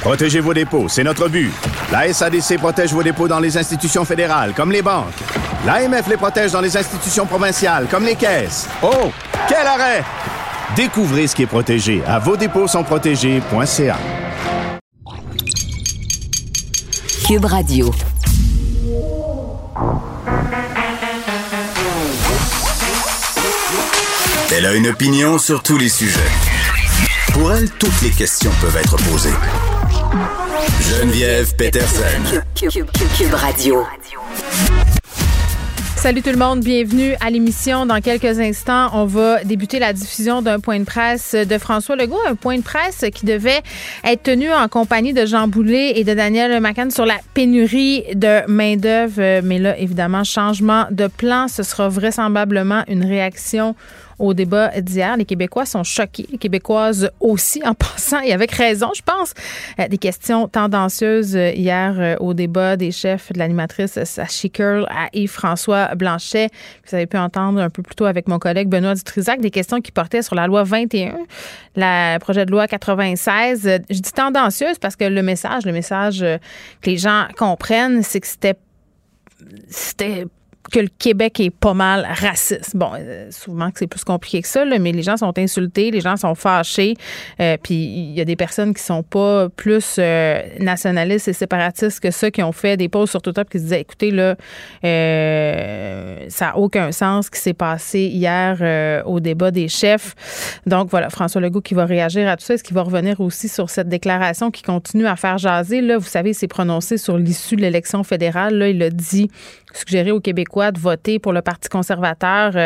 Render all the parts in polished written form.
Protégez vos dépôts, c'est notre but. La SADC protège vos dépôts dans les institutions fédérales, comme les banques. L'AMF les protège dans les institutions provinciales, comme les caisses. Oh, quel arrêt! Découvrez ce qui est protégé à vosdépôtssontprotégés.ca. QUB Radio. Elle a une opinion sur tous les sujets. Pour elle, toutes les questions peuvent être posées. Geneviève Pétersen. QUB Radio. Salut tout le monde, bienvenue à l'émission. Dans quelques instants, on va débuter la diffusion d'un point de presse de François Legault, un point de presse qui devait être tenu en compagnie de Jean Boulay et de Daniel McCann sur la pénurie de main-d'œuvre. Mais là, évidemment, changement de plan, ce sera vraisemblablement une réaction au débat d'hier. Les Québécois sont choqués, les Québécoises aussi, en passant, et avec raison, je pense. Des questions tendancieuses hier au débat des chefs de l'animatrice Sachi Kurl à Yves-François Blanchet, que vous avez pu entendre un peu plus tôt avec mon collègue Benoît Dutrizac, des questions qui portaient sur la loi 21, le projet de loi 96. Je dis tendancieuse parce que le message que les gens comprennent, c'est que c'était que le Québec est pas mal raciste. Bon, souvent que c'est plus compliqué que ça, là, mais les gens sont insultés, les gens sont fâchés, puis il y a des personnes qui sont pas plus nationalistes et séparatistes que ça, qui ont fait des pauses sur tout top, qui se disaient, écoutez, là, ça n'a aucun sens ce qui s'est passé hier au débat des chefs. Donc, voilà, François Legault qui va réagir à tout ça. Est-ce qu'il va revenir aussi sur cette déclaration qui continue à faire jaser? Là, vous savez, il s'est prononcé sur l'issue de l'élection fédérale. Là, il a dit, suggéré aux Québécois de voter pour le Parti conservateur,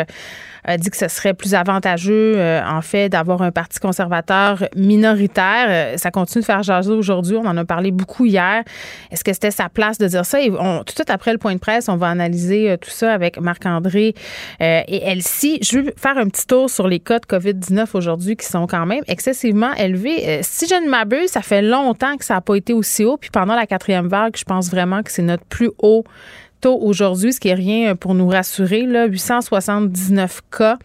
a dit que ce serait plus avantageux, en fait, d'avoir un Parti conservateur minoritaire. Ça continue de faire jaser aujourd'hui. On en a parlé beaucoup hier. Est-ce que c'était sa place de dire ça? Et tout de suite après le point de presse, on va analyser tout ça avec Marc-André et Elsie. Je veux faire un petit tour sur les cas de COVID-19 aujourd'hui qui sont quand même excessivement élevés. Si je ne m'abuse, ça fait longtemps que ça n'a pas été aussi haut. Puis pendant la quatrième vague, je pense vraiment que c'est notre plus haut aujourd'hui, ce qui est rien pour nous rassurer, là, 879 cas.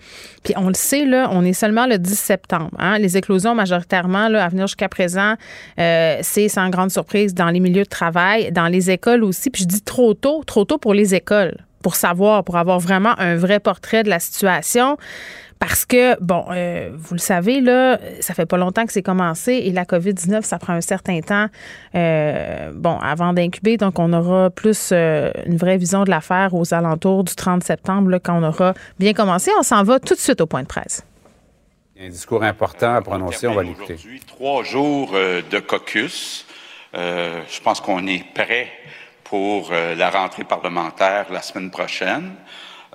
Puis on le sait, là, on est seulement le 10 septembre. Hein? Les éclosions majoritairement là, à venir jusqu'à présent, c'est sans grande surprise dans les milieux de travail, dans les écoles aussi. Puis je dis trop tôt pour les écoles, pour avoir vraiment un vrai portrait de la situation. Parce que, bon, vous le savez, là, ça fait pas longtemps que c'est commencé et la COVID-19, ça prend un certain temps, avant d'incuber. Donc, on aura plus une vraie vision de l'affaire aux alentours du 30 septembre, là, quand on aura bien commencé. On s'en va tout de suite au point de presse. Un discours important à prononcer, on va l'écouter. Aujourd'hui, 3 jours de caucus. Je pense qu'on est prêt pour la rentrée parlementaire la semaine prochaine.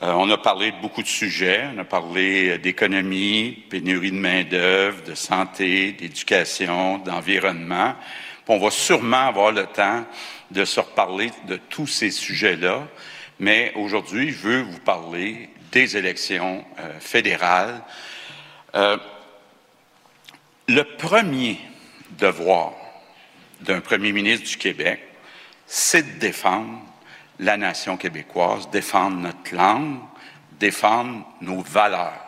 On a parlé de beaucoup de sujets. On a parlé d'économie, pénurie de main-d'œuvre, de santé, d'éducation, d'environnement. Puis on va sûrement avoir le temps de se reparler de tous ces sujets-là. Mais aujourd'hui, je veux vous parler des élections fédérales. Le premier devoir d'un premier ministre du Québec, c'est de défendre la nation québécoise, défendre notre langue, défendre nos valeurs.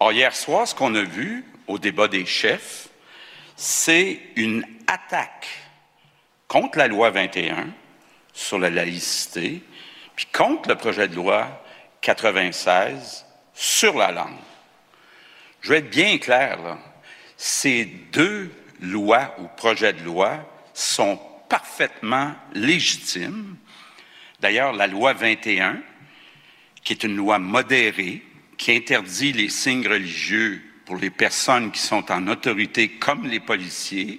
Or, hier soir, ce qu'on a vu au débat des chefs, c'est une attaque contre la loi 21 sur la laïcité, puis contre le projet de loi 96 sur la langue. Je vais être bien clair, là. Ces deux lois ou projets de loi sont parfaitement légitimes. D'ailleurs, la loi 21, qui est une loi modérée, qui interdit les signes religieux pour les personnes qui sont en autorité comme les policiers,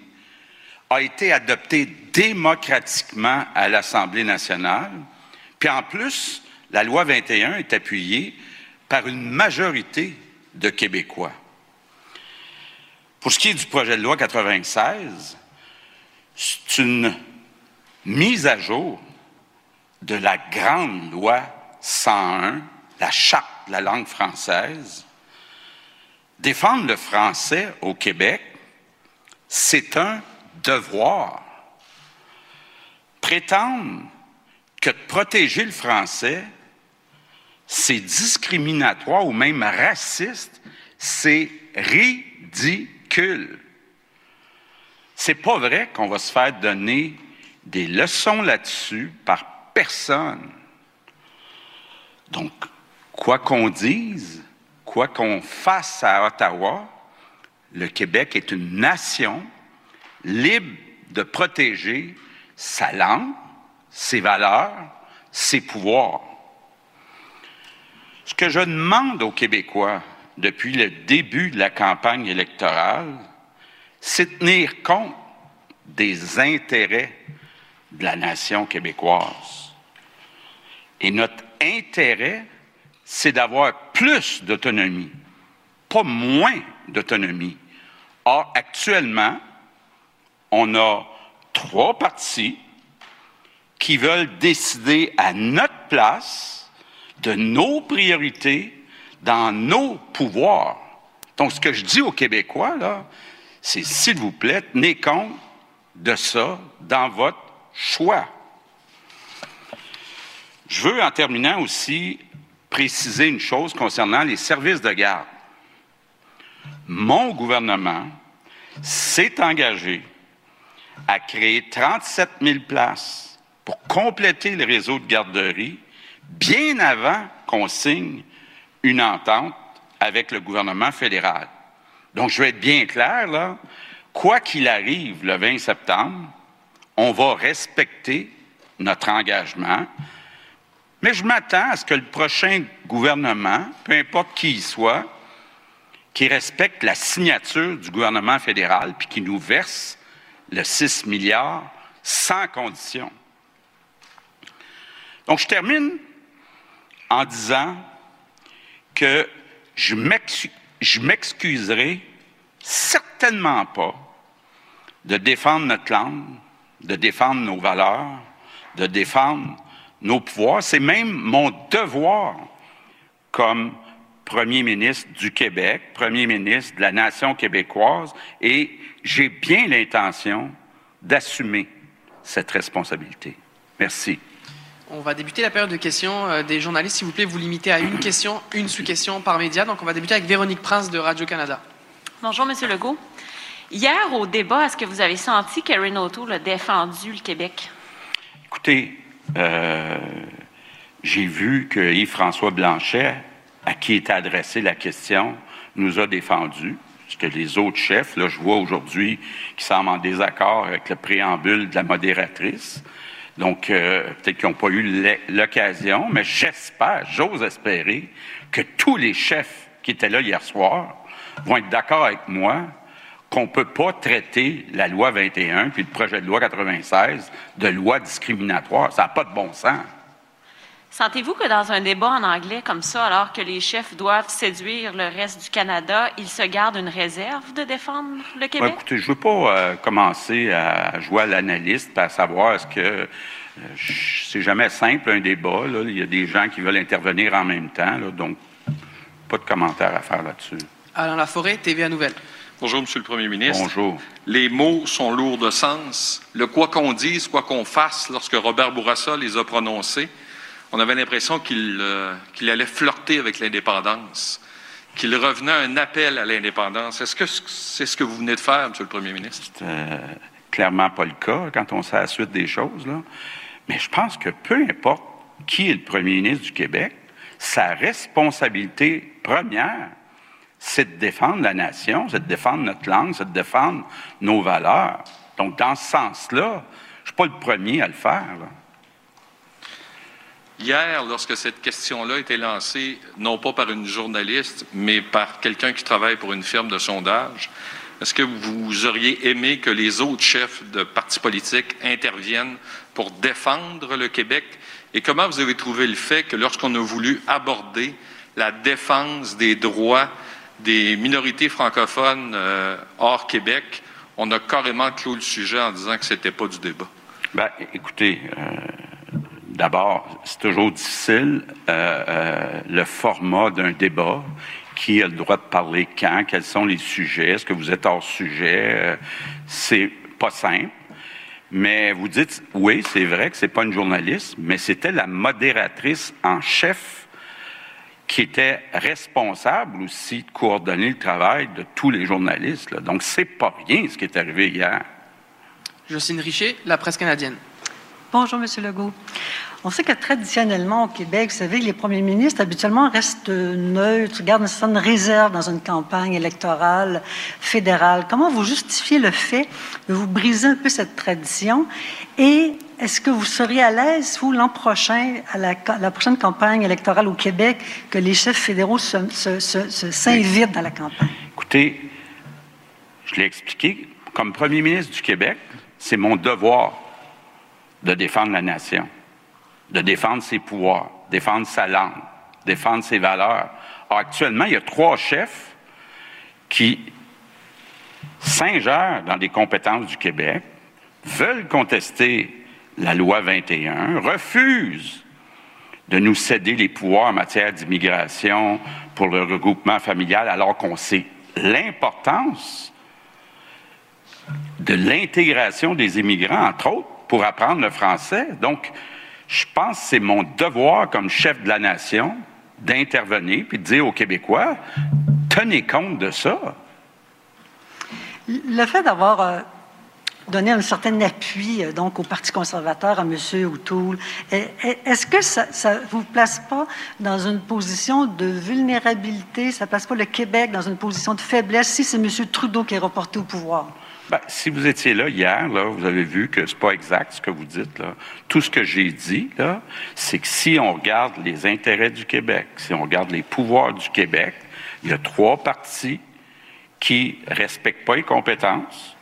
a été adoptée démocratiquement à l'Assemblée nationale. Puis en plus, la loi 21 est appuyée par une majorité de Québécois. Pour ce qui est du projet de loi 96, c'est une mise à jour de la grande loi 101, la Charte de la langue française. Défendre le français au Québec, c'est un devoir. Prétendre que de protéger le français, c'est discriminatoire ou même raciste, c'est ridicule. C'est pas vrai qu'on va se faire donner des leçons là-dessus par personne. Donc, quoi qu'on dise, quoi qu'on fasse à Ottawa, le Québec est une nation libre de protéger sa langue, ses valeurs, ses pouvoirs. Ce que je demande aux Québécois depuis le début de la campagne électorale, c'est tenir compte des intérêts de la nation québécoise. Et notre intérêt, c'est d'avoir plus d'autonomie, pas moins d'autonomie. Or, actuellement, on a trois partis qui veulent décider à notre place de nos priorités, dans nos pouvoirs. Donc, ce que je dis aux Québécois, là, c'est, s'il vous plaît, tenez compte de ça dans votre choix. Je veux, en terminant aussi, préciser une chose concernant les services de garde. Mon gouvernement s'est engagé à créer 37 000 places pour compléter le réseau de garderies bien avant qu'on signe une entente avec le gouvernement fédéral. Donc, je vais être bien clair, là, quoi qu'il arrive le 20 septembre, on va respecter notre engagement, mais je m'attends à ce que le prochain gouvernement, peu importe qui il soit, qui respecte la signature du gouvernement fédéral puis qui nous verse le 6 milliards sans condition. Donc, je termine en disant que je m'excuserai certainement pas de défendre notre langue, de défendre nos valeurs, de défendre nos pouvoirs. C'est même mon devoir comme Premier ministre du Québec, Premier ministre de la nation québécoise, et j'ai bien l'intention d'assumer cette responsabilité. Merci. On va débuter la période de questions des journalistes. S'il vous plaît, vous limitez à une question, une sous-question par média. Donc, on va débuter avec Véronique Prince de Radio-Canada. Bonjour, M. Legault. Hier, au débat, est-ce que vous avez senti qu'Erin O'Toole a défendu le Québec? Écoutez, j'ai vu que Yves-François Blanchet, à qui était adressée la question, nous a défendu. Parce que les autres chefs, là, je vois aujourd'hui qui semblent en désaccord avec le préambule de la modératrice. Donc, peut-être qu'ils n'ont pas eu l'occasion, mais j'espère, j'ose espérer que tous les chefs qui étaient là hier soir vont être d'accord avec moi qu'on ne peut pas traiter la loi 21 puis le projet de loi 96 de loi discriminatoire. Ça n'a pas de bon sens. Sentez-vous que dans un débat en anglais comme ça, alors que les chefs doivent séduire le reste du Canada, ils se gardent une réserve de défendre le Québec? Ouais, écoutez, je ne veux pas commencer à jouer à l'analyste, à savoir est-ce que... c'est jamais simple, un débat. Là. Il y a des gens qui veulent intervenir en même temps. Là, donc, pas de commentaire à faire là-dessus. Alain Laforêt, TVA Nouvelle. Bonjour, M. le Premier ministre. Bonjour. Les mots sont lourds de sens. Le « quoi qu'on dise, quoi qu'on fasse », lorsque Robert Bourassa les a prononcés, on avait l'impression qu'il allait flirter avec l'indépendance, qu'il revenait un appel à l'indépendance. Est-ce que c'est ce que vous venez de faire, M. le Premier ministre? C'est clairement pas le cas quand on sait la suite des choses, là. Mais je pense que peu importe qui est le Premier ministre du Québec, sa responsabilité première, c'est de défendre la nation, c'est de défendre notre langue, c'est de défendre nos valeurs. Donc, dans ce sens-là, je ne suis pas le premier à le faire, là. Hier, lorsque cette question-là était lancée, non pas par une journaliste, mais par quelqu'un qui travaille pour une firme de sondage, est-ce que vous auriez aimé que les autres chefs de partis politiques interviennent pour défendre le Québec? Et comment vous avez trouvé le fait que lorsqu'on a voulu aborder la défense des droits des minorités francophones hors Québec, on a carrément clos le sujet en disant que ce n'était pas du débat. Bien, écoutez, d'abord, c'est toujours difficile le format d'un débat. Qui a le droit de parler quand? Quels sont les sujets? Est-ce que vous êtes hors sujet? C'est pas simple. Mais vous dites, oui, c'est vrai que c'est pas une journaliste, mais c'était la modératrice en chef qui était responsable aussi de coordonner le travail de tous les journalistes. Là. Donc, c'est pas rien ce qui est arrivé hier. Jocelyne Richer, La Presse canadienne. Bonjour, M. Legault. On sait que traditionnellement, au Québec, vous savez, les premiers ministres, habituellement, restent neutres, gardent une certaine réserve dans une campagne électorale fédérale. Comment vous justifiez le fait de vous briser un peu cette tradition? Et est-ce que vous seriez à l'aise, vous, l'an prochain, à la prochaine campagne électorale au Québec, que les chefs fédéraux s'invitent dans la campagne? Écoutez, je l'ai expliqué, comme premier ministre du Québec, c'est mon devoir de défendre la nation. De défendre ses pouvoirs, défendre sa langue, défendre ses valeurs. Alors, actuellement, il y a trois chefs qui s'ingèrent dans les compétences du Québec, veulent contester la loi 21, refusent de nous céder les pouvoirs en matière d'immigration pour le regroupement familial, alors qu'on sait l'importance de l'intégration des immigrants, entre autres, pour apprendre le français. Donc, je pense que c'est mon devoir comme chef de la nation d'intervenir puis de dire aux Québécois, tenez compte de ça. Le fait d'avoir donné un certain appui donc au Parti conservateur, à M. O'Toole, est-ce que ça ne vous place pas dans une position de vulnérabilité? Ça ne place pas le Québec dans une position de faiblesse si c'est M. Trudeau qui est reporté au pouvoir? Ben, si vous étiez là hier, là, vous avez vu que ce n'est pas exact ce que vous dites. Là. Tout ce que j'ai dit, là, c'est que si on regarde les intérêts du Québec, si on regarde les pouvoirs du Québec, il y a trois partis qui ne respectent pas les compétences,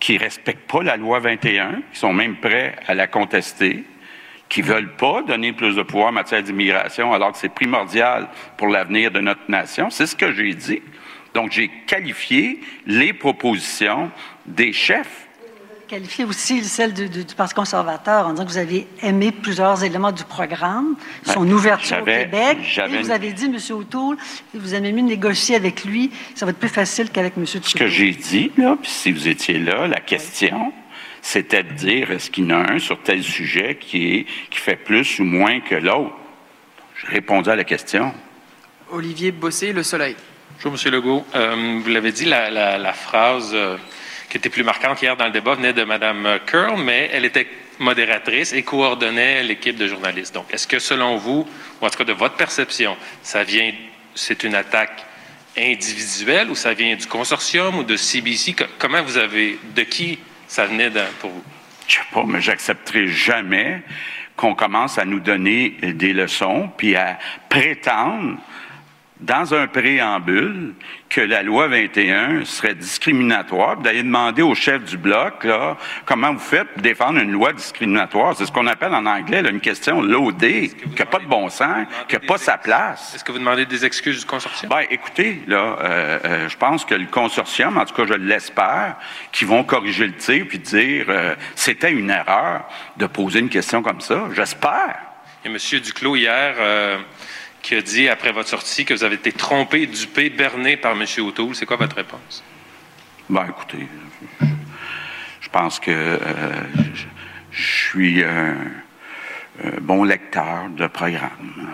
qui ne respectent pas la loi 21, qui sont même prêts à la contester, qui ne veulent pas donner plus de pouvoir en matière d'immigration alors que c'est primordial pour l'avenir de notre nation. C'est ce que j'ai dit. Donc, j'ai qualifié les propositions des chefs. Vous avez qualifié aussi celle du Parti conservateur en disant que vous avez aimé plusieurs éléments du programme, son ouverture au Québec. Et vous avez dit, M. O'Toole, vous aimez mieux négocier avec lui, ça va être plus facile qu'avec M. Trudeau. Ce que j'ai dit, là, puis si vous étiez là, la question, c'était de dire est-ce qu'il y en a un sur tel sujet qui fait plus ou moins que l'autre? J'ai répondu à la question. Olivier Bossé, Le Soleil. Bonjour, M. Legault. Vous l'avez dit, la phrase qui était plus marquante hier dans le débat venait de Mme Kurl, mais elle était modératrice et coordonnait l'équipe de journalistes. Donc, est-ce que, selon vous, ou en tout cas de votre perception, c'est une attaque individuelle ou ça vient du consortium ou de CBC? Comment vous avez... De qui ça venait pour vous? Je ne sais pas, mais j'accepterai jamais qu'on commence à nous donner des leçons puis à prétendre dans un préambule, que la loi 21 serait discriminatoire, d'aller demander au chef du bloc, là, comment vous faites pour défendre une loi discriminatoire? C'est ce qu'on appelle en anglais là, une question loadée, qui n'a pas de bon sens, qui n'a pas sa place. Est-ce que vous demandez des excuses du consortium? Bien, écoutez, là, je pense que le consortium, en tout cas, je l'espère, qu'ils vont corriger le tir puis dire c'était une erreur de poser une question comme ça. J'espère. Et M. Duclos, hier... qui a dit, après votre sortie, que vous avez été trompé, dupé, berné par M. O'Toole. C'est quoi votre réponse? Bien, écoutez, je pense que je suis un bon lecteur de programme.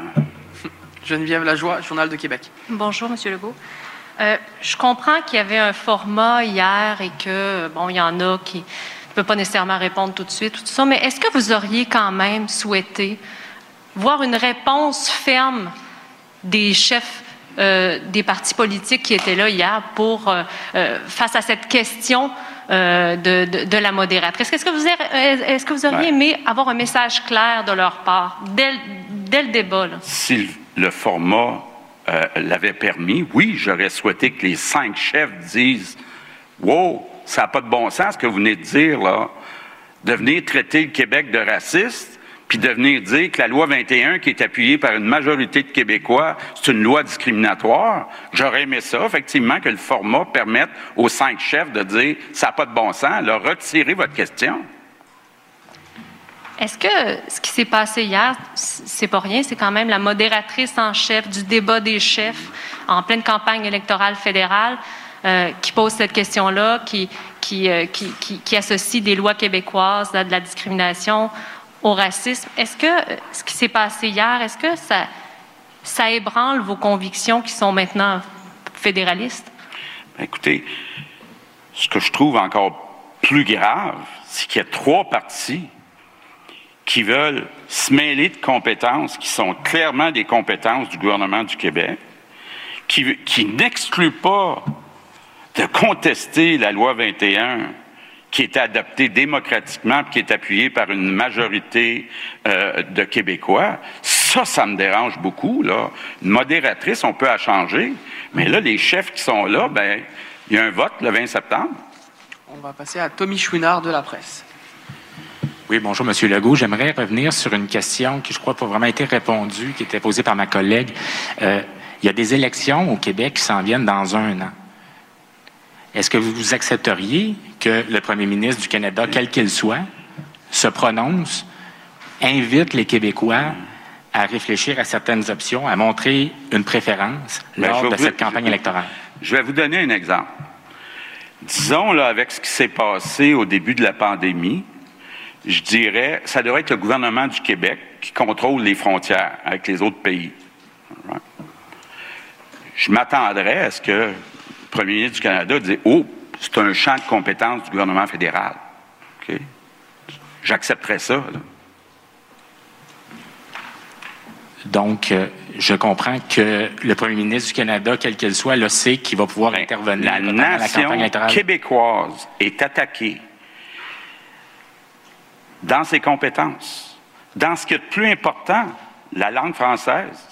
Geneviève Lajoie, Journal de Québec. Bonjour, M. Legault. Je comprends qu'il y avait un format hier et que, bon, il y en a qui ne peuvent pas nécessairement répondre tout de suite, tout ça, mais est-ce que vous auriez quand même souhaité voir une réponse ferme des chefs des partis politiques qui étaient là hier pour face à cette question de la modératrice? Est-ce que vous auriez aimé avoir un message clair de leur part dès le débat? Là? Si le format l'avait permis, oui, j'aurais souhaité que les 5 chefs disent « Wow, ça n'a pas de bon sens ce que vous venez de dire, là, de venir traiter le Québec de raciste ». puis de venir dire que la loi 21, qui est appuyée par une majorité de Québécois, c'est une loi discriminatoire. J'aurais aimé ça, effectivement, que le format permette aux 5 chefs de dire « ça n'a pas de bon sens », alors retirez votre question. Est-ce que ce qui s'est passé hier, c'est pas rien, c'est quand même la modératrice en chef du débat des chefs en pleine campagne électorale fédérale qui pose cette question-là, qui associe des lois québécoises à de la discrimination au racisme. Est-ce que ce qui s'est passé hier, est-ce que ça ébranle vos convictions qui sont maintenant fédéralistes? Bien, écoutez, ce que je trouve encore plus grave, c'est qu'il y a 3 partis qui veulent se mêler de compétences qui sont clairement des compétences du gouvernement du Québec, qui n'excluent pas de contester la loi 21 qui est adoptée démocratiquement et qui est appuyée par une majorité de Québécois. Ça me dérange beaucoup, là. Une modératrice, on peut la changer, mais là, les chefs qui sont là, bien, il y a un vote le 20 septembre. On va passer à Tommy Chouinard de La Presse. Oui, bonjour, M. Legault. J'aimerais revenir sur une question qui, je crois, n'a pas vraiment été répondue, qui était posée par ma collègue. Il y a des élections au Québec qui s'en viennent dans un an. Est-ce que vous accepteriez que le premier ministre du Canada, quel qu'il soit, se prononce, invite les Québécois à réfléchir à certaines options, à montrer une préférence lors de cette campagne électorale? Je vais vous donner un exemple. Disons, là, avec ce qui s'est passé au début de la pandémie, je dirais, ça devrait être le gouvernement du Québec qui contrôle les frontières avec les autres pays. Je m'attendrais à ce que le premier ministre du Canada dise « Oh, c'est un champ de compétence du gouvernement fédéral. Okay. » J'accepterais ça, là. Donc, je comprends que le premier ministre du Canada, quel qu'il soit, là, sait qu'il va pouvoir intervenir. La nation québécoise est attaquée dans ses compétences, dans ce qui est le plus important, la langue française,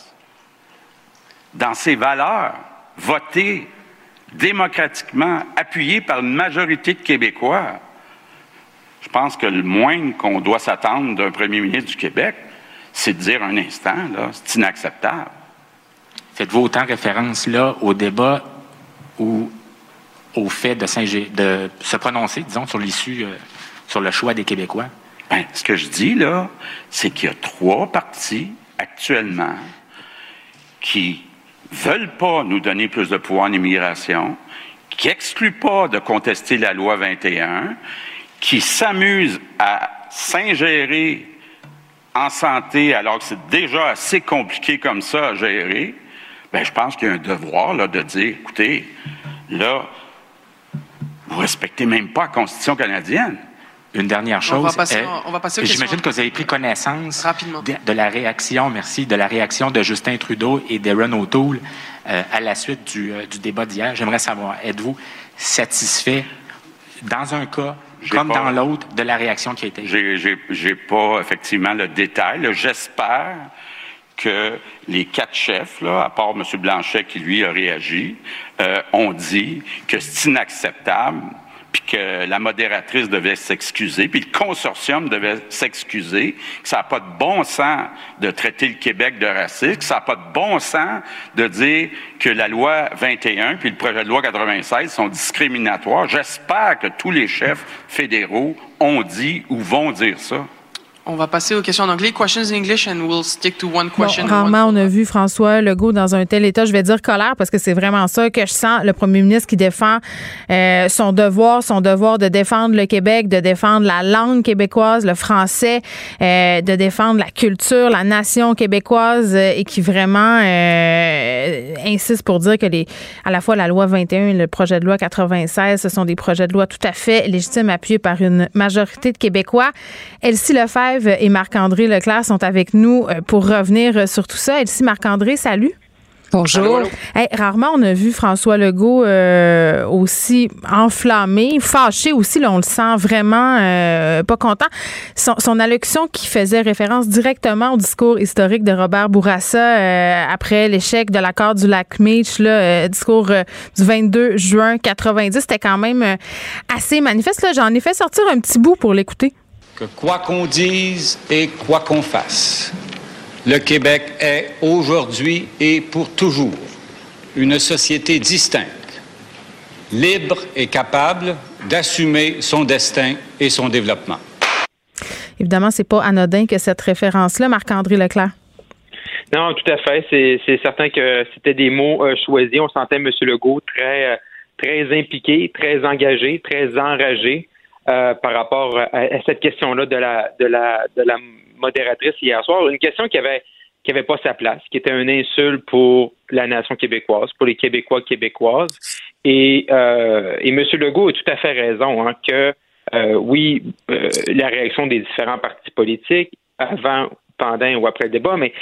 dans ses valeurs, votées démocratiquement, appuyées par une majorité de Québécois. Je pense que le moindre qu'on doit s'attendre d'un premier ministre du Québec, c'est de dire un instant, là, c'est inacceptable. Faites-vous autant référence, là, au débat ou au fait de se prononcer, disons, sur l'issue, sur le choix des Québécois? Bien, ce que je dis, là, c'est qu'il y a 3 partis, actuellement, qui ne veulent pas nous donner plus de pouvoir en immigration, qui n'excluent pas de contester la loi 21, qui s'amusent à s'ingérer en santé, alors que c'est déjà assez compliqué comme ça à gérer. Bien, je pense qu'il y a un devoir, là, de dire, écoutez, là, vous ne respectez même pas la Constitution canadienne. Une dernière chose, on va passer j'imagine que vous avez pris connaissance de la réaction de Justin Trudeau et d'Erin O'Toole à la suite du débat d'hier. J'aimerais savoir, êtes-vous satisfait, dans un cas comme dans l'autre, de la réaction qui a été? J'ai pas, effectivement, le détail. J'espère que les 4 chefs, là, à part M. Blanchet qui, lui, a réagi, ont dit que c'est inacceptable, puis que la modératrice devait s'excuser, puis le consortium devait s'excuser, que ça n'a pas de bon sens de traiter le Québec de raciste, que ça n'a pas de bon sens de dire que la loi 21 puis le projet de loi 96 sont discriminatoires. J'espère que tous les chefs fédéraux ont dit ou vont dire ça. On va passer aux questions en anglais. Questions in English and we'll stick to one question. Bon, rarement on a vu François Legault dans un tel état, je vais dire colère, parce que c'est vraiment ça que je sens, le premier ministre qui défend son devoir de défendre le Québec, de défendre la langue québécoise, le français, de défendre la culture, la nation québécoise, et qui vraiment insiste pour dire que à la fois la loi 21 et le projet de loi 96, ce sont des projets de loi tout à fait légitimes, appuyés par une majorité de Québécois. Elsie Lefebvre et Marc-André Leclerc sont avec nous pour revenir sur tout ça. Elsie, Marc-André, salut. Bonjour. Hey, rarement on a vu François Legault aussi enflammé, fâché aussi. Là, on le sent vraiment pas content. Son allocution qui faisait référence directement au discours historique de Robert Bourassa après l'échec de l'accord du lac Meech, discours du 22 juin 90, c'était quand même assez manifeste. Là, j'en ai fait sortir un petit bout pour l'écouter. que quoi qu'on dise et quoi qu'on fasse, le Québec est aujourd'hui et pour toujours une société distincte, libre et capable d'assumer son destin et son développement. Évidemment, c'est pas anodin que cette référence-là, Marc-André Leclerc. Non, tout à fait. C'est certain que c'était des mots choisis. On sentait M. Legault très impliqué, très engagé, très enragé par rapport à cette question-là de la modératrice hier soir. Une question qui avait pas sa place, qui était une insulte pour la nation québécoise, pour les Québécoises. Et M. Legault a tout à fait raison que la réaction des différents partis politiques avant, pendant ou après le débat, mais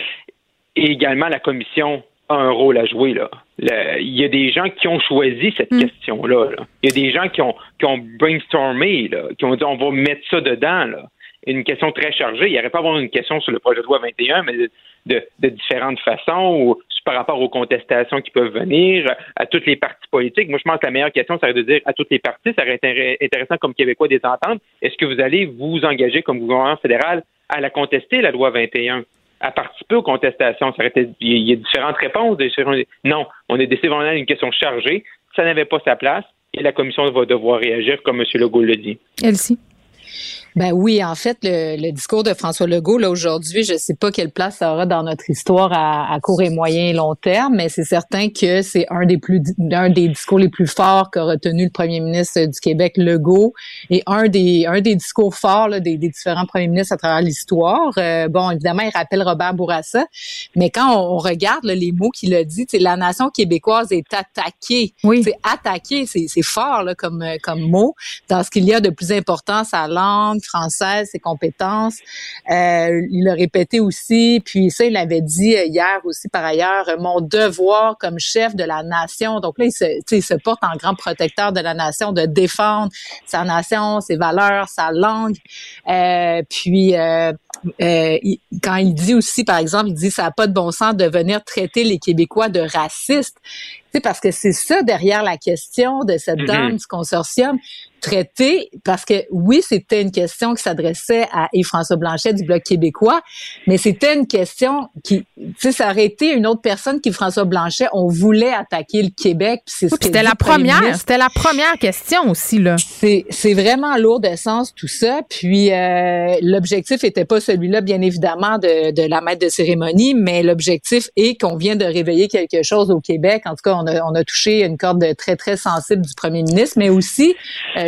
également la commission a un rôle à jouer. Il y a des gens qui ont choisi cette question-là. Il y a des gens qui ont brainstormé, qui ont dit on va mettre ça dedans. Une question très chargée. Il n'y aurait pas à avoir une question sur le projet de loi 21, mais de différentes façons ou par rapport aux contestations qui peuvent venir, à toutes les partis politiques. Moi, je pense que la meilleure question, ça serait de dire à toutes les partis, ça aurait été intéressant comme Québécois des entendre. Est-ce que vous allez vous engager comme gouvernement fédéral à la contester, la loi 21? À participer aux contestations? Il y a différentes réponses. Non, on est décidé vraiment une question chargée. Ça n'avait pas sa place et la commission va devoir réagir comme M. Legault le dit. Elsie? Ben oui, en fait, le discours de François Legault, là, aujourd'hui, je sais pas quelle place ça aura dans notre histoire à court et moyen et long terme, mais c'est certain que c'est un des discours les plus forts qu'a retenu le premier ministre du Québec, Legault, et un des discours forts, là, des différents premiers ministres à travers l'histoire. Bon, évidemment, il rappelle Robert Bourassa, mais quand on regarde, là, les mots qu'il a dit, c'est la nation québécoise est attaquée. Oui. C'est attaquée, c'est fort, là, comme mot, dans ce qu'il y a de plus important, sa langue française, ses compétences. Il l'a répété aussi, puis ça, il l'avait dit hier aussi, par ailleurs, mon devoir comme chef de la nation. Donc là, il se porte en grand protecteur de la nation, de défendre sa nation, ses valeurs, sa langue. Quand il dit aussi, par exemple, il dit « ça n'a pas de bon sens de venir traiter les Québécois de racistes ». Parce que c'est ça derrière la question de cette dame du consortium traitée, parce que oui, c'était une question qui s'adressait à Yves-François Blanchet du Bloc québécois, mais c'était une question qui, tu sais, ça aurait été une autre personne qu'Yves-François Blanchet, on voulait attaquer le Québec, puis c'est ce que c'était la première question aussi, là. C'est vraiment lourd de sens tout ça, puis l'objectif était pas celui-là, bien évidemment, de la maître de cérémonie, mais l'objectif est qu'on vient de réveiller quelque chose au Québec, en tout cas, on a touché une corde très, très sensible du premier ministre, mais aussi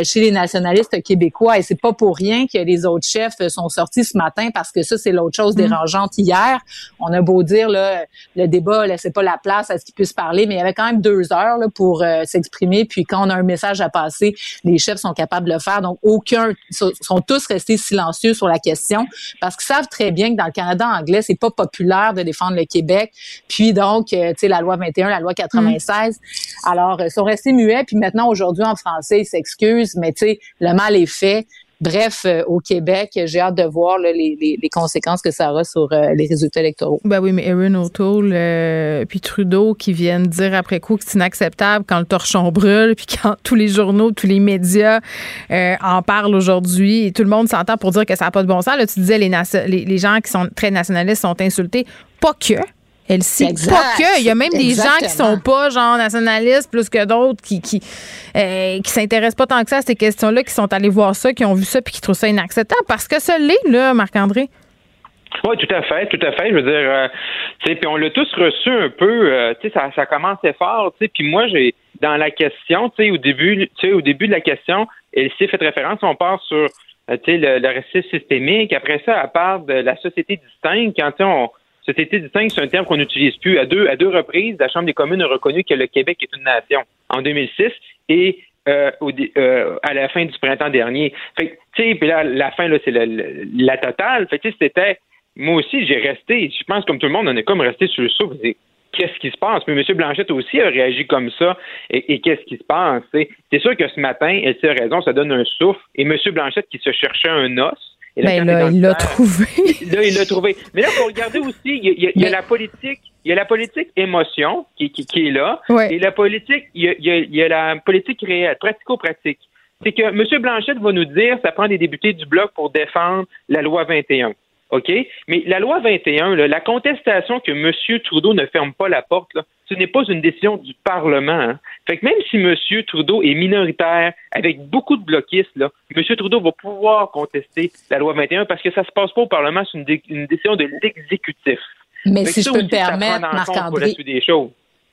chez les nationalistes québécois. Et c'est pas pour rien que les autres chefs sont sortis ce matin, parce que ça, c'est l'autre chose dérangeante hier. On a beau dire, là, le débat laissait pas la place à ce qu'ils puissent parler, mais il y avait quand même 2 heures là, pour s'exprimer. Puis quand on a un message à passer, les chefs sont capables de le faire. Donc, sont tous restés silencieux sur la question, parce qu'ils savent très bien que dans le Canada anglais, c'est pas populaire de défendre le Québec. Puis donc, tu sais, la loi 21, la loi 96, alors, ils sont restés muets, puis maintenant, aujourd'hui, en français, ils s'excusent, mais tu sais, le mal est fait. Bref, au Québec, j'ai hâte de voir là, les conséquences que ça aura sur les résultats électoraux. Ben oui, mais Erin O'Toole puis Trudeau qui viennent dire après coup que c'est inacceptable quand le torchon brûle, puis quand tous les journaux, tous les médias en parlent aujourd'hui, et tout le monde s'entend pour dire que ça n'a pas de bon sens. Là, tu disais, les gens qui sont très nationalistes sont insultés. Pas que... Elle sait pas que. Il y a même des gens qui sont pas genre nationalistes plus que d'autres qui s'intéressent pas tant que ça à ces questions-là, qui sont allés voir ça, qui ont vu ça puis qui trouvent ça inacceptable, parce que ça l'est, là, Marc-André. Oui, tout à fait. Je veux dire, tu sais, puis on l'a tous reçu un peu, tu sais, ça commençait fort, tu sais, puis moi, j'ai, dans la question, tu sais, au début de la question, elle s'est fait référence, on part sur, tu sais, le racisme systémique, après ça, à part de la société distincte, quand, tu sais, société distincte, c'est un terme qu'on n'utilise plus. À deux reprises, la Chambre des communes a reconnu que le Québec est une nation en 2006 et à la fin du printemps dernier. Fait tu sais, puis là, la fin, là, c'est la totale. Fait tu sais, c'était... Moi aussi, j'ai resté... Je pense, comme tout le monde, on est comme resté sur le souffle. Qu'est-ce qui se passe? Mais M. Blanchette aussi a réagi comme ça. Et qu'est-ce qui se passe? C'est sûr que ce matin, elle a raison, ça donne un souffle. Et M. Blanchette qui se cherchait un os, mais là, il l'a trouvé. Là, il l'a trouvé. Mais là, faut regarder aussi, il y a la politique, il y a la politique émotion qui est là, ouais. Et la politique, il y a la politique réelle, pratico-pratique. c'est que M. Blanchet va nous dire ça prend des députés du Bloc pour défendre la loi 21. OK? Mais la loi 21, là, la contestation que M. Trudeau ne ferme pas la porte, là, ce n'est pas une décision du Parlement. Hein. Fait que même si M. Trudeau est minoritaire avec beaucoup de bloquistes, là, M. Trudeau va pouvoir contester la loi 21 parce que ça ne se passe pas au Parlement, c'est une décision de l'exécutif. Mais fait si je peux me permettre, Marc-André...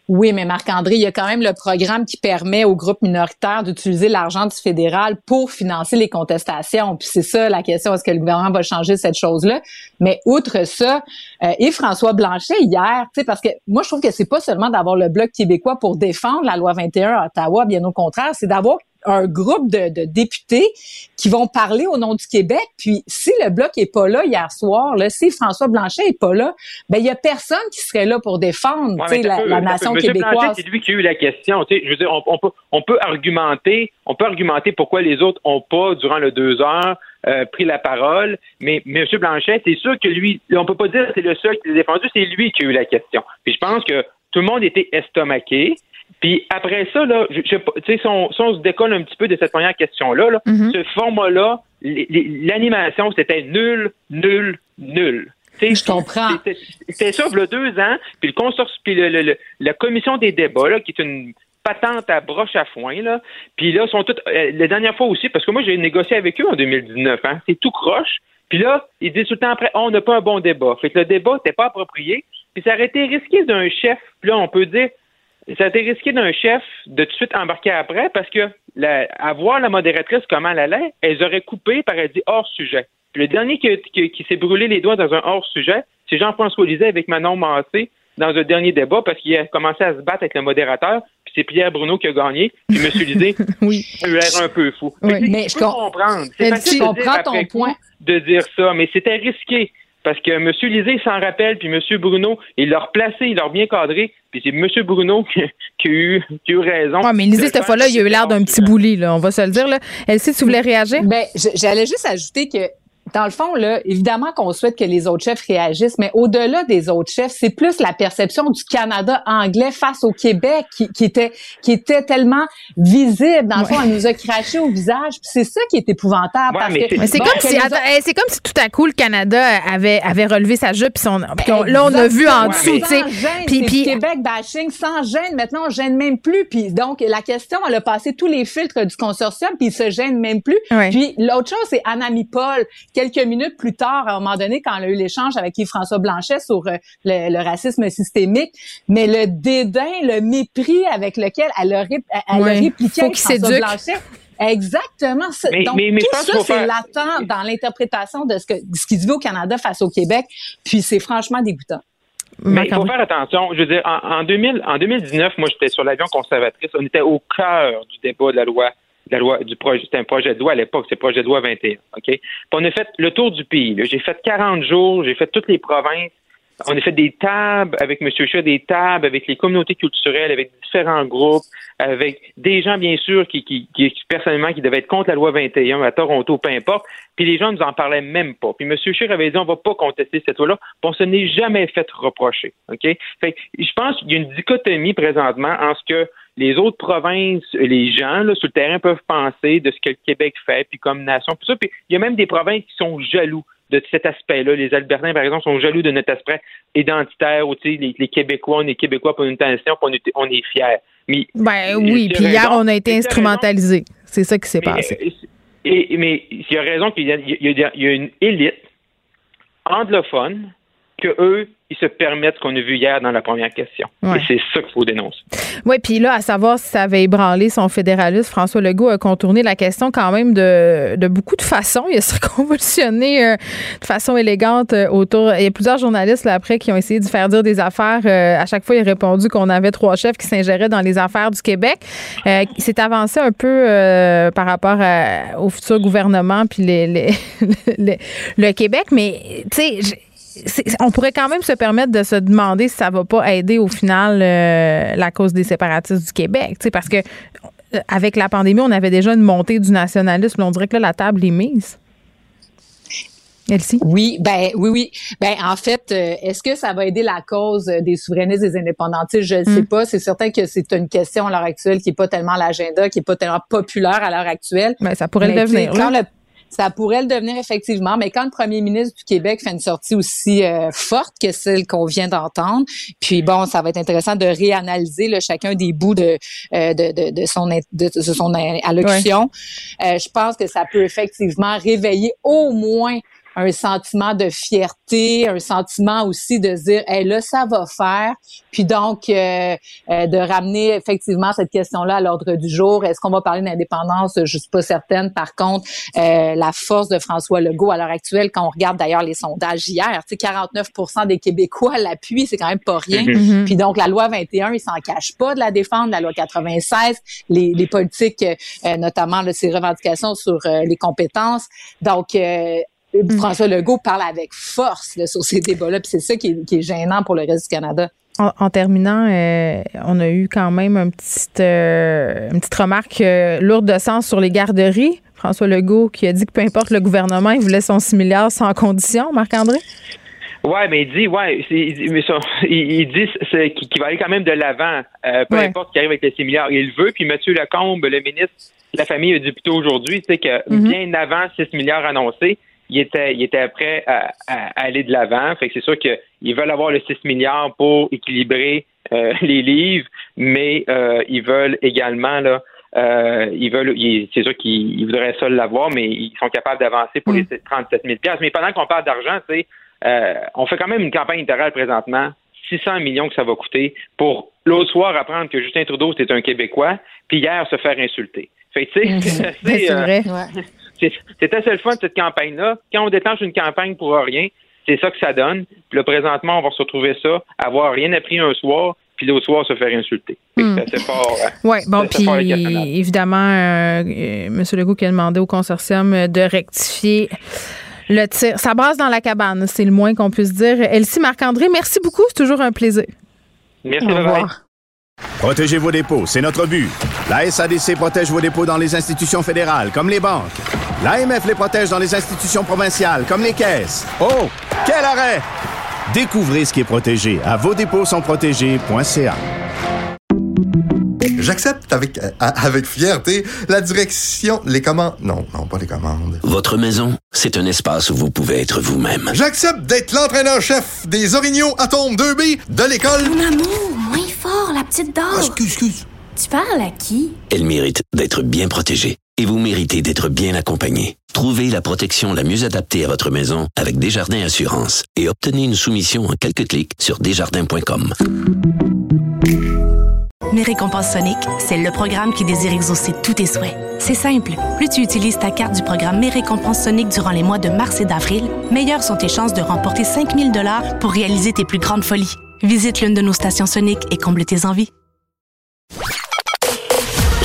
Oui, mais Marc-André, il y a quand même le programme qui permet aux groupes minoritaires d'utiliser l'argent du fédéral pour financer les contestations. Puis c'est ça la question, est-ce que le gouvernement va changer cette chose-là? Mais outre ça, et François Blanchet hier, tu sais, parce que moi je trouve que c'est pas seulement d'avoir le Bloc québécois pour défendre la loi 21 à Ottawa, bien au contraire, c'est d'avoir un groupe de députés qui vont parler au nom du Québec. Puis si le Bloc est pas là hier soir, là, si François Blanchet est pas là, ben il y a personne qui serait là pour défendre la nation québécoise. Blanchet, c'est lui qui a eu la question. Je veux dire, on peut argumenter pourquoi les autres ont pas durant le 2 heures pris la parole. Mais M. Blanchet, c'est sûr que lui, on peut pas dire que c'est le seul qui l'a défendu, c'est lui qui a eu la question. Puis je pense que tout le monde était estomaqué. Puis après ça, là, si on se décolle un petit peu de cette première question-là, là, mm-hmm. Ce format-là, l'animation, c'était nul. Je comprends. C'était ça, il y a 2 ans, puis le consortium, puis la commission des débats, là, qui est une patente à broche à foin, là, puis là, sont toutes, la dernière fois aussi, parce que moi, j'ai négocié avec eux en 2019, hein, c'est tout croche, puis là, ils disent tout le temps après, on n'a pas un bon débat. Fait que le débat n'était pas approprié, puis ça aurait été risqué d'un chef, puis là, on peut dire... Ça a été risqué d'un chef de tout de suite embarquer après parce que, à voir la modératrice comment elle allait, elles auraient coupé par elle dit hors-sujet. Le dernier qui s'est brûlé les doigts dans un hors-sujet, c'est Jean-François Lisée avec Manon Massé dans un dernier débat parce qu'il a commencé à se battre avec le modérateur, puis c'est Pierre Bruneau qui a gagné, puis M. Lisée oui. a eu l'air un peu fou. Oui, mais je peux comprendre. C'est facile de dire après coup de dire ça, mais c'était risqué. Parce que M. Lisée s'en rappelle, puis M. Bruneau, il l'a replacé, il l'a bien cadré, puis c'est M. Bruneau qui a eu raison. Oui, mais Lisée, cette fois-là, il a eu l'air d'un petit bouli, là, on va se le dire. Là. Elsie, tu voulais réagir? Bien, j'allais juste ajouter que, dans le fond, là, évidemment qu'on souhaite que les autres chefs réagissent, mais au-delà des autres chefs, c'est plus la perception du Canada anglais face au Québec qui était tellement visible. Dans le fond, elle nous a craché au visage. Puis c'est ça qui est épouvantable. Ouais, parce que, c'est comme si tout à coup le Canada avait relevé sa jupe. Là, on a vu en dessous. Sans gêne, puis Québec bashing, sans gêne. Maintenant, on gêne même plus. Puis donc, la question, elle a passé tous les filtres du consortium, puis ils se gênent même plus. Ouais. Puis l'autre chose, c'est Anami Paul. Quelques minutes plus tard, à un moment donné, quand on a eu l'échange avec Yves-François Blanchet sur le racisme systémique, mais le dédain, le mépris avec lequel elle a répliqué à Yves-François Blanchet. Exactement. Donc, tout ça, c'est latent dans l'interprétation de ce qui se vit au Canada face au Québec. Puis, c'est franchement dégoûtant. Mais il faut faire attention. Je veux dire, en 2019, moi, j'étais sur l'avion conservatrice. On était au cœur du débat de la loi du projet, c'était un projet de loi à l'époque, c'est le projet de loi 21, OK? Puis on a fait le tour du pays, là. J'ai fait 40 jours, j'ai fait toutes les provinces, on a fait des tables avec M. Chat, des tables avec les communautés culturelles, avec différents groupes, avec des gens, bien sûr, qui personnellement, qui devaient être contre la loi 21 à Toronto, peu importe, puis les gens nous en parlaient même pas. Puis M. Cyr avait dit, on va pas contester cette loi-là, puis on se n'est jamais fait reprocher, OK? Fait que je pense qu'il y a une dichotomie présentement en ce que les autres provinces, les gens là, sur le terrain peuvent penser de ce que le Québec fait, puis comme nation, puis ça. Puis il y a même des provinces qui sont jaloux de cet aspect-là. Les Albertains, par exemple, sont jaloux de notre aspect identitaire, où les Québécois, on est Québécois pour une nation, puis on est fiers. Mais, oui, puis hier, on a été instrumentalisés. C'est ça qui s'est passé. Mais il y a raison qu'il y a une élite anglophone que eux, ils se permettent ce qu'on a vu hier dans la première question. Ouais. Et c'est ça qu'il faut dénoncer. Oui, puis là, à savoir si ça avait ébranlé son fédéraliste, François Legault a contourné la question quand même de beaucoup de façons. Il a circonvolutionné de façon élégante autour. Il y a plusieurs journalistes là, après qui ont essayé de faire dire des affaires. À chaque fois, il a répondu qu'on avait 3 chefs qui s'ingéraient dans les affaires du Québec. Il s'est avancé un peu par rapport au futur gouvernement puis le Québec. Mais, tu sais... on pourrait quand même se permettre de se demander si ça va pas aider au final la cause des séparatistes du Québec, parce que avec la pandémie, on avait déjà une montée du nationalisme. On dirait que là, la table est mise. Elsie? Oui. Ben, en fait, est-ce que ça va aider la cause des souverainistes, des indépendantistes? Je ne sais pas. C'est certain que c'est une question à l'heure actuelle qui n'est pas tellement à l'agenda, qui n'est pas tellement populaire à l'heure actuelle. Ben, ça pourrait le devenir. Ça pourrait le devenir, effectivement, mais quand le premier ministre du Québec fait une sortie aussi forte que celle qu'on vient d'entendre, puis bon, ça va être intéressant de réanalyser là, chacun des bouts de son allocution. Ouais. Je pense que ça peut effectivement réveiller au moins un sentiment de fierté, un sentiment aussi de dire « Hey, là, ça va faire ». Puis donc, de ramener effectivement cette question-là à l'ordre du jour. Est-ce qu'on va parler d'indépendance? Je suis pas certaine. Par contre, la force de François Legault à l'heure actuelle, quand on regarde d'ailleurs les sondages hier, tu sais, 49% des Québécois l'appuient, c'est quand même pas rien. Mm-hmm. Puis donc, la loi 21, ils s'en cachent pas de la défendre. La loi 96, les politiques, notamment là, ces revendications sur les compétences. Donc, François Legault parle avec force là, sur ces débats-là, puis c'est ça qui est gênant pour le reste du Canada. En terminant, on a eu quand même une petite remarque lourde de sens sur les garderies. François Legault qui a dit que peu importe le gouvernement, il voulait son 6 milliards sans condition, Marc-André? Ouais, mais il dit qu'il va aller quand même de l'avant, peu importe ce qui arrive avec les 6 milliards. Il veut, puis M. Lacombe, le ministre de la Famille, a dit plutôt aujourd'hui, tu sais, que bien avant 6 milliards annoncés, il était prêt à aller de l'avant. Fait que c'est sûr qu'ils veulent avoir le 6 milliards pour équilibrer les livres, mais ils veulent également là. C'est sûr qu'ils voudraient ça l'avoir, mais ils sont capables d'avancer pour les 37 000 $. Mais pendant qu'on parle d'argent, on fait quand même une campagne électorale présentement. 600 millions que ça va coûter pour l'autre soir apprendre que Justin Trudeau c'est un Québécois, puis hier se faire insulter. Fait que tu sais, c'est vrai. Ouais. C'est assez le fun de cette campagne-là. Quand on déclenche une campagne pour rien, c'est ça que ça donne. Puis là, présentement, on va se retrouver ça, avoir rien appris un soir, puis l'autre soir, se faire insulter. C'est fort. Oui, bon, puis évidemment, M. Legault qui a demandé au consortium de rectifier le tir. Ça brasse dans la cabane, c'est le moins qu'on puisse dire. Elsie, Marc-André, merci beaucoup, c'est toujours un plaisir. Merci, Valérie. Protégez vos dépôts, c'est notre but. La SADC protège vos dépôts dans les institutions fédérales, comme les banques. L'AMF les protège dans les institutions provinciales, comme les caisses. Oh, quel arrêt! Découvrez ce qui est protégé à vosdépôtssontprotégés.ca. J'accepte avec fierté la direction, les commandes... Non, pas les commandes. Votre maison, c'est un espace où vous pouvez être vous-même. J'accepte d'être l'entraîneur-chef des Orignaux Atomes 2B de l'école... Maman! Moins fort, la petite dame. Ah, excuse. Tu parles à qui? Elle mérite d'être bien protégée. Et vous méritez d'être bien accompagnée. Trouvez la protection la mieux adaptée à votre maison avec Desjardins Assurance et obtenez une soumission en quelques clics sur Desjardins.com. Mes récompenses Sonic, c'est le programme qui désire exaucer tous tes souhaits. C'est simple. Plus tu utilises ta carte du programme Mes récompenses Sonic durant les mois de mars et d'avril, meilleures sont tes chances de remporter 5 000 $ pour réaliser tes plus grandes folies. Visite l'une de nos stations Sonic et comble tes envies.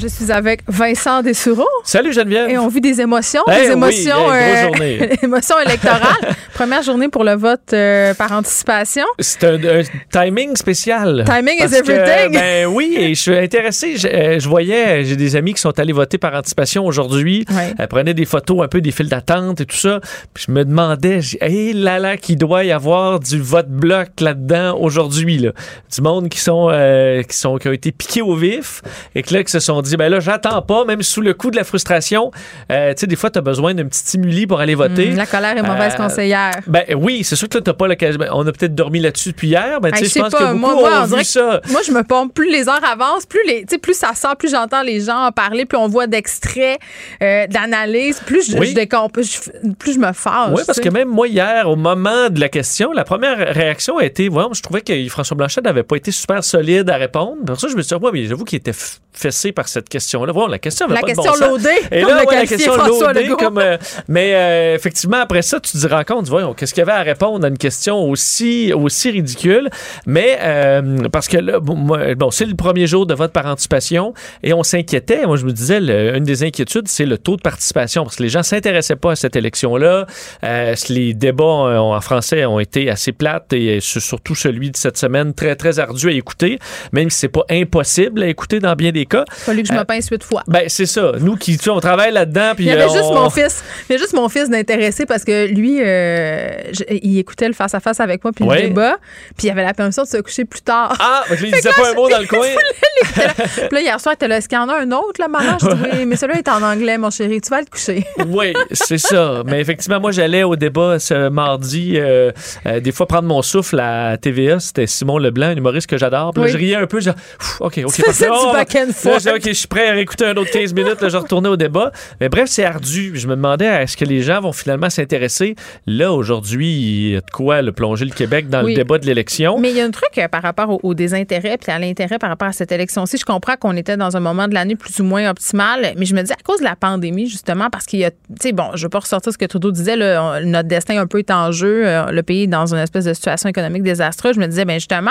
Je suis avec Vincent Dessureau. Salut Geneviève. Et on vit des émotions. Hey, des émotions, oui, émotions électorales. Première journée pour le vote par anticipation. C'est un timing spécial. Timing is everything. Ben oui, et je suis intéressé. Je voyais, j'ai des amis qui sont allés voter par anticipation aujourd'hui. Ouais. Elles prenaient des photos un peu des files d'attente et tout ça. Puis je me demandais, qu'il doit y avoir du vote bloc là-dedans aujourd'hui. Là. Du monde qui ont été piqués au vif et que là, qui se sont dit, ben là, j'attends pas, même sous le coup de la frustration. Tu sais, des fois, t'as besoin d'un petit stimuli pour aller voter. La colère est mauvaise conseillère. Ben oui, c'est sûr que là, t'as pas l'occasion. On a peut-être dormi là-dessus depuis hier. Ben, tu sais, je pense que beaucoup ont vu ça. Moi, je me pompe. Plus les heures avancent, plus ça sort, plus j'entends les gens en parler, plus on voit d'extraits, d'analyses, plus je me fâche. Oui, parce que même moi, hier, au moment de la question, la première réaction a été, je trouvais que François Blanchet n'avait pas été super solide à répondre. Pour ça, je me suis dit, mais j'avoue qu'il était fessé par cette question-là. Bon, la question avait la pas question de bon sens. Et là, ouais, la question loadée. Mais effectivement, après ça, tu te rends compte, voyons, qu'est-ce qu'il y avait à répondre à une question aussi ridicule. Mais parce que là, bon, c'est le premier jour de vote par anticipation et on s'inquiétait. Moi, je me disais, une des inquiétudes, c'est le taux de participation parce que les gens ne s'intéressaient pas à cette élection-là. Les débats en français ont été assez plates et surtout celui de cette semaine, très, très ardu à écouter, même si c'est pas impossible à écouter dans bien des cas. Il a fallu que je me pince 8 fois. Ben, c'est ça. Nous qui, on travaille là-dedans. Puis, il y avait juste mon fils. Il y avait juste mon fils d'intéressé parce que lui, il écoutait le face-à-face avec moi puis le débat. Puis il avait la permission de se coucher plus tard. Ah, donc lui, il disait pas un mot dans le coin. Puis là, hier soir, il était là. Est-ce qu'il y en a un autre, là, maman? Je dis, oui, mais celui-là est en anglais, mon chéri. Tu vas le coucher. Oui, c'est ça. Mais effectivement, moi, j'allais au débat ce mardi. Des fois, prendre mon souffle à TVA. C'était Simon Leblanc, un humoriste que j'adore. Puis là, je riais un peu. Je dis, OK. OK, je suis prêt à réécouter un autre 15 minutes. Là, je retournais au débat. Mais bref, c'est ardu. Je me demandais, est-ce que les gens vont finalement s'intéresser? Là, aujourd'hui, il y a de quoi le plonger le Québec dans le débat de l'élection. Mais il y a un truc par rapport au désintérêt puis à l'intérêt par rapport à cette élection-ci. Je comprends qu'on était dans un moment de l'année plus ou moins optimal, mais je me dis, à cause de la pandémie, justement, parce qu'il y a... Tu sais, bon, je veux pas ressortir ce que Trudeau disait, là, notre destin un peu est en jeu, le pays est dans une espèce de situation économique désastreuse. Je me disais, bien, justement,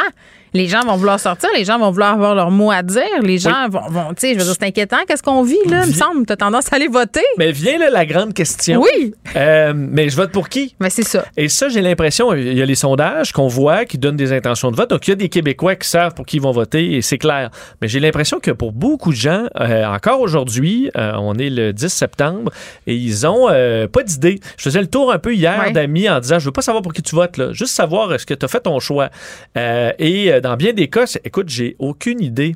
les gens vont vouloir sortir, les gens vont vouloir avoir leur mot à dire, les gens vont tu sais, je veux dire, c'est inquiétant, qu'est-ce qu'on vit, là, il me semble, t'as tendance à aller voter. Mais vient, là, la grande question. Oui! Mais je vote pour qui? Mais c'est ça. Et ça, j'ai l'impression, il y a les sondages qu'on voit qui donnent des intentions de vote, donc il y a des Québécois qui savent pour qui ils vont voter, et c'est clair. Mais j'ai l'impression que pour beaucoup de gens, encore aujourd'hui, on est le 10 septembre, et ils ont pas d'idée. Je faisais le tour un peu hier d'amis en disant, je veux pas savoir pour qui tu votes, là, juste savoir est-ce que t'as fait ton choix. Et dans bien des cas, écoute, j'ai aucune idée.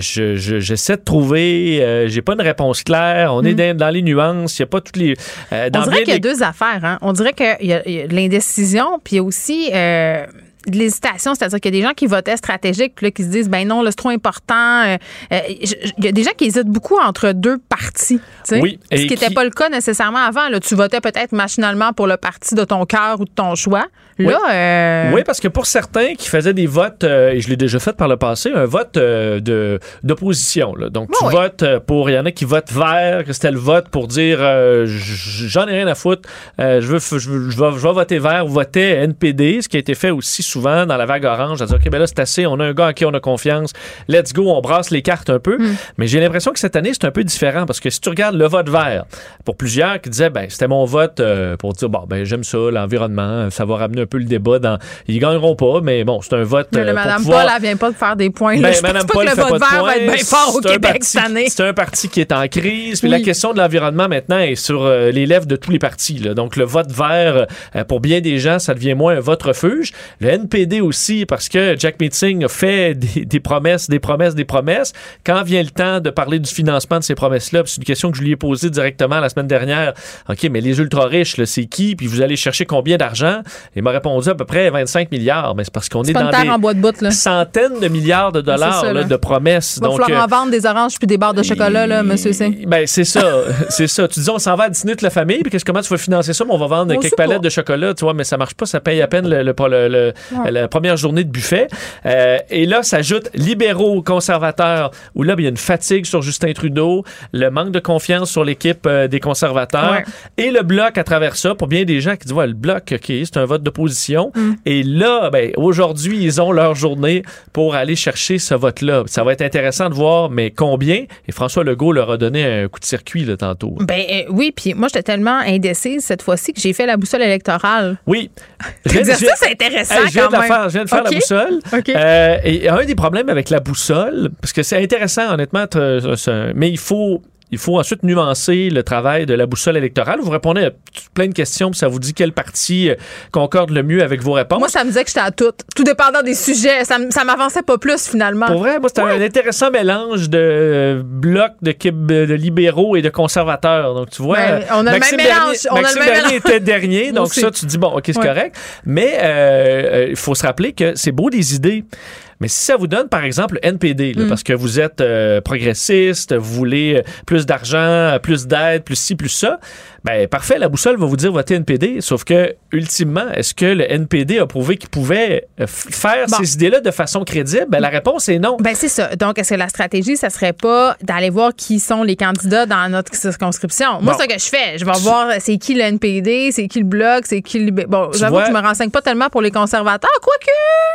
J'essaie de trouver, j'ai pas une réponse claire, on est dans les nuances, il n'y a pas toutes les... on dirait qu'il y a deux affaires, hein? On dirait qu'il y a l'indécision, puis il y a aussi... de l'hésitation, c'est-à-dire qu'il y a des gens qui votaient stratégique, là, qui se disent, ben non, là, c'est trop important. Il y a des gens qui hésitent beaucoup entre deux partis. Oui, ce qui n'était pas le cas nécessairement avant. Là, tu votais peut-être machinalement pour le parti de ton cœur ou de ton choix. Là, oui, parce que pour certains qui faisaient des votes, et je l'ai déjà fait par le passé, un vote d'opposition. Là. Donc, tu votes pour... Il y en a qui votent vert, que c'était le vote pour dire j'en ai rien à foutre, je vais voter vert ou voter NPD, ce qui a été fait aussi souvent dans la vague orange, à dire, OK, ben là, c'est assez, on a un gars à qui on a confiance, let's go, on brasse les cartes un peu. Mais j'ai l'impression que cette année, c'est un peu différent, parce que si tu regardes le vote vert, pour plusieurs qui disaient, ben, c'était mon vote pour dire, bon, ben, j'aime ça, l'environnement, ça va ramener un peu le débat dans... Ils gagneront pas, mais bon, c'est un vote... Madame Paul, elle vient pas de faire des points. Ben, Madame Paul, le vote vert va être bien fort au Québec cette année. C'est un parti qui est en crise, puis la question de l'environnement, maintenant, est sur les lèvres de tous les partis, là. Donc, le vote vert, pour bien des gens, ça devient moins un vote refuge. Le NPD aussi, parce que Jack Meeting a fait des promesses. Quand vient le temps de parler du financement de ces promesses-là, c'est une question que je lui ai posée directement la semaine dernière. OK, mais les ultra-riches, là, c'est qui? Puis vous allez chercher combien d'argent? Il m'a répondu à peu près 25 milliards. Mais c'est parce qu'on est dans des centaines de milliards de dollars ça, là. De promesses. Il va falloir en vendre des oranges puis des barres de chocolat, là, monsieur Cyr. Ben, c'est ça. C'est ça. Tu dis, on s'en va à dîner toute la famille, puis comment tu vas financer ça? Mais on va vendre quelques palettes de chocolat, tu vois, mais ça marche pas, ça paye à peine la première journée de buffet. Et là, s'ajoutent libéraux, conservateurs, où là, il y a une fatigue sur Justin Trudeau, le manque de confiance sur l'équipe des conservateurs et le bloc à travers ça, pour bien des gens qui disent, le bloc, OK, c'est un vote d'opposition. Et là, ben, aujourd'hui, ils ont leur journée pour aller chercher ce vote-là. Ça va être intéressant de voir, mais combien? Et François Legault leur a donné un coup de circuit, là, tantôt. Ben oui, puis moi, j'étais tellement indécise cette fois-ci que j'ai fait la boussole électorale. Oui. Ça, c'est intéressant. Hey, je viens de faire la boussole. Okay. Et un des problèmes avec la boussole, parce que c'est intéressant, honnêtement, mais il faut ensuite nuancer le travail de la boussole électorale. Vous répondez à plein de questions, puis ça vous dit quel parti concorde le mieux avec vos réponses. Moi, ça me disait que j'étais à tout dépendant des sujets. Ça m'avançait pas plus, finalement. Pour vrai, moi, c'était un intéressant mélange de blocs de libéraux et de conservateurs. Donc, tu vois, Maxime Bernier était dernier, donc ça, tu dis, bon, OK, c'est correct. Mais il faut se rappeler que c'est beau des idées. Mais si ça vous donne, par exemple, le NPD, là, parce que vous êtes progressiste, vous voulez plus d'argent, plus d'aide, plus ci, plus ça, ben parfait, la boussole va vous dire votez NPD, sauf que, ultimement, est-ce que le NPD a prouvé qu'il pouvait faire ces idées-là de façon crédible? Ben, la réponse est non. Ben, c'est ça. Donc, est-ce que la stratégie, ça serait pas d'aller voir qui sont les candidats dans notre circonscription? Moi, c'est ce que je fais. Je vais voir c'est qui le NPD, c'est qui le Bloc, c'est qui le... Bon, j'avoue que je me renseigne pas tellement pour les conservateurs, quoique...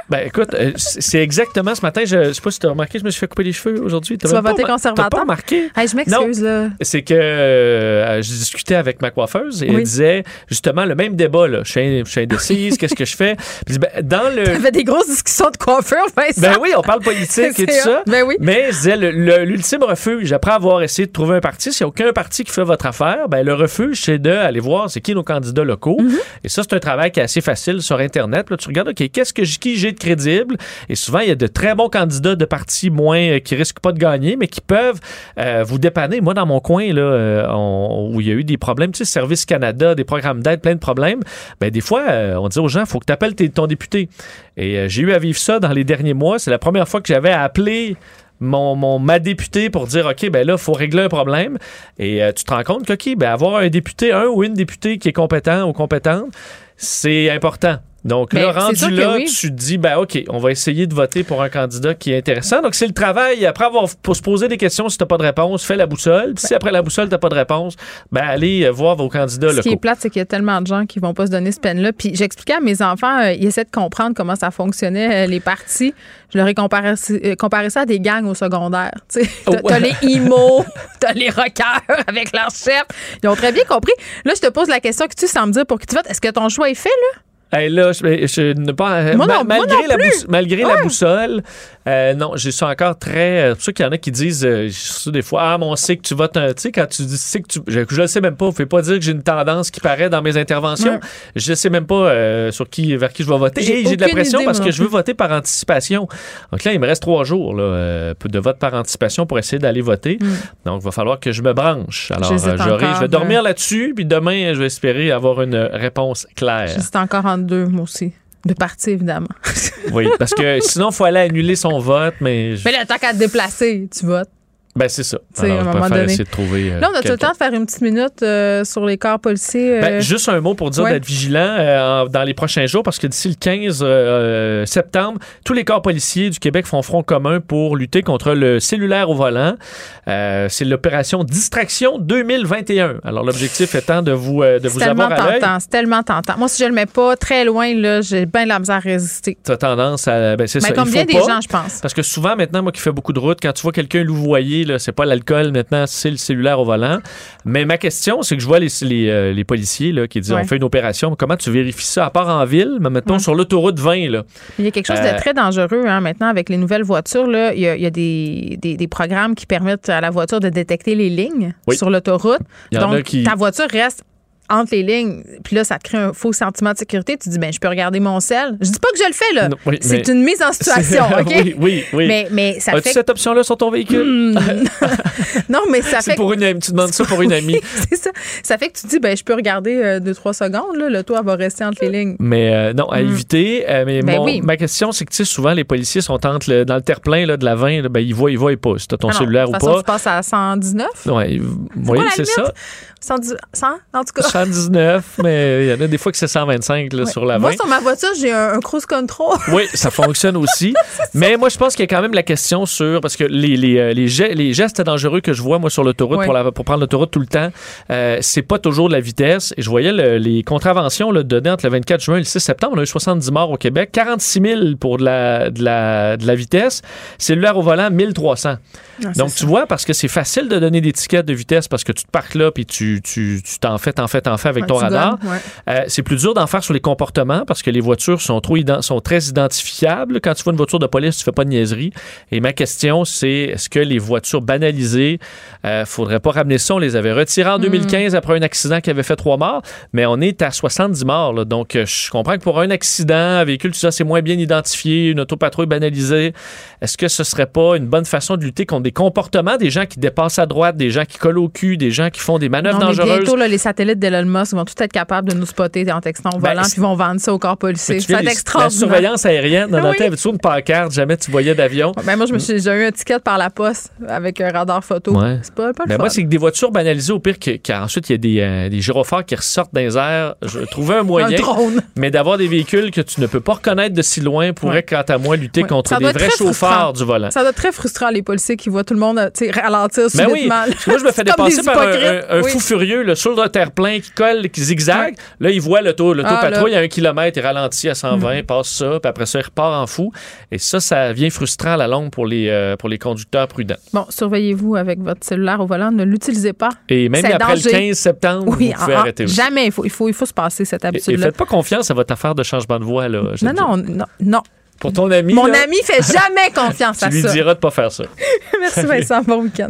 Ben, écoute, c'est exactement ce matin, je sais pas si t'as remarqué, je me suis fait couper les cheveux aujourd'hui. Tu vas voter conservateur? T'as pas remarqué? Hey, je m'excuse, là. C'est que je discutais avec ma coiffeuse et elle disait, justement, le même débat, là. Je suis indécise, qu'est-ce que je fais? Puis, ben, dans le... T'avais des grosses discussions de coiffeur, Vincent. Ben oui, on parle politique et tout ça. Ben oui. Mais je disais, l'ultime refuge, après avoir essayé de trouver un parti, s'il n'y a aucun parti qui fait votre affaire, ben le refuge, c'est d'aller voir c'est qui nos candidats locaux. Et ça, c'est un travail qui est assez facile sur Internet. Là, tu regardes, OK, qu'est-ce que qui j'ai de crédible? Et souvent, il y a de très bons candidats de partis moins qui risquent pas de gagner, mais qui peuvent vous dépanner. Moi, dans mon coin, là, où il y a eu des problèmes, tu sais, Service Canada, des programmes d'aide, plein de problèmes, ben des fois, on dit aux gens, il faut que tu appelles ton député. Et j'ai eu à vivre ça dans les derniers mois. C'est la première fois que j'avais à appeler ma députée pour dire OK, ben là, il faut régler un problème. Et tu te rends compte que, OK, ben avoir un député, un ou une députée qui est compétent ou compétente, c'est important. Donc, ben, là, rendu là, tu te dis, ben OK, on va essayer de voter pour un candidat qui est intéressant. Donc, c'est le travail. Après avoir pour se poser des questions, si t'as pas de réponse, fais la boussole. Puis si après la boussole, t'as pas de réponse, ben allez voir vos candidats locaux. Ce qui est plate, c'est qu'il y a tellement de gens qui vont pas se donner cette peine-là. Puis j'expliquais à mes enfants, ils essaient de comprendre comment ça fonctionnait, les partis. Je leur ai comparé ça à des gangs au secondaire. T'as les imos, t'as les rockers avec leur chef. Ils ont très bien compris. Là, je te pose la question que tu sens me dire pour qui tu votes. Est-ce que ton choix est fait, là? Hey, là, malgré la boussole, non, j'ai ça encore très... C'est sûr qu'il y en a qui disent, je sais des fois, ah, mais on sait que tu votes... Tu sais, quand tu sais que tu... Je le sais même pas, vous ne pouvez pas dire que j'ai une tendance qui paraît dans mes interventions. Ouais. Je sais même pas vers qui je vais voter. Et j'ai de la pression parce que je veux voter par anticipation. Donc là, il me reste 3 jours là, de vote par anticipation pour essayer d'aller voter. Donc, il va falloir que je me branche. Alors, je vais dormir là-dessus, puis demain, je vais espérer avoir une réponse claire. J'hésite encore en deux, moi aussi. De parti, évidemment. Oui, parce que sinon, il faut aller annuler son vote, mais... Mais là, tant qu'à te déplacer, tu votes. Ben c'est ça. Alors, à un moment donné. Essayer de trouver, là, on a tout le temps de faire une petite minute sur les corps policiers. Ben, juste un mot pour dire d'être vigilant dans les prochains jours, parce que d'ici le 15 septembre, tous les corps policiers du Québec font front commun pour lutter contre le cellulaire au volant. C'est l'opération Distraction 2021. Alors, l'objectif étant de vous avoir à l'œil. C'est tellement tentant. Moi, si je le mets pas très loin, là, j'ai bien de la misère à résister. Tu as tendance à... Ben, c'est ça. Mais comme bien des gens, je pense. Parce que souvent, maintenant, moi qui fais beaucoup de route, quand tu vois quelqu'un louvoyer, là, c'est pas l'alcool maintenant, c'est le cellulaire au volant. Mais ma question, c'est que je vois les policiers là, qui disent on fait une opération, mais comment tu vérifies ça? À part en ville, mais mettons sur l'autoroute 20. Là. Il y a quelque chose de très dangereux hein, maintenant avec les nouvelles voitures. Là, il y a des programmes qui permettent à la voiture de détecter les lignes sur l'autoroute. Donc, ta voiture reste entre les lignes, puis là, ça te crée un faux sentiment de sécurité. Tu dis, ben je peux regarder mon sel. Je dis pas que je le fais, là. Non, c'est une mise en situation, OK? Oui. Mais ça As-tu cette option-là sur ton véhicule? Non, mais ça fait... Tu demandes ça pour une amie. C'est ça. Ça fait que tu dis, ben je peux regarder 2-3 secondes, là. Le toit va rester entre les lignes. Mais non, à éviter. Mais ma question, c'est que, tu sais, souvent, les policiers sont dans le terre-plein là, de la 20, là, ben ils voient pas si t'as ton cellulaire ou pas. De toute façon, tu passes à 119. Oui, c'est ça. 100, en tout cas. 119, mais il y en a des fois que c'est 125 là, sur la 20. Moi, sur ma voiture, j'ai un cruise control. Oui, ça fonctionne aussi. Mais moi, je pense qu'il y a quand même la question sur... Parce que les gestes dangereux que je vois, moi, sur l'autoroute, pour prendre l'autoroute tout le temps, c'est pas toujours de la vitesse. Et je voyais les contraventions là, données entre le 24 juin et le 6 septembre. On a eu 70 morts au Québec. 46 000 pour de la vitesse. Cellulaire au volant, 1300. Ah, donc, tu vois, parce que c'est facile de donner des tickets de vitesse parce que tu te parques là puis tu t'en fais avec ton radar. C'est plus dur d'en faire sur les comportements parce que les voitures sont très identifiables. Quand tu vois une voiture de police, tu fais pas de niaiserie. Et ma question, c'est est-ce que les voitures banalisées, faudrait pas ramener ça? On les avait retirées en 2015 après un accident qui avait fait 3 morts, mais on est à 70 morts. Là. Donc, je comprends que pour un accident, un véhicule, tout ça, c'est moins bien identifié, une autopatrouille banalisée. Est-ce que ce serait pas une bonne façon de lutter contre des comportements des gens qui dépassent à droite, des gens qui collent au cul, des gens qui font des manœuvres dangereuses? Bientôt, là, les satellites de Elon Musk vont tout être capables de nous spotter en textant au volant, puis vont vendre ça au corps policier. Ça va être extraordinaire. La surveillance aérienne, dans le temps, avait toujours une pancarte, jamais tu voyais d'avion. Ben moi, je me suis déjà eu un ticket par la poste avec un radar photo. Ouais. C'est pas le fun. Moi, c'est que des voitures banalisées, au pire, qu'ensuite, il y a des gyrophares qui ressortent dans les airs. Je trouvais un moyen. Un mais d'avoir des véhicules que tu ne peux pas reconnaître de si loin pourrait, quant à moi, lutter contre des vrais chauffeurs du volant. Ça doit être très frustrant, les policiers qui voient tout le monde ralentir subitement. Ben oui, parce que moi, je me fais dépasser par un fou furieux, le sur le terre-plein qui colle, qui zigzague. Ouais. Là, il voit l'auto-patrouille à 1 km, il ralentit à 120, passe ça, puis après ça, il repart en fou. Et ça devient frustrant à la longue pour les conducteurs prudents. Bon, surveillez-vous avec votre cellulaire au volant, ne l'utilisez pas. Et même après le 15 septembre, vous pouvez arrêter aussi. Jamais, il faut se passer cette habitude-là. Et faites pas confiance à votre affaire de changement de voie, là. Non. Pour ton ami. Mon ami fait jamais confiance à ça. Tu lui diras de pas faire ça. Merci Vincent, bon week-end.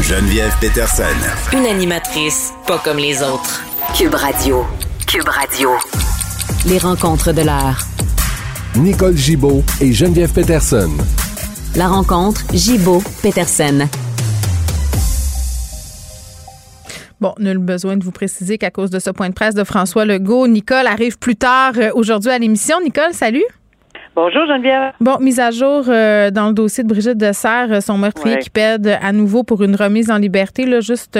Geneviève Pétersen. Une animatrice pas comme les autres. QUB Radio. Les rencontres de l'art. Nicole Gibot et Geneviève Pétersen. La rencontre Gibot-Pétersen. Bon, nul besoin de vous préciser qu'à cause de ce point de presse de François Legault, Nicole arrive plus tard aujourd'hui à l'émission. Nicole, salut. Bonjour Geneviève. Bon, mise à jour dans le dossier de Brigitte Dessert, son meurtrier qui plaide à nouveau pour une remise en liberté. Là, juste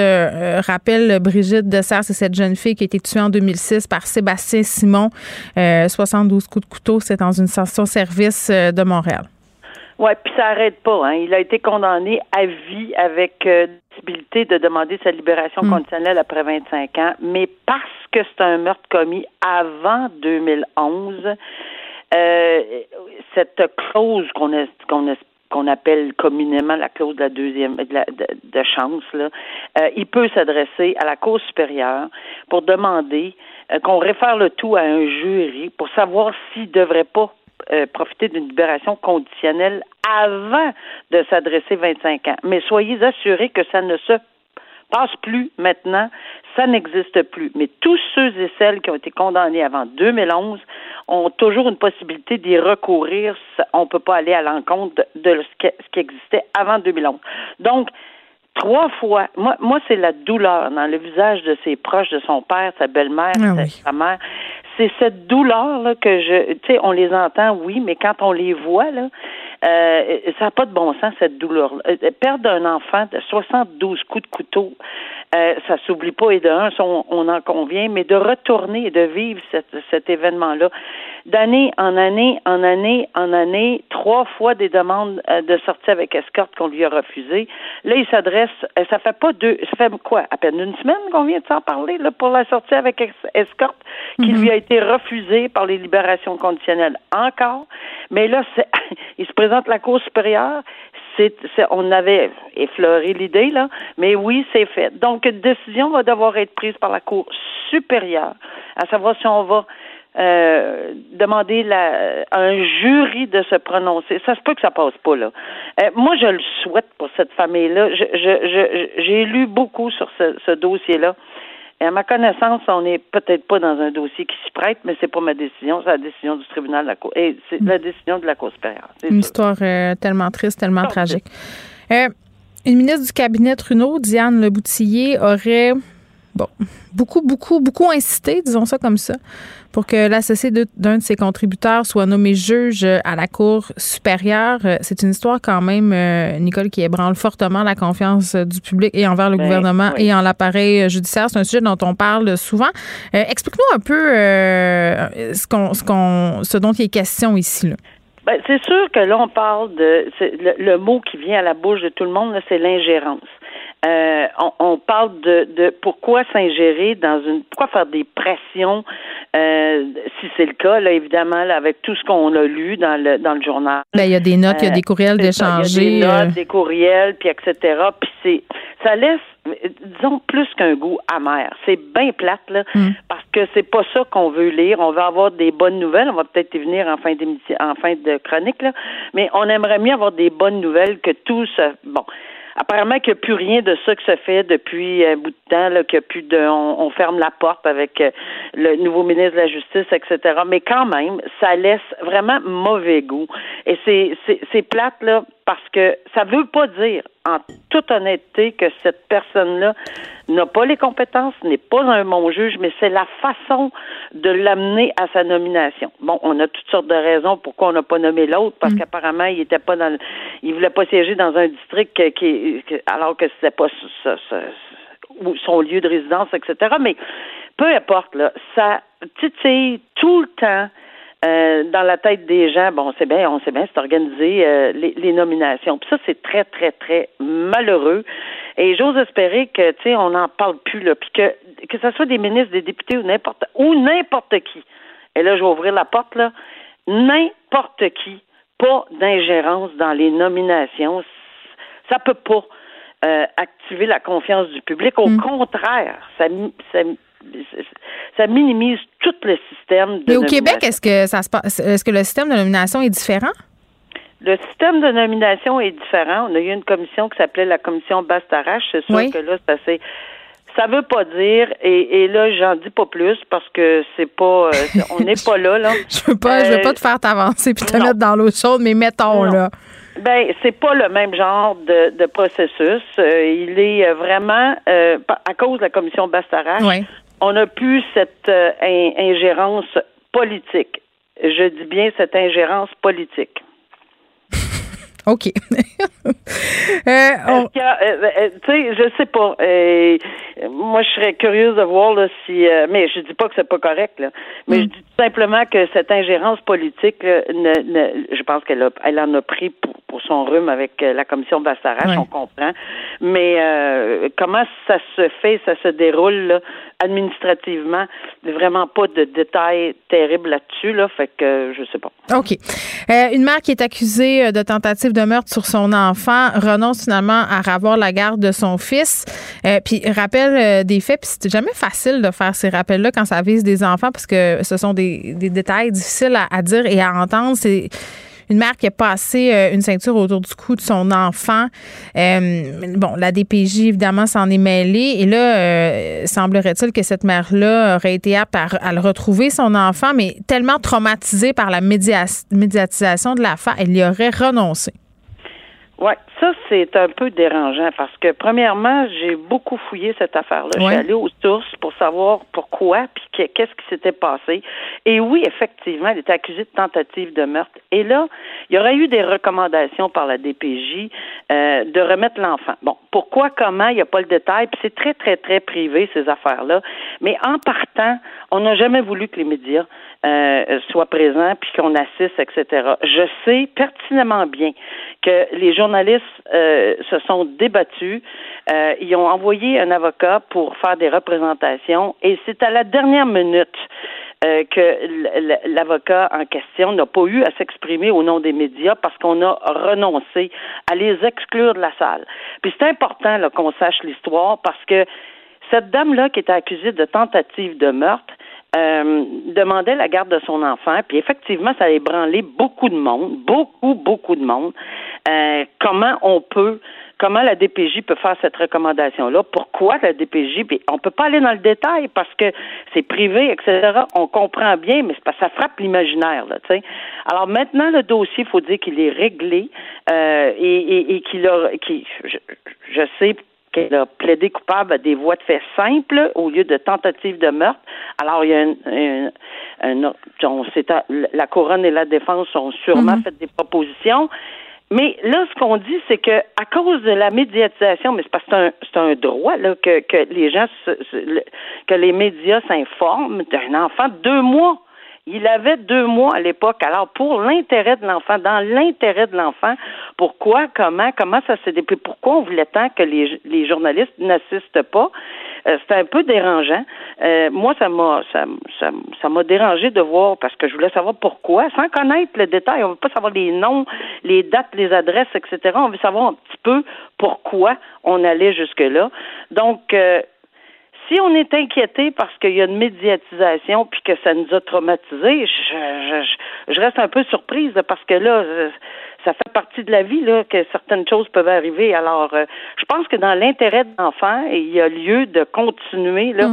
rappel, Brigitte Dessert, c'est cette jeune fille qui a été tuée en 2006 par Sébastien Simon. 72 coups de couteau, c'est dans une station-service de Montréal. Oui, puis ça n'arrête pas. Hein. Il a été condamné à vie avec possibilité de demander sa libération conditionnelle après 25 ans, mais parce que c'est un meurtre commis avant 2011, cette clause qu'on appelle communément la clause de la deuxième de chance, là, il peut s'adresser à la Cour supérieure pour demander qu'on réfère le tout à un jury pour savoir s'il ne devrait pas profiter d'une libération conditionnelle avant de s'adresser 25 ans. Mais soyez assurés que ça ne se passe plus maintenant, ça n'existe plus. Mais tous ceux et celles qui ont été condamnés avant 2011 ont toujours une possibilité d'y recourir. On ne peut pas aller à l'encontre de ce qui existait avant 2011. Donc, 3 fois, moi c'est la douleur dans le visage de ses proches, de son père, sa belle-mère, sa mère. C'est cette douleur là que on les entend, oui, mais quand on les voit là, ça n'a pas de bon sens cette douleur. Perdre un enfant de 72 coups de couteau, ça s'oublie pas et de un, on en convient, mais de retourner et de vivre cet événement là, d'année en année, 3 fois des demandes de sortie avec escorte qu'on lui a refusées. Là, il s'adresse, ça fait à peine une semaine qu'on vient de s'en parler là pour la sortie avec escorte qui lui a été refusé par les libérations conditionnelles encore, mais là, il se présente à la Cour supérieure, on avait effleuré l'idée, là, mais oui, c'est fait. Donc, une décision va devoir être prise par la Cour supérieure, à savoir si on va demander à un jury de se prononcer. Ça se peut que ça passe pas, là. Moi, je le souhaite pour cette famille-là. J'ai lu beaucoup sur ce dossier-là. Et à ma connaissance, on n'est peut-être pas dans un dossier qui s'y prête, mais c'est pas ma décision, c'est la décision du tribunal de la Cour. Et c'est la décision de la Cour supérieure. Une histoire tellement triste, tellement tragique. Une ministre du cabinet Trudeau, Diane Le Boutillier, aurait beaucoup incité, disons ça comme ça, pour que l'associé d'un de ses contributeurs soit nommé juge à la Cour supérieure. C'est une histoire quand même, Nicole, qui ébranle fortement la confiance du public et envers le gouvernement et en l'appareil judiciaire. C'est un sujet dont on parle souvent. Explique-nous un peu ce dont il est question ici, là. Ben, c'est sûr que là, on parle le mot qui vient à la bouche de tout le monde, là, c'est l'ingérence. On parle de pourquoi s'ingérer dans une... Pourquoi faire des pressions, si c'est le cas, là, évidemment, là, avec tout ce qu'on a lu dans le journal. Ben, il y a des notes, il y a des courriels d'échanger. Il y a des notes, des courriels, puis etc. Puis ça laisse, disons, plus qu'un goût amer. C'est bien plate, là, parce que c'est pas ça qu'on veut lire. On veut avoir des bonnes nouvelles. On va peut-être y venir en fin de chronique, là. Mais on aimerait mieux avoir des bonnes nouvelles que tout ça. Bon. Apparemment qu'il n'y a plus rien de ça qui se fait depuis un bout de temps, là, qu'il n'y a plus de... On ferme la porte avec le nouveau ministre de la Justice, etc. Mais quand même, ça laisse vraiment mauvais goût. Et c'est plate, là, parce que ça ne veut pas dire, en toute honnêteté, que cette personne-là n'a pas les compétences, n'est pas un bon juge, mais c'est la façon de l'amener à sa nomination. Bon, on a toutes sortes de raisons pourquoi on n'a pas nommé l'autre, parce qu'apparemment, il était pas dans... Il voulait pas siéger dans un district qui alors que c'était pas son lieu de résidence, etc. Mais peu importe, là, ça titille tout le temps dans la tête des gens. Bon, on sait bien, c'est organisé les nominations. Puis ça, c'est très, très, très malheureux. Et j'ose espérer que, tu sais, on n'en parle plus là, puis que ça soit des ministres, des députés ou n'importe qui. Et là, je vais ouvrir la porte là. N'importe qui, pas d'ingérence dans les nominations. Ça peut pas activer la confiance du public. Au contraire, ça minimise tout le système de nomination. Mais au Québec, est-ce que le système de nomination est différent? Le système de nomination est différent. On a eu une commission qui s'appelait la commission Bastarache. C'est sûr que là, c'est assez... Ça veut pas dire, et là, j'en dis pas plus parce que c'est pas... on n'est pas là, là. Je veux pas te faire t'avancer puis te mettre dans l'eau chaude, mais mettons, là. Ben, c'est pas le même genre de processus. Il est vraiment... à cause de la commission Bastarache, on a plus cette ingérence politique. Je dis bien cette ingérence politique. OK. Je sais pas. Moi, je serais curieuse de voir là, si... mais je dis pas que c'est pas correct, là. Mais je dis tout simplement que cette ingérence politique, là, je pense qu'elle en a pris pour son rhume avec la commission Bastarache, on comprend. Mais comment ça se fait, ça se déroule là, administrativement, vraiment pas de détails terribles là-dessus, là, fait que je sais pas. OK. Une mère qui est accusée de tentative de meurtre sur son enfant renonce finalement à avoir la garde de son fils, puis rappelle des faits, puis c'est jamais facile de faire ces rappels-là quand ça vise des enfants, parce que ce sont des détails difficiles à dire et à entendre. C'est une mère qui a passé une ceinture autour du cou de son enfant. Bon, la DPJ, évidemment, s'en est mêlée. Et là, semblerait-il que cette mère-là aurait été apte à le retrouver, son enfant, mais tellement traumatisée par la médiatisation de l'affaire, elle y aurait renoncé. Oui, ça, c'est un peu dérangeant parce que, premièrement, j'ai beaucoup fouillé cette affaire-là. Ouais. Je suis allée aux sources pour savoir pourquoi puis qu'est-ce qui s'était passé. Et oui, effectivement, elle était accusée de tentative de meurtre. Et là, il y aurait eu des recommandations par la DPJ de remettre l'enfant. Bon, pourquoi, comment, il n'y a pas le détail. Puis c'est très, très, très privé, ces affaires-là. Mais en partant, on n'a jamais voulu que les médias soient présents puis qu'on assiste, etc. Je sais pertinemment bien que les journalistes se sont débattus. Ils ont envoyé un avocat pour faire des représentations et c'est à la dernière minute que l'avocat en question n'a pas eu à s'exprimer au nom des médias parce qu'on a renoncé à les exclure de la salle. Puis c'est important là, qu'on sache l'histoire parce que cette dame-là qui était accusée de tentative de meurtre demandait la garde de son enfant, puis effectivement, ça a ébranlé beaucoup de monde, beaucoup de monde. Comment la DPJ peut faire cette recommandation-là? Pourquoi la DPJ? Puis on peut pas aller dans le détail parce que c'est privé, etc. On comprend bien, mais c'est parce que ça frappe l'imaginaire, là, tu sais. Alors maintenant, le dossier, il faut dire qu'il est réglé et je sais qu'elle a plaidé coupable à des voies de fait simples au lieu de tentative de meurtre. Alors, il y a la couronne et la défense ont sûrement fait des propositions. Mais là, ce qu'on dit, c'est que à cause de la médiatisation, mais c'est parce que c'est un droit là que les médias s'informent d'un enfant de 2 mois. Il avait 2 mois à l'époque. Alors, pour l'intérêt de l'enfant, dans l'intérêt de l'enfant, pourquoi, comment ça s'est déplacé? Pourquoi on voulait tant que les journalistes n'assistent pas? C'était un peu dérangeant. Moi, ça m'a dérangé de voir, parce que je voulais savoir pourquoi, sans connaître le détail. On veut pas savoir les noms, les dates, les adresses, etc. On veut savoir un petit peu pourquoi on allait jusque-là. Donc, si on est inquiété parce qu'il y a une médiatisation puis que ça nous a traumatisés, je reste un peu surprise parce que là, ça fait partie de la vie là que certaines choses peuvent arriver. Alors, je pense que dans l'intérêt de l'enfant, il y a lieu de continuer là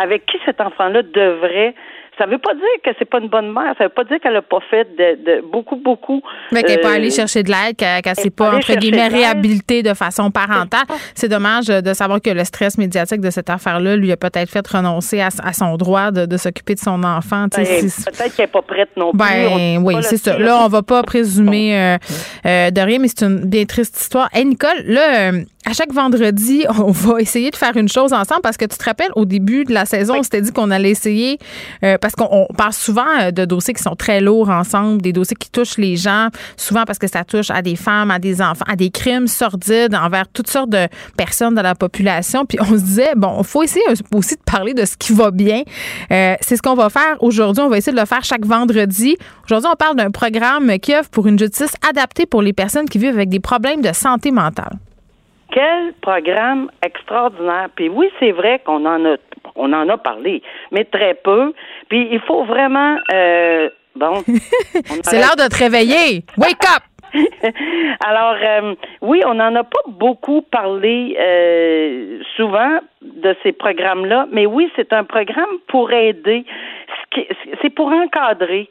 avec qui cet enfant-là devrait. Ça veut pas dire que c'est pas une bonne mère, ça veut pas dire qu'elle a pas fait de beaucoup. Mais qu'elle n'est pas allée chercher de l'aide, qu'elle s'est pas, entre guillemets, réhabilitée de façon parentale. C'est dommage de savoir que le stress médiatique de cette affaire-là lui a peut-être fait renoncer à son droit de s'occuper de son enfant. Ben, si, peut-être qu'elle n'est pas prête non plus. Ben oui, c'est ça. Là, on va pas présumer de rien, mais c'est une bien triste histoire. Hey, Nicole, là... À chaque vendredi, on va essayer de faire une chose ensemble parce que tu te rappelles, au début de la saison, on s'était dit qu'on allait essayer, parce qu'on parle souvent de dossiers qui sont très lourds ensemble, des dossiers qui touchent les gens, souvent parce que ça touche à des femmes, à des enfants, à des crimes sordides envers toutes sortes de personnes de la population. Puis on se disait, bon, il faut essayer aussi de parler de ce qui va bien. C'est ce qu'on va faire aujourd'hui. On va essayer de le faire chaque vendredi. Aujourd'hui, on parle d'un programme qui offre pour une justice adaptée pour les personnes qui vivent avec des problèmes de santé mentale. Quel programme extraordinaire. Puis oui, c'est vrai qu'on en a parlé, mais très peu. Puis il faut vraiment... c'est l'heure de te réveiller. Wake up! Alors, oui, on n'en a pas beaucoup parlé souvent de ces programmes-là, mais oui, c'est un programme pour aider. C'est pour encadrer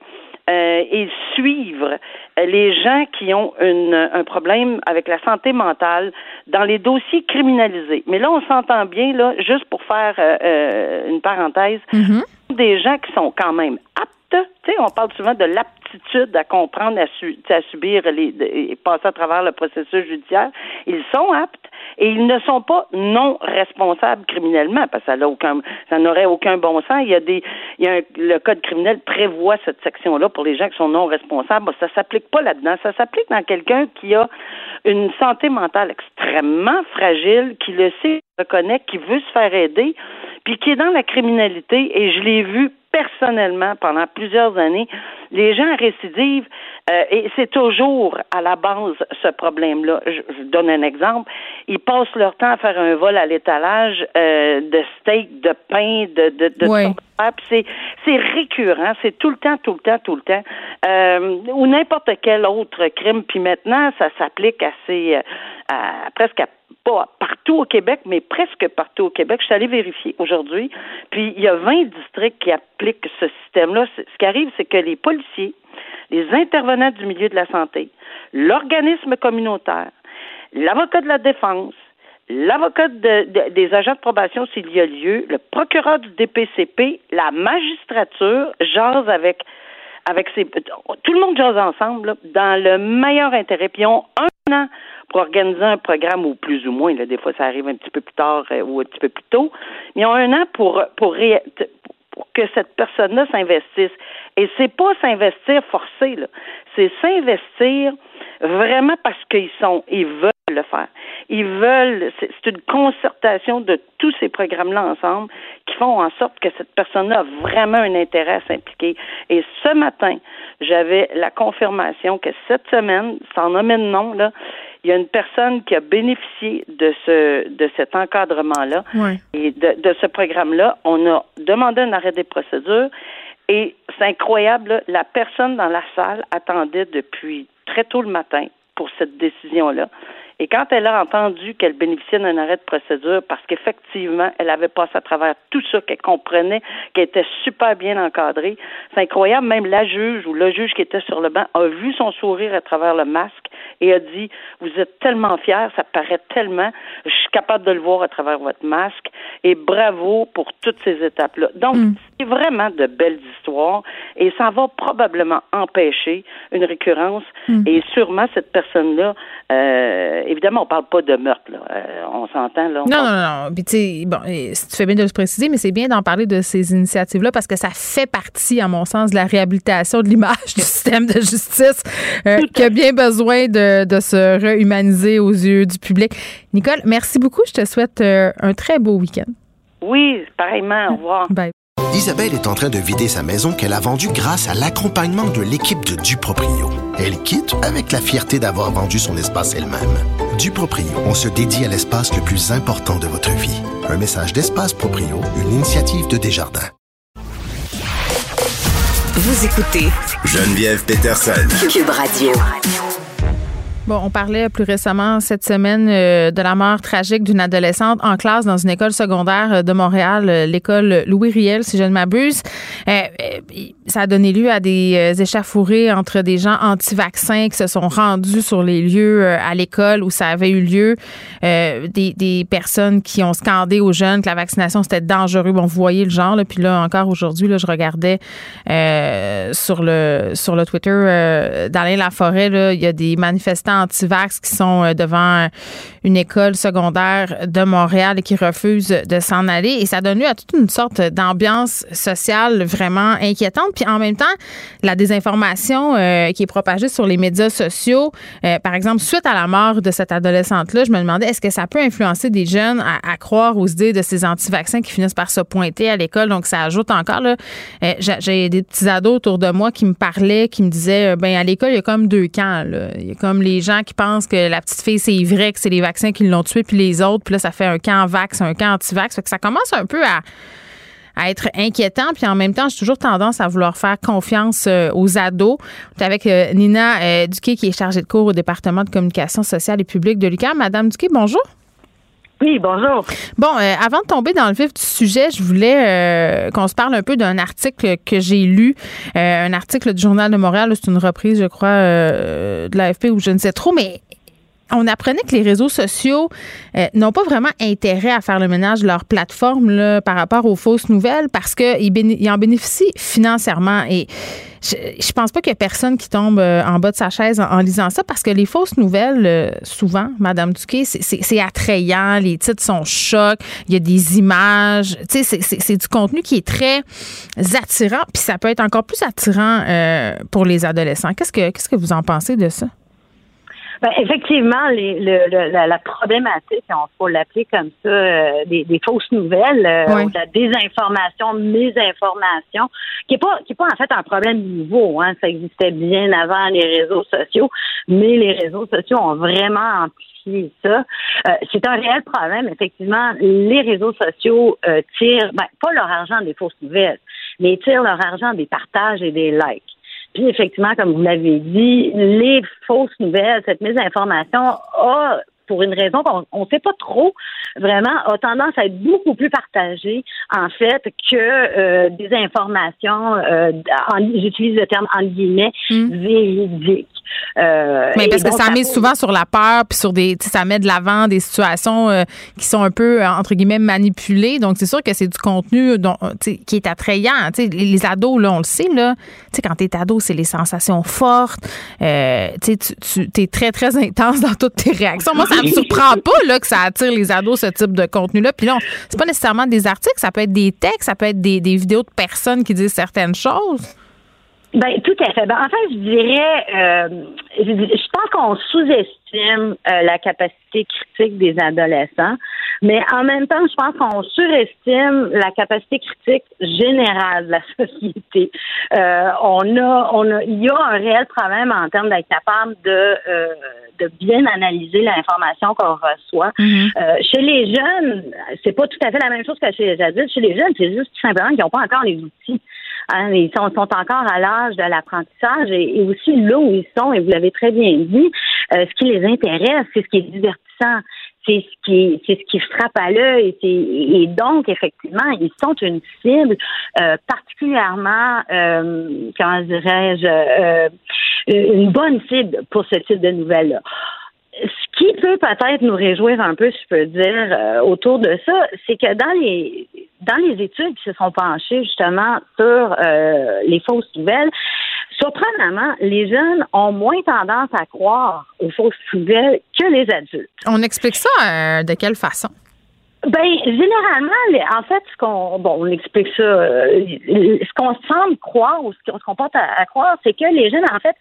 et suivre les gens qui ont un problème avec la santé mentale dans les dossiers criminalisés. Mais là, on s'entend bien, là, juste pour faire une parenthèse, des gens qui sont quand même aptes. Tu sais, on parle souvent de l'aptitude à comprendre, à subir et passer à travers le processus judiciaire. Ils sont aptes et ils ne sont pas non responsables criminellement, parce que ça n'aurait aucun bon sens. Le code criminel prévoit cette section-là pour les gens qui sont non responsables. Bon, ça s'applique pas là-dedans. Ça s'applique dans quelqu'un qui a une santé mentale extrêmement fragile, qui le sait, reconnaît, qui veut se faire aider, puis qui est dans la criminalité. Et je l'ai vu personnellement, pendant plusieurs années, les gens récidivent, et c'est toujours à la base ce problème-là. Je vous donne un exemple. Ils passent leur temps à faire un vol à l'étalage de steak, de pain, de c'est récurrent, c'est tout le temps. Ou n'importe quel autre crime. Puis maintenant, ça s'applique pas partout au Québec, mais presque partout au Québec. Je suis allée vérifier aujourd'hui. Puis il y a 20 districts qui appliquent ce système-là. Ce qui arrive, c'est que les policiers, les intervenants du milieu de la santé, l'organisme communautaire, l'avocat de la défense, l'avocat des agents de probation s'il y a lieu, le procureur du DPCP, la magistrature jasent avec tout le monde jase ensemble là, dans le meilleur intérêt. Puis ils ont un an pour organiser un programme, ou plus ou moins, là, des fois ça arrive un petit peu plus tard ou un petit peu plus tôt, mais ils ont un an pour que cette personne-là s'investisse. Et c'est pas s'investir forcé, là. C'est s'investir vraiment parce ils veulent le faire. C'est une concertation de tous ces programmes-là ensemble qui font en sorte que cette personne-là a vraiment un intérêt à s'impliquer. Et ce matin, j'avais la confirmation que cette semaine, sans nommer de nom, là, il y a une personne qui a bénéficié de cet encadrement-là et de ce programme-là. On a demandé un arrêt des procédures et c'est incroyable, là, la personne dans la salle attendait depuis très tôt le matin pour cette décision-là. Et quand elle a entendu qu'elle bénéficiait d'un arrêt de procédure parce qu'effectivement, elle avait passé à travers tout ça, qu'elle comprenait, qu'elle était super bien encadrée, c'est incroyable, même la juge ou le juge qui était sur le banc a vu son sourire à travers le masque et a dit « Vous êtes tellement fiers, ça paraît tellement, je suis capable de le voir à travers votre masque. Et bravo pour toutes ces étapes-là. Donc, c'est vraiment de belles histoires et ça va probablement empêcher une récurrence. Et sûrement, cette personne-là, évidemment, on parle pas de meurtre, là. On s'entend, là. Non. Puis, tu sais, bon, si tu fais bien de le préciser, mais c'est bien d'en parler de ces initiatives-là parce que ça fait partie, à mon sens, de la réhabilitation de l'image du système de justice qui a bien besoin de se réhumaniser aux yeux du public. Nicole, merci beaucoup. Je te souhaite un très beau week-end. Oui, pareillement. Au revoir. Bye. Isabelle est en train de vider sa maison qu'elle a vendue grâce à l'accompagnement de l'équipe de Duproprio. Elle quitte avec la fierté d'avoir vendu son espace elle-même. Duproprio, on se dédie à l'espace le plus important de votre vie. Un message d'Espace Proprio, une initiative de Desjardins. Vous écoutez Geneviève Pétersen, QUB Radio. Bon, on parlait plus récemment cette semaine de la mort tragique d'une adolescente en classe dans une école secondaire de Montréal, l'école Louis-Riel, si je ne m'abuse. Ça a donné lieu à des échauffourées entre des gens anti-vaccins qui se sont rendus sur les lieux à l'école où ça avait eu lieu. Des personnes qui ont scandé aux jeunes que la vaccination, c'était dangereux. Bon, vous voyez le genre. Là, puis là, encore aujourd'hui, là, je regardais sur le Twitter d'Alain Laforêt, là, il y a des manifestants anti-vax qui sont devant une école secondaire de Montréal et qui refusent de s'en aller. Et ça donne lieu à toute une sorte d'ambiance sociale vraiment inquiétante. Puis en même temps, la désinformation qui est propagée sur les médias sociaux, par exemple, suite à la mort de cette adolescente-là, je me demandais, est-ce que ça peut influencer des jeunes à croire aux idées de ces anti-vaccins qui finissent par se pointer à l'école? Donc, ça ajoute encore, là, j'ai des petits ados autour de moi qui me parlaient, qui me disaient, à l'école, il y a comme deux camps, là. Il y a comme les gens qui pensent que la petite fille, c'est vrai, que c'est les vaccins qui l'ont tuée, puis les autres, puis là, ça fait un camp vax, un camp anti-vax. Fait que ça commence un peu à être inquiétant, puis en même temps, j'ai toujours tendance à vouloir faire confiance aux ados. On est avec Nina Duquet, qui est chargée de cours au département de communication sociale et publique de l'UQAM. Madame Duquet, bonjour. Oui, bonjour. Bon, avant de tomber dans le vif du sujet, je voulais qu'on se parle un peu d'un article que j'ai lu, un article du Journal de Montréal, c'est une reprise, je crois, de l'AFP ou je ne sais trop, mais on apprenait que les réseaux sociaux n'ont pas vraiment intérêt à faire le ménage de leur plateforme là, par rapport aux fausses nouvelles parce qu'ils en bénéficient financièrement. Et je pense pas qu'il y a personne qui tombe en bas de sa chaise en lisant ça parce que les fausses nouvelles, souvent, Madame Duquet, c'est attrayant, les titres sont chocs, il y a des images. Tu sais, c'est du contenu qui est très attirant puis ça peut être encore plus attirant pour les adolescents. Qu'est-ce que vous en pensez de ça? Ben, effectivement, la problématique, on faut l'appeler comme ça, des fausses nouvelles, ou de la désinformation, mésinformation, qui est pas en fait un problème nouveau. Hein, ça existait bien avant les réseaux sociaux, mais les réseaux sociaux ont vraiment amplifié ça. C'est un réel problème. Effectivement, les réseaux sociaux tirent, pas leur argent des fausses nouvelles, mais ils tirent leur argent des partages et des likes. Puis, effectivement, comme vous l'avez dit, les fausses nouvelles, cette mésinformation a, pour une raison qu'on ne sait pas trop, vraiment, a tendance à être beaucoup plus partagée, en fait, que des informations, j'utilise le terme en guillemets, véridiques. Mais parce que donc, ça met souvent sur la peur, puis sur des, ça met de l'avant des situations qui sont un peu, entre guillemets, manipulées. Donc, c'est sûr que c'est du contenu qui est attrayant. T'sais, les ados, là, on le sait, là. T'sais, quand t'es ado, c'est les sensations fortes. Tu t'es très, très intense dans toutes tes réactions. Moi, ça me surprend pas là, que ça attire les ados, ce type de contenu-là. Puis là, c'est pas nécessairement des articles, ça peut être des textes, ça peut être des vidéos de personnes qui disent certaines choses. Ben tout à fait. Ben, en fait, je dirais, je pense qu'on sous-estime la capacité critique des adolescents, mais en même temps, je pense qu'on surestime la capacité critique générale de la société. Il y a un réel problème en termes d'être capable de bien analyser l'information qu'on reçoit. Chez les jeunes, c'est pas tout à fait la même chose que chez les adultes. Chez les jeunes, c'est juste tout simplement qu'ils n'ont pas encore les outils. Hein, ils sont encore à l'âge de l'apprentissage et aussi là où ils sont, et vous l'avez très bien dit, ce qui les intéresse, c'est ce qui est divertissant, c'est ce qui frappe à l'œil et donc effectivement, ils sont une cible particulièrement, comment dirais-je, une bonne cible pour ce type de nouvelles-là. ce qui peut peut-être nous réjouir un peu, si je peux dire, autour de ça, c'est que dans les études qui se sont penchées justement sur les fausses nouvelles, surprenamment, les jeunes ont moins tendance à croire aux fausses nouvelles que les adultes. On explique ça de quelle façon? Ben généralement, en fait, on explique ça. Ce qu'on semble croire ou ce qu'on se comporte à croire, c'est que les jeunes, en fait,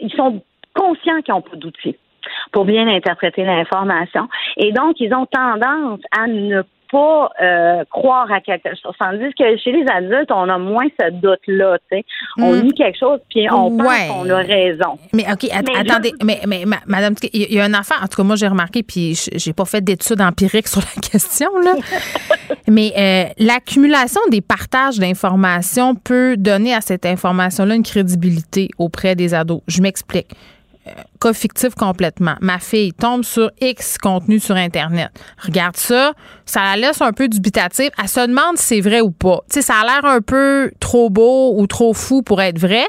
ils sont conscients qu'ils n'ont pas d'outils pour bien interpréter l'information. Et donc, ils ont tendance à ne pas croire à quelque chose. Tandis que chez les adultes, on a moins ce doute-là. On lit quelque chose, puis on pense qu'on a raison. Mais OK, attendez. Mais madame, il y a un affaire. En tout cas, moi, j'ai remarqué, puis j'ai pas fait d'études empiriques sur la question, là. Mais l'accumulation des partages d'informations peut donner à cette information-là une crédibilité auprès des ados. Je m'explique. Cas fictif complètement. Ma fille tombe sur X contenu sur Internet. Regarde ça, ça la laisse un peu dubitative. Elle se demande si c'est vrai ou pas. Tu sais, ça a l'air un peu trop beau ou trop fou pour être vrai.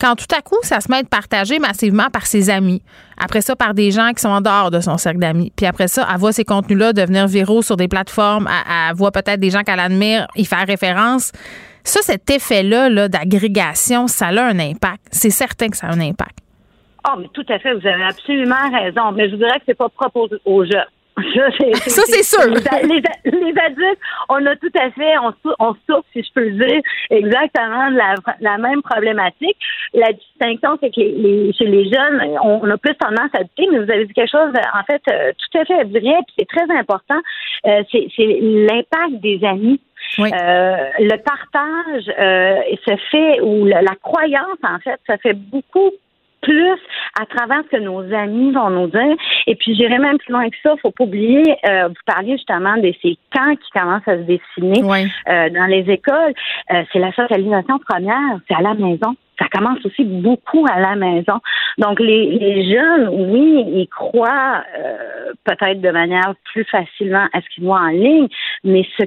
Quand tout à coup, ça se met à être partagé massivement par ses amis. Après ça, par des gens qui sont en dehors de son cercle d'amis. Puis après ça, elle voit ces contenus-là devenir viraux sur des plateformes. Elle voit peut-être des gens qu'elle admire y faire référence. Ça, cet effet-là là, d'agrégation, ça a un impact. C'est certain que ça a un impact. Ah, mais tout à fait, vous avez absolument raison. Mais je vous dirais que c'est pas propre aux jeunes. Ça, c'est sûr. Les adultes, on a tout à fait, on souffre, si je peux le dire, exactement la même problématique. La distinction, c'est que chez les jeunes, on a plus tendance à douter, mais vous avez dit quelque chose, en fait, tout à fait vrai, puis c'est très important, c'est l'impact des amis. Oui. Le partage se fait, ou la croyance, en fait, ça fait beaucoup plus à travers ce que nos amis vont nous dire. Et puis, j'irai même plus loin que ça. Faut pas oublier, vous parliez justement de ces camps qui commencent à se dessiner dans les écoles. C'est la socialisation première, c'est à la maison. Ça commence aussi beaucoup à la maison. Donc, les jeunes, oui, ils croient peut-être de manière plus facilement à ce qu'ils voient en ligne, mais ce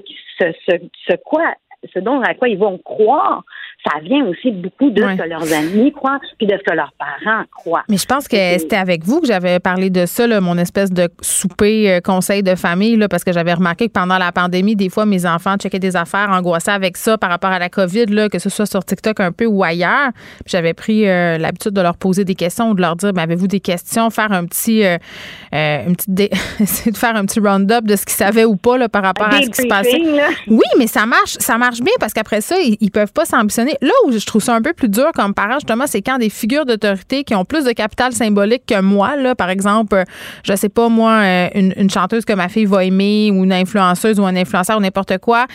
dont à quoi ils vont croire, ça vient aussi beaucoup de ce que leurs amis croient puis de ce que leurs parents croient. Mais je pense que c'était avec vous que j'avais parlé de ça, là, mon espèce de souper conseil de famille, là, parce que j'avais remarqué que pendant la pandémie, des fois, mes enfants checkaient des affaires, angoissaient avec ça par rapport à la COVID, là, que ce soit sur TikTok un peu ou ailleurs. Puis j'avais pris l'habitude de leur poser des questions ou de leur dire, mais avez-vous des questions? Faire un petit... essayer de faire un petit round-up de ce qu'ils savaient ou pas là, par rapport à ce qui se passait. Là. Oui, mais ça marche bien parce qu'après ça, ils peuvent pas s'ambitionner. Là où je trouve ça un peu plus dur comme parent, justement, c'est quand des figures d'autorité qui ont plus de capital symbolique que moi, là, par exemple, je sais pas, moi, une chanteuse que ma fille va aimer ou une influenceuse ou un influenceur ou n'importe quoi,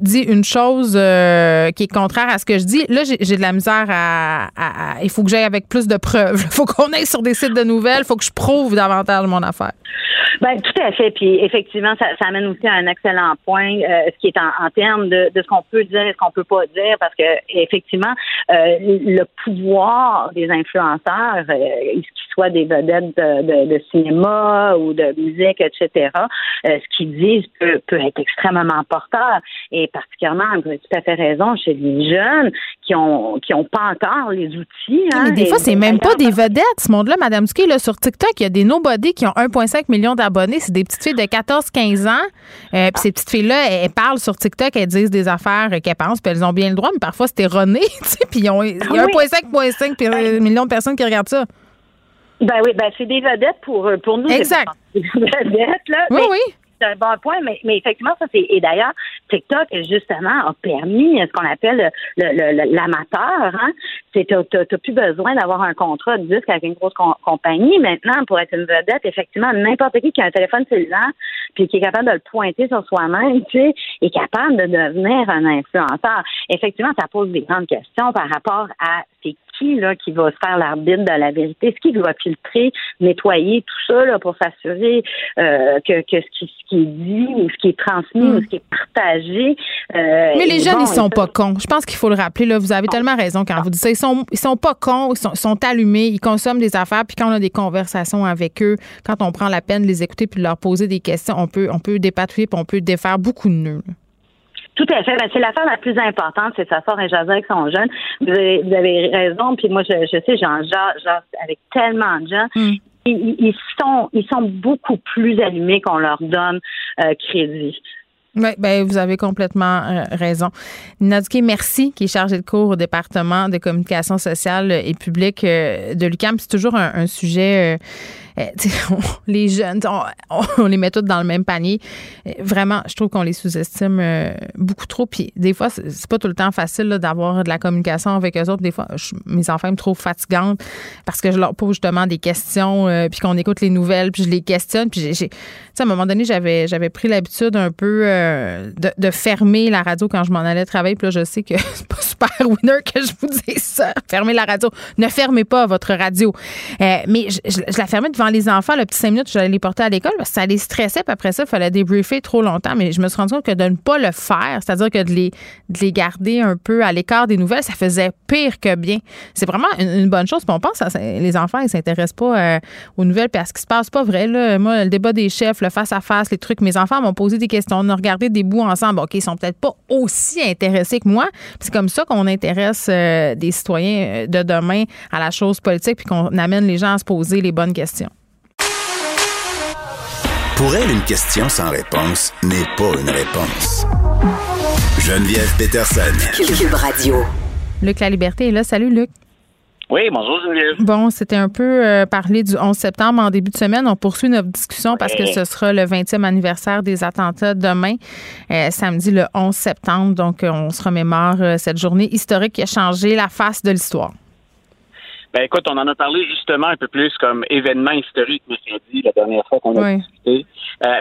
dit une chose qui est contraire à ce que je dis. Là, j'ai de la misère à... Il faut que j'aille avec plus de preuves. Il faut qu'on aille sur des sites de nouvelles. Il faut que je prouve davantage mon affaire. Bien, tout à fait. Puis, effectivement, ça amène aussi à un excellent point, ce qui est en termes de ce qu'on peut dire et ce qu'on peut pas dire, parce que effectivement, le pouvoir des influenceurs, qu'ils soient des vedettes de cinéma ou de musique, etc., ce qu'ils disent peut être extrêmement porteur. Et particulièrement, vous avez tout à fait raison, chez les jeunes qui ont pas encore les outils. Hein, mais des fois, c'est même pas des vedettes, ce monde-là, madame Duquet, là, sur TikTok, il y a des nobody qui ont 1,5 million d'abonnés. C'est des petites filles de 14-15 ans. Puis ces petites filles-là, elles parlent sur TikTok, elles disent des affaires qu'elles pensent, puis elles ont bien le droit, mais parfois, c'est erroné, tu sais, puis il y a 1,5 million de personnes qui regardent ça. Ben oui, ben c'est des vedettes pour nous. Exact. Des vedettes, là. Oui, mais, oui. C'est un bon point, mais effectivement, ça c'est... Et d'ailleurs, TikTok, justement, a permis ce qu'on appelle l'amateur, hein. T'as plus besoin d'avoir un contrat de disque avec une grosse compagnie. Maintenant, pour être une vedette, effectivement, n'importe qui a un téléphone cellulaire puis qui est capable de le pointer sur soi-même, tu sais, est capable de devenir un influenceur. Effectivement, ça pose des grandes questions par rapport à c'est qui va se faire l'arbitre de la vérité, ce qui va filtrer, nettoyer tout ça là, pour s'assurer que ce qui est dit ou ce qui est transmis ou ce qui est partagé. Mais les jeunes, ils sont pas cons. Je pense qu'il faut le rappeler. Là, vous avez tellement raison quand vous dites ça. Ils sont pas cons, ils sont allumés, ils consomment des affaires, puis quand on a des conversations avec eux, quand on prend la peine de les écouter puis de leur poser des questions, on peut dépatouiller puis on peut défaire beaucoup de nœuds. Tout à fait. Ben, c'est l'affaire la plus importante, c'est s'asseoir et jaser avec son jeune. Vous avez raison. Puis moi, je sais, j'en jase avec tellement de gens. Ils sont beaucoup plus allumés qu'on leur donne crédit. Oui, ben vous avez complètement raison. Nina Duquet, merci, qui est chargée de cours au département de communication sociale et publique de l'UQAM. C'est toujours un sujet... les jeunes, on les met tous dans le même panier. Vraiment, je trouve qu'on les sous-estime beaucoup trop. Puis des fois, c'est pas tout le temps facile là, d'avoir de la communication avec eux autres. Des fois, mes enfants me trouvent fatigante parce que je leur pose justement des questions, puis qu'on écoute les nouvelles, puis je les questionne. Puis j'ai, à un moment donné, j'avais pris l'habitude un peu de fermer la radio quand je m'en allais travailler. Puis là, je sais que c'est pas super winner que je vous dise ça. Fermez la radio. Ne fermez pas votre radio. Mais je la fermais devant les enfants, le petit 5 minutes, j'allais les porter à l'école parce que ça les stressait, puis après ça, il fallait débriefer trop longtemps. Mais je me suis rendu compte que de ne pas le faire, c'est-à-dire que de les garder un peu à l'écart des nouvelles, ça faisait pire que bien. C'est vraiment une bonne chose. Puis on pense, les enfants, ils s'intéressent pas aux nouvelles puis à ce qui se passe. Pas vrai, là. Moi, le débat des chefs, le face-à-face, les trucs, mes enfants m'ont posé des questions, on a regardé des bouts ensemble. OK, ils sont peut-être pas aussi intéressés que moi. Puis c'est comme ça qu'on intéresse des citoyens de demain à la chose politique puis qu'on amène les gens à se poser les bonnes questions. Pour elle, une question sans réponse n'est pas une réponse. Geneviève Pétersen. QUB Radio. Luc Laliberté est là. Salut, Luc. Oui, bonjour, Geneviève. Bon, c'était un peu parler du 11 septembre en début de semaine. On poursuit notre discussion parce que ce sera le 20e anniversaire des attentats demain, samedi le 11 septembre. Donc, on se remémore cette journée historique qui a changé la face de l'histoire. Ben écoute, on en a parlé justement un peu plus comme événement historique, mercredi, la dernière fois qu'on a discuté.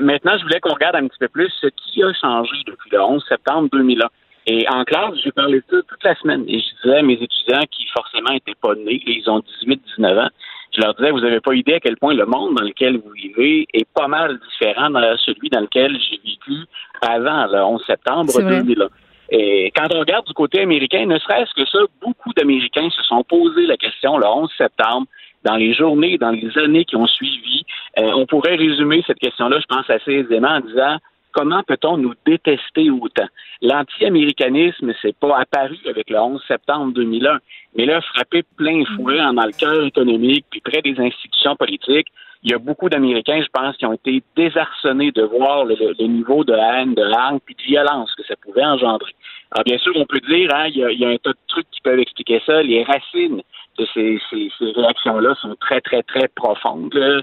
Maintenant, je voulais qu'on regarde un petit peu plus ce qui a changé depuis le 11 septembre 2001. Et en classe, j'ai parlé de ça toute la semaine. Et je disais à mes étudiants qui forcément n'étaient pas nés, et ils ont 18-19 ans, je leur disais, vous n'avez pas idée à quel point le monde dans lequel vous vivez est pas mal différent de celui dans lequel j'ai vécu avant le 11 septembre 2001. Et quand on regarde du côté américain, ne serait-ce que ça, beaucoup d'Américains se sont posé la question le 11 septembre, dans les journées, dans les années qui ont suivi. On pourrait résumer cette question-là, je pense, assez aisément en disant « Comment peut-on nous détester autant? » L'anti-américanisme, c'est pas apparu avec le 11 septembre 2001, mais là, frappé plein fouet dans le cœur économique puis près des institutions politiques, il y a beaucoup d'Américains, je pense, qui ont été désarçonnés de voir le niveau de haine, de langue puis de violence que ça pouvait engendrer. Alors, bien sûr, on peut dire, il y a un tas de trucs qui peuvent expliquer ça. Les racines de ces réactions-là sont très, très, très profondes là,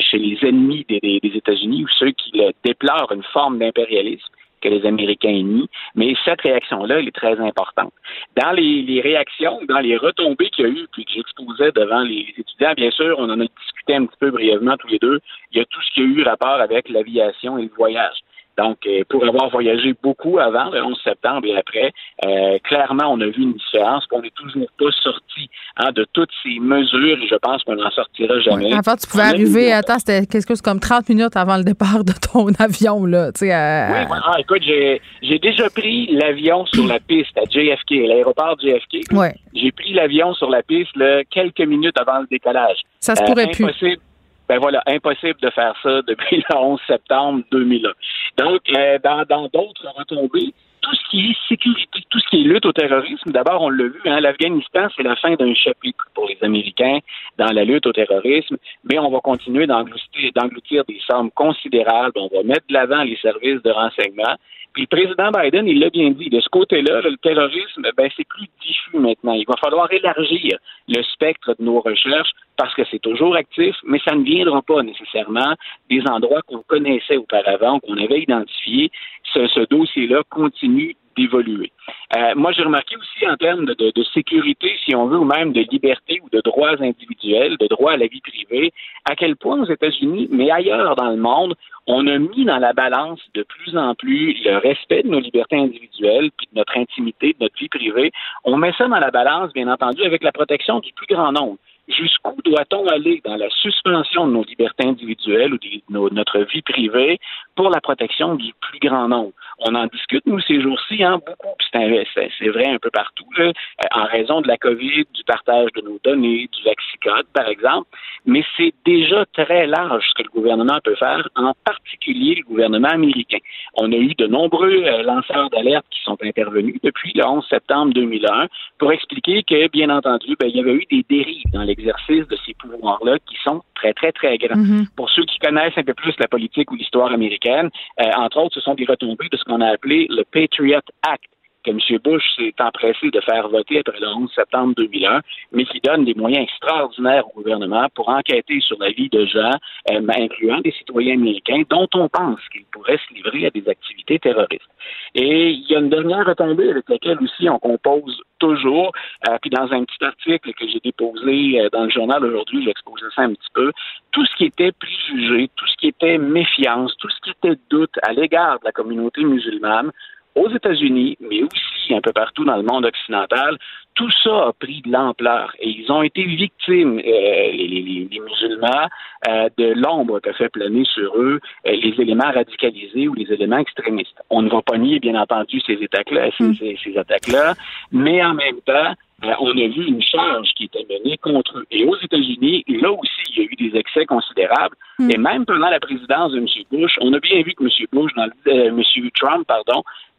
chez les ennemis des États-Unis ou ceux qui déplorent une forme d'impérialisme que les Américains nient. Mais cette réaction-là, elle est très importante. Dans les réactions, dans les retombées qu'il y a eu, puis que j'exposais devant les étudiants, bien sûr, on en a discuté un petit peu brièvement tous les deux, il y a tout ce qui a eu rapport avec l'aviation et le voyage. Donc, pour avoir voyagé beaucoup avant le 11 septembre et après, clairement, on a vu une différence. On n'est toujours pas sorti de toutes ces mesures. Je pense qu'on n'en sortira jamais. Oui. Avant, tu pouvais arriver, c'était comme 30 minutes avant le départ de ton avion, là. Oui, écoute, j'ai déjà pris l'avion sur la piste à JFK, l'aéroport JFK. Oui. J'ai pris l'avion sur la piste là, quelques minutes avant le décollage. Ça se pourrait plus. Ben voilà, impossible de faire ça depuis le 11 septembre 2001. Donc, dans d'autres retombées, tout ce qui est sécurité, tout ce qui est lutte au terrorisme, d'abord, on l'a vu, l'Afghanistan, c'est la fin d'un chapitre pour les Américains dans la lutte au terrorisme, mais on va continuer d'engloutir des sommes considérables, on va mettre de l'avant les services de renseignement. Puis le président Biden, il l'a bien dit, de ce côté-là, le terrorisme, c'est plus diffus maintenant. Il va falloir élargir le spectre de nos recherches parce que c'est toujours actif, mais ça ne viendra pas nécessairement des endroits qu'on connaissait auparavant, qu'on avait identifiés. Ce dossier-là continue d'évoluer. Moi, j'ai remarqué aussi en termes de sécurité, si on veut, ou même de liberté ou de droits individuels, de droits à la vie privée, à quel point aux États-Unis, mais ailleurs dans le monde, on a mis dans la balance de plus en plus le respect de nos libertés individuelles, puis de notre intimité, de notre vie privée. On met ça dans la balance, bien entendu, avec la protection du plus grand nombre. Jusqu'où doit-on aller dans la suspension de nos libertés individuelles ou de notre vie privée pour la protection du plus grand nombre? On en discute, nous, ces jours-ci, beaucoup, puis c'est vrai un peu partout, là, en raison de la COVID, du partage de nos données, du Vaxicode, par exemple, mais c'est déjà très large ce que le gouvernement peut faire, en particulier le gouvernement américain. On a eu de nombreux lanceurs d'alerte qui sont intervenus depuis le 11 septembre 2001 pour expliquer que, bien entendu, il y avait eu des dérives dans les l'exercice de ces pouvoirs-là qui sont très, très, très grands. Mm-hmm. Pour ceux qui connaissent un peu plus la politique ou l'histoire américaine, entre autres, ce sont des retombées de ce qu'on a appelé le Patriot Act, que M. Bush s'est empressé de faire voter après le 11 septembre 2001, mais qui donne des moyens extraordinaires au gouvernement pour enquêter sur la vie de gens, incluant des citoyens américains, dont on pense qu'ils pourraient se livrer à des activités terroristes. Et il y a une dernière retombée avec laquelle aussi on compose toujours, puis dans un petit article que j'ai déposé dans le journal aujourd'hui, j'exposais ça un petit peu, tout ce qui était préjugé, tout ce qui était méfiance, tout ce qui était doute à l'égard de la communauté musulmane, aux États-Unis, mais aussi un peu partout dans le monde occidental, tout ça a pris de l'ampleur et ils ont été victimes, les musulmans, de l'ombre qu'a fait planer sur eux les éléments radicalisés ou les éléments extrémistes. On ne va pas nier, bien entendu, ces attaques-là, mais en même temps, on a vu une charge qui était menée contre eux. Et aux États-Unis, là aussi, il y a eu des excès considérables. Mm. Et même pendant la présidence de M. Bush, on a bien vu que M. Trump,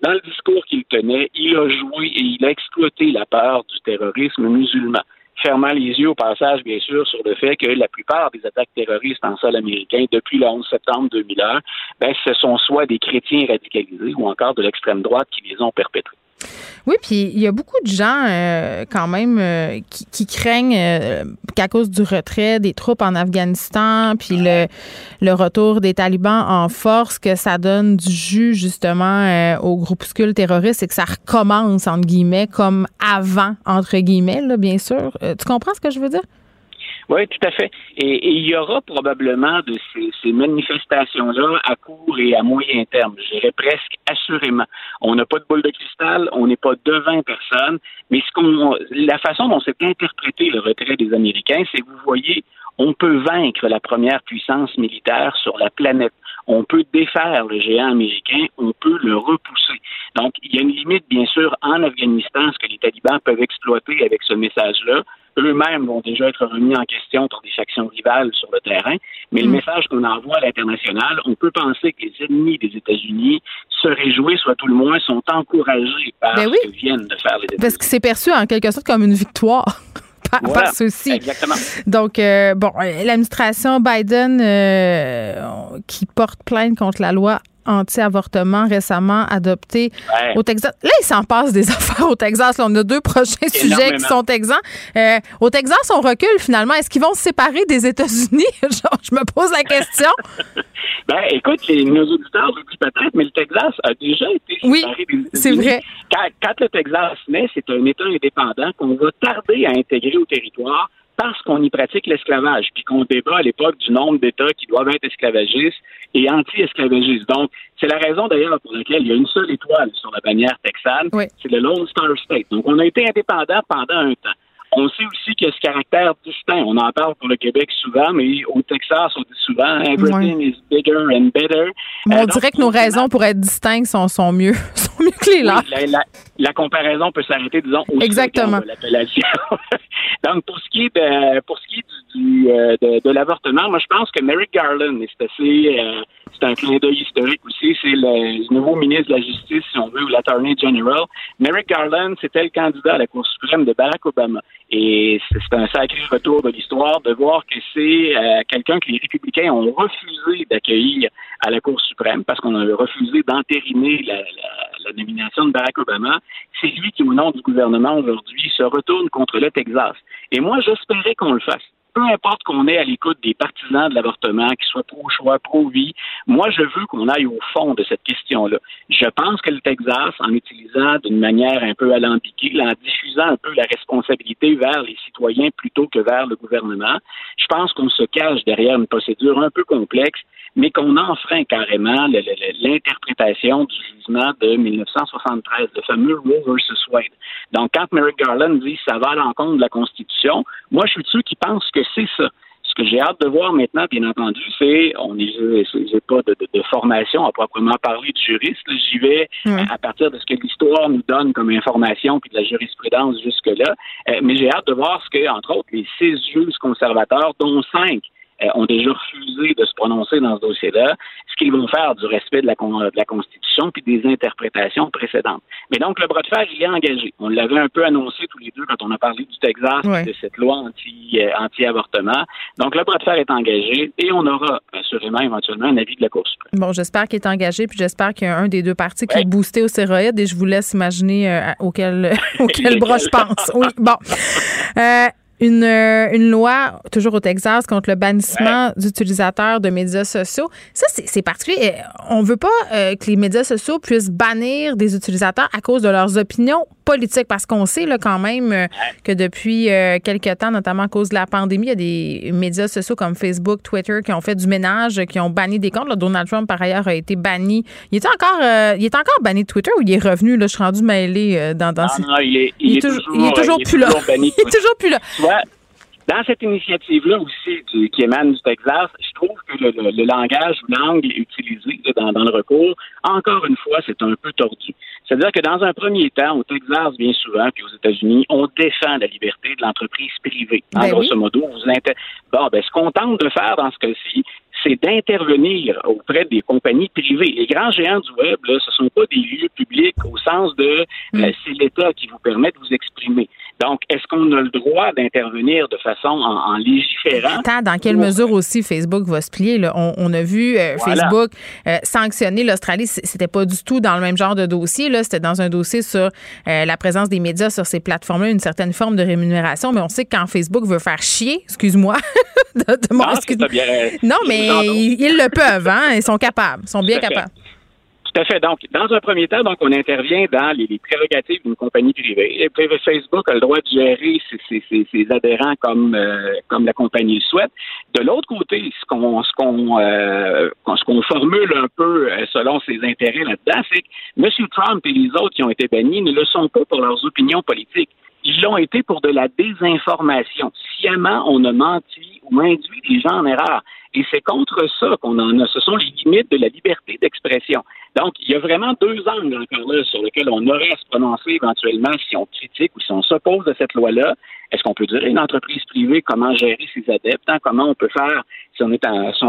dans le discours qu'il tenait, il a joué et il a exploité la peur du terrorisme musulman, fermant les yeux au passage, bien sûr, sur le fait que la plupart des attaques terroristes en sol américain depuis le 11 septembre 2001, ce sont soit des chrétiens radicalisés ou encore de l'extrême droite qui les ont perpétrés. Oui, puis il y a beaucoup de gens quand même qui craignent qu'à cause du retrait des troupes en Afghanistan, puis le retour des talibans en force, que ça donne du jus justement aux groupuscules terroristes et que ça recommence, entre guillemets, comme avant, entre guillemets, là, bien sûr. Tu comprends ce que je veux dire? Oui, tout à fait. Et il y aura probablement de ces manifestations-là à court et à moyen terme. Je dirais presque assurément. On n'a pas de boule de cristal, on n'est pas devant personne, mais la façon dont s'est interprété le retrait des Américains, c'est que vous voyez, on peut vaincre la première puissance militaire sur la planète. On peut défaire le géant américain, on peut le repousser. Donc, il y a une limite, bien sûr, en Afghanistan, ce que les talibans peuvent exploiter avec ce message-là. Eux-mêmes vont déjà être remis en question par des factions rivales sur le terrain, mais le message qu'on envoie à l'international, on peut penser que les ennemis des États-Unis se réjouissent, soit tout le moins sont encouragés par ce que viennent de faire les États-Unis. Parce que c'est perçu en quelque sorte comme une victoire. Par ceci. Exactement. Donc, l'administration Biden qui porte plainte contre la loi anti-avortement récemment adoptée au Texas. Là, il s'en passe des affaires au Texas. Là, on a deux prochains sujets qui sont exempts. Au Texas, on recule finalement. Est-ce qu'ils vont se séparer des États-Unis? Je me pose la question. Écoute, nos auditeurs le disent peut-être, mais le Texas a déjà été séparé des États-Unis. C'est vrai. Quand le Texas naît, c'est un État indépendant qu'on va tarder à intégrer au territoire parce qu'on y pratique l'esclavage, puis qu'on débat à l'époque du nombre d'États qui doivent être esclavagistes et anti-esclavagistes. Donc, c'est la raison d'ailleurs pour laquelle il y a une seule étoile sur la bannière texane, c'est le Lone Star State. Donc, on a été indépendant pendant un temps. On sait aussi qu'il y a ce caractère distinct. On en parle pour le Québec souvent, mais au Texas, on dit souvent « Everything is bigger and better ». On dirait que nos raisons pour être distincts sont mieux que les leurs. La comparaison peut s'arrêter, disons, au second de l'appellation. Donc, pour ce qui est de l'avortement, moi, je pense que Merrick Garland, c'est un clin d'œil historique aussi, c'est le nouveau ministre de la Justice, si on veut, ou l'Attorney General. Merrick Garland, c'était le candidat à la Cour suprême de Barack Obama. Et c'est un sacré retour de l'histoire de voir que c'est quelqu'un que les républicains ont refusé d'accueillir à la Cour suprême parce qu'on a refusé d'entériner la nomination de Barack Obama. C'est lui qui, au nom du gouvernement aujourd'hui, se retourne contre le Texas. Et moi, j'espérais qu'on le fasse. Peu importe qu'on ait à l'écoute des partisans de l'avortement, qu'ils soient pro-choix, pro-vie, moi, je veux qu'on aille au fond de cette question-là. Je pense que le Texas, en utilisant d'une manière un peu alambiquée, en diffusant un peu la responsabilité vers les citoyens plutôt que vers le gouvernement, je pense qu'on se cache derrière une procédure un peu complexe, mais qu'on enfreint carrément l'interprétation du jugement de 1973, le fameux Roe versus Wade. Donc, quand Merrick Garland dit « ça va à l'encontre de la Constitution », moi, je suis de ceux qui pensent que c'est ça. Ce que j'ai hâte de voir maintenant, bien entendu, c'est, j'ai pas de formation à proprement parler de juriste. J'y vais à partir de ce que l'histoire nous donne comme information puis de la jurisprudence jusque-là. Mais j'ai hâte de voir ce que, entre autres, les 6 juges conservateurs, dont 5, ont déjà refusé de se prononcer dans ce dossier-là, ce qu'ils vont faire du respect de la Constitution puis des interprétations précédentes. Mais donc, le bras de fer, il est engagé. On l'avait un peu annoncé tous les deux quand on a parlé du Texas, ouais, de cette loi anti-avortement. Donc, le bras de fer est engagé et on aura assurément éventuellement un avis de la Cour suprême. Bon, j'espère qu'il est engagé puis j'espère qu'il y a un des deux partis qui est boosté au stéroïde et je vous laisse imaginer auquel bras je pense. Oui, bon. Une loi, toujours au Texas, contre le bannissement d'utilisateurs de médias sociaux. Ça, c'est particulier. On veut pas que les médias sociaux puissent bannir des utilisateurs à cause de leurs opinions politiques, parce qu'on sait là quand même que depuis quelque temps, notamment à cause de la pandémie, il y a des médias sociaux comme Facebook, Twitter qui ont fait du ménage, qui ont banni des comptes. Là, Donald Trump, par ailleurs, a été banni. Il est encore banni de Twitter ou il est revenu? Là, je suis rendue mêlée. Il est toujours plus là. Il est toujours plus là. Dans cette initiative-là aussi qui émane du Texas, je trouve que le langage ou l'angle utilisé dans le recours, encore une fois, c'est un peu tordu. C'est-à-dire que dans un premier temps, au Texas, bien souvent, puis aux États-Unis, on défend la liberté de l'entreprise privée. Grosso modo, ce qu'on tente de faire dans ce cas-ci, c'est d'intervenir auprès des compagnies privées. Les grands géants du web, là, ce ne sont pas des lieux publics au sens de c'est l'État qui vous permet de vous exprimer. Donc, est-ce qu'on a le droit d'intervenir de façon en légiférant? Dans quelle mesure aussi Facebook va se plier? Là? On a vu Facebook sanctionner l'Australie. C'était pas du tout dans le même genre de dossier. Là. C'était dans un dossier sur la présence des médias sur ces plateformes-là, une certaine forme de rémunération. Mais on sait que quand Facebook veut faire chier, excuse-moi. Ils le peuvent. Hein? Ils sont capables. Ils sont bien capables. Tout à fait. Donc, dans un premier temps, on intervient dans les prérogatives d'une compagnie privée. Et Facebook a le droit de gérer ses adhérents comme la compagnie le souhaite. De l'autre côté, ce qu'on formule un peu selon ses intérêts là-dedans, c'est que M. Trump et les autres qui ont été bannis ne le sont pas pour leurs opinions politiques. Ils l'ont été pour de la désinformation. Sciemment, on a menti ou induit les gens en erreur. Et c'est contre ça qu'on en a. Ce sont les limites de la liberté d'expression. Donc, il y a vraiment deux angles encore là sur lesquels on aurait à se prononcer éventuellement si on critique ou si on s'oppose à cette loi-là. Est-ce qu'on peut dire une entreprise privée, comment gérer ses adeptes, hein? Comment on peut faire si on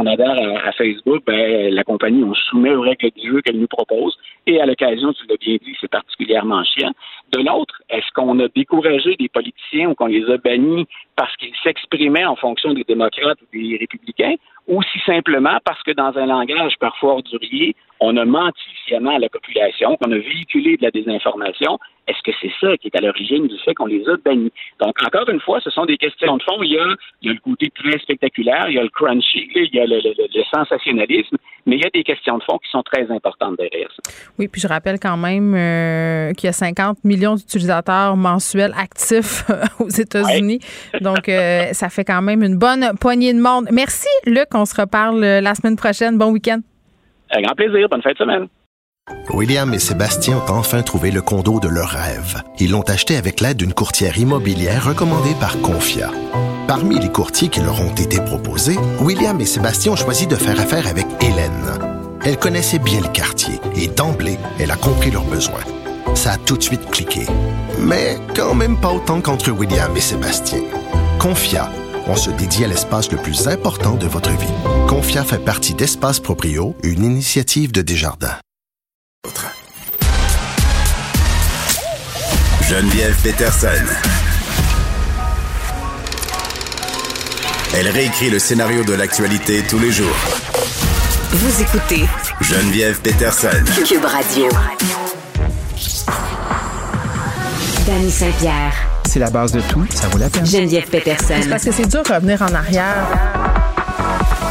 adhère à Facebook, la compagnie, on soumet aux règles du jeu qu'elle nous propose. Et à l'occasion, tu l'as bien dit, c'est particulièrement chiant. De l'autre, est-ce qu'on a découragé des politiciens ou qu'on les a bannis parce qu'ils s'exprimaient en fonction des démocrates ou des républicains, ou si simplement parce que dans un langage parfois ordurier, on a menti sciemment à la population, qu'on a véhiculé de la désinformation? Est-ce que c'est ça qui est à l'origine du fait qu'on les a bannis? Donc, encore une fois, ce sont des questions de fond. Il y a le côté très spectaculaire, il y a le crunchy, il y a le sensationnalisme, mais il y a des questions de fond qui sont très importantes derrière ça. Oui, puis je rappelle quand même qu'il y a 50 millions d'utilisateurs mensuels actifs aux États-Unis. Ouais. Donc, ça fait quand même une bonne poignée de monde. Merci, Luc. On se reparle la semaine prochaine. Bon week-end. Un grand plaisir. Bonne fin de semaine. William et Sébastien ont enfin trouvé le condo de leur rêve. Ils l'ont acheté avec l'aide d'une courtière immobilière recommandée par Confia. Parmi les courtiers qui leur ont été proposés, William et Sébastien ont choisi de faire affaire avec Hélène. Elle connaissait bien le quartier et d'emblée, elle a compris leurs besoins. Ça a tout de suite cliqué. Mais quand même pas autant qu'entre William et Sébastien. Confia. On se dédie à l'espace le plus important de votre vie. Confia fait partie d'Espace Proprio, une initiative de Desjardins. Geneviève Pétersen. Elle réécrit le scénario de l'actualité tous les jours. Vous écoutez Geneviève Pétersen. QUB Radio. Dany Saint-Pierre. C'est la base de tout, ça vaut la peine. Geneviève Pétersen. Parce que c'est dur de revenir en arrière.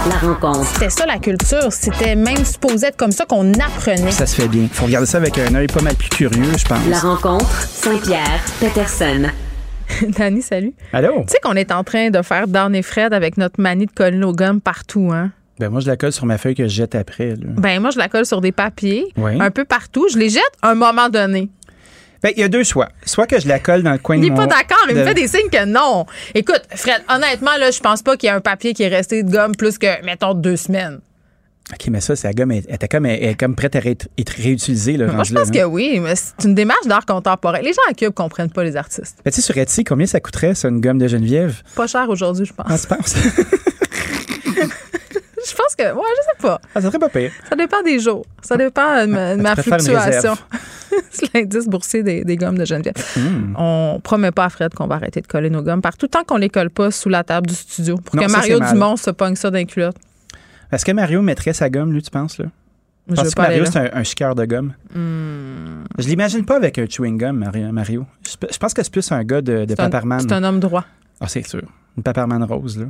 La rencontre. C'était ça, la culture. C'était même supposé être comme ça qu'on apprenait. Ça se fait bien. Faut regarder ça avec un œil pas mal plus curieux, je pense. La rencontre, Saint-Pierre, Pétersen. Dany, salut. Allô? Tu sais qu'on est en train de faire Dan et Fred avec notre manie de coller nos gommes partout, hein? Ben moi, je la colle sur ma feuille que je jette après. Là. Ben moi, je la colle sur des papiers, un peu partout. Je les jette à un moment donné. Ben, il y a deux choix. Soit que je la colle dans le coin de mon... Il n'est pas d'accord. Il me fait des signes que non. Écoute, Fred, honnêtement, là, je pense pas qu'il y a un papier qui est resté de gomme plus que, mettons, 2 semaines. OK, mais ça, c'est la gomme. Elle est comme prête à être réutilisée. Là, moi, je pense que oui. Mais c'est une démarche d'art contemporain. Les gens à Cube comprennent pas les artistes. Ben, tu sais, sur Etsy, combien ça coûterait, ça, une gomme de Geneviève? Pas cher aujourd'hui, je pense. Ah, tu penses? Je pense que, ouais, je sais pas. Ah, ça serait pas pire. Ça dépend des jours. Ça dépend de ma fluctuation. C'est l'indice boursier des gommes de Geneviève. Mmh. On promet pas à Fred qu'on va arrêter de coller nos gommes partout, tant qu'on les colle pas sous la table du studio pour que Mario Dumont se pogne ça d'un culotte. Est-ce que Mario mettrait sa gomme, lui, tu penses, là? Parce que Mario, c'est un chiqueur de gomme. Mm. Je l'imagine pas avec un chewing-gum, Mario. Je pense que c'est plus un gars de Paperman. C'est un homme droit. Ah, c'est sûr. Une Paperman rose, là.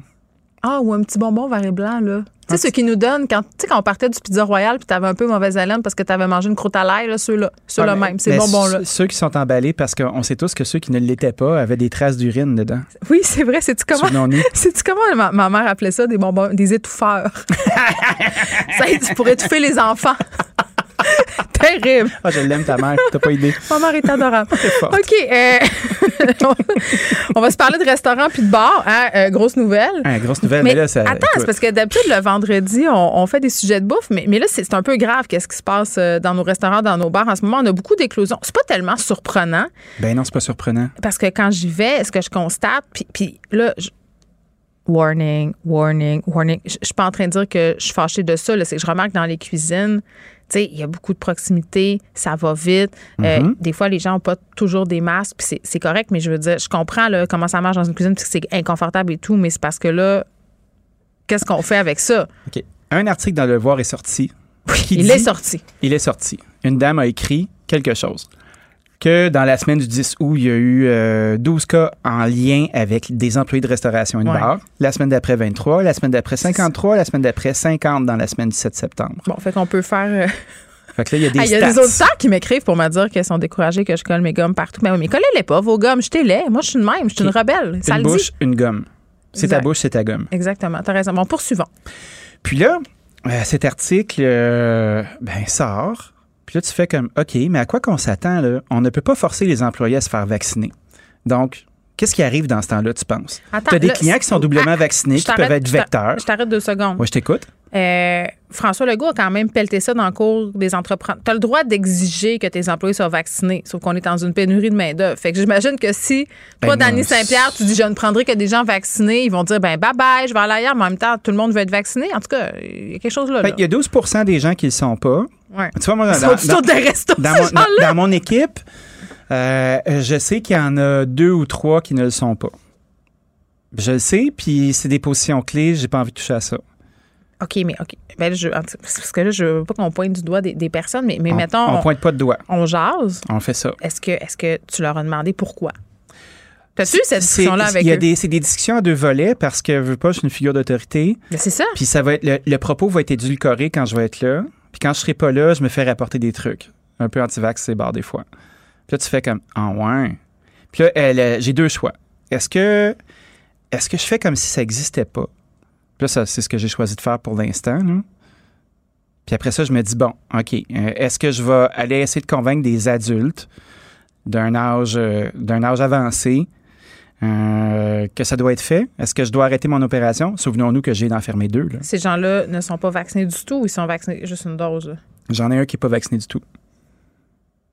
Ah, ou un petit bonbon vert et blanc, là. Tu sais, ceux qui nous donnent, quand on partait du Pizza Royal puis t'avais un peu mauvaise haleine parce que t'avais mangé une croûte à l'ail, là, ceux-là. Ceux-là même, ces bonbons-là. Ceux qui sont emballés, parce qu'on sait tous que ceux qui ne l'étaient pas avaient des traces d'urine dedans. Oui, c'est vrai. Sais-tu comment, ma mère appelait ça des bonbons, des étouffeurs? Ça, pour étouffer les enfants. Terrible. Ah, je l'aime, ta mère. T'as pas idée. Ma mère est adorable. OK. On va se parler de restaurants puis de bars. Hein? Grosse nouvelle. Hein, grosse nouvelle. Mais là, ça, attends, c'est parce que d'habitude, le vendredi, on fait des sujets de bouffe. Mais là, c'est un peu grave qu'est-ce qui se passe dans nos restaurants, dans nos bars. En ce moment, on a beaucoup d'éclosions. C'est pas tellement surprenant. Ben non, c'est pas surprenant. Parce que quand j'y vais, ce que je constate, puis là... Warning. Je suis pas en train de dire que je suis fâchée de ça. Là. C'est que je remarque dans les cuisines, tu sais, il y a beaucoup de proximité, ça va vite. Des fois, les gens n'ont pas toujours des masques, puis c'est correct, mais je veux dire, je comprends là, comment ça marche dans une cuisine, puis que c'est inconfortable et tout, mais c'est parce que là, qu'est-ce qu'on fait avec ça? OK. Un article dans Le Voir est sorti. Oui, il est sorti. Une dame a écrit quelque chose. Que dans la semaine du 10 août, il y a eu 12 cas en lien avec des employés de restauration et de bar. La semaine d'après, 23. La semaine d'après, 53. La semaine d'après, 50 dans la semaine du 7 septembre. Bon, fait qu'on peut faire... Fait que là, il y a des stats. Il y a des auditeurs qui m'écrivent pour me dire qu'elles sont découragées que je colle mes gommes partout. Mais oui, mais collez-les pas, vos gommes, jetez-les. Moi, je suis une même, je suis une rebelle. Ça le dit. Une bouche, une gomme. C'est exact. Ta bouche, c'est ta gomme. Exactement, t'as raison. Bon, poursuivons. Puis là, cet article sort... Puis là, tu fais comme, OK, mais à quoi qu'on s'attend, là? On ne peut pas forcer les employés à se faire vacciner. Donc, qu'est-ce qui arrive dans ce temps-là, tu penses? Tu as des clients qui sont doublement vaccinés, qui peuvent être vecteurs. Je t'arrête 2 secondes. Oui, je t'écoute. François Legault a quand même pelleté ça dans le cours des entrepreneurs. Tu as le droit d'exiger que tes employés soient vaccinés, sauf qu'on est dans une pénurie de main-d'œuvre. Fait que j'imagine que si toi, Dany Saint-Pierre, tu dis je ne prendrai que des gens vaccinés, ils vont dire bye-bye, je vais aller ailleurs, mais en même temps, tout le monde veut être vacciné. En tout cas, il y a quelque chose là. Il y a 12 % des gens qui ne le sont pas. Ouais. Tu vois, moi, dans mon équipe, je sais qu'il y en a 2 ou 3 qui ne le sont pas. Je le sais, puis c'est des positions clés, j'ai pas envie de toucher à ça. OK. Ben, parce que là, je veux pas qu'on pointe du doigt des personnes, mais mettons... On pointe pas de doigt. On jase. On fait ça. Est-ce que tu leur as demandé pourquoi? T'as-tu cette discussion-là avec eux? C'est des discussions à 2 volets parce que, je veux pas, je suis une figure d'autorité. Ben, c'est ça. Puis ça va être... Le propos va être édulcoré quand je vais être là. Puis quand je serai pas là, je me fais rapporter des trucs. Un peu anti-vax, c'est barre des fois. Puis là, tu fais comme... Ah ouais. Puis là, j'ai 2 choix. Est-ce que je fais comme si ça n'existait pas? Puis là, ça, c'est ce que j'ai choisi de faire pour l'instant. Là. Puis après ça, je me dis, bon, OK, est-ce que je vais aller essayer de convaincre des adultes d'un âge avancé que ça doit être fait? Est-ce que je dois arrêter mon opération? Souvenons-nous que j'ai enfermé 2. Là. Ces gens-là ne sont pas vaccinés du tout ou ils sont vaccinés juste une dose? Là. J'en ai un qui n'est pas vacciné du tout.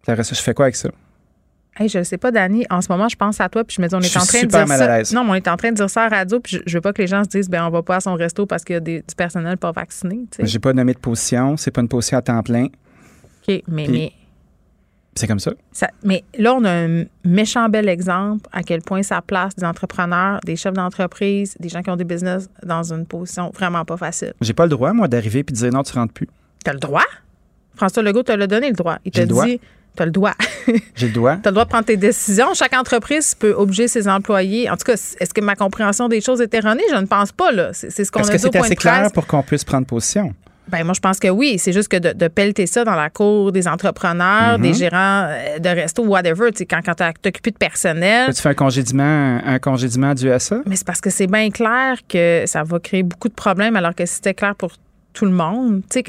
Puis après ça, je fais quoi avec ça? Hey, je ne sais pas, Dany. En ce moment, je pense à toi puis je me dis, on est en train de dire ça à la radio puis je veux pas que les gens se disent, ben on va pas à son resto parce qu'il y a du personnel pas vacciné. T'sais. J'ai pas nommé de position. C'est pas une position à temps plein. OK, mais c'est comme ça. Mais là, on a un méchant bel exemple à quel point ça place des entrepreneurs, des chefs d'entreprise, des gens qui ont des business dans une position vraiment pas facile. J'ai pas le droit, moi, d'arriver puis de dire non, tu rentres plus. T'as le droit? François Legault te l'a donné le droit. Il t'a dit... Tu as le doigt. J'ai le doigt. Tu as le droit de prendre tes décisions. Chaque entreprise peut obliger ses employés. En tout cas, est-ce que ma compréhension des choses est erronée? Je ne pense pas, là. C'est ce qu'on a dit au point de presse. Est-ce que c'est assez clair pour qu'on puisse prendre position? Ben moi, je pense que oui. C'est juste que de pelleter ça dans la cour des entrepreneurs, des gérants de resto, whatever, tu sais, quand tu t'occupes de personnel. Tu fais un congédiement dû à ça? Mais c'est parce que c'est bien clair que ça va créer beaucoup de problèmes, alors que si c'était clair pour tout le monde. Si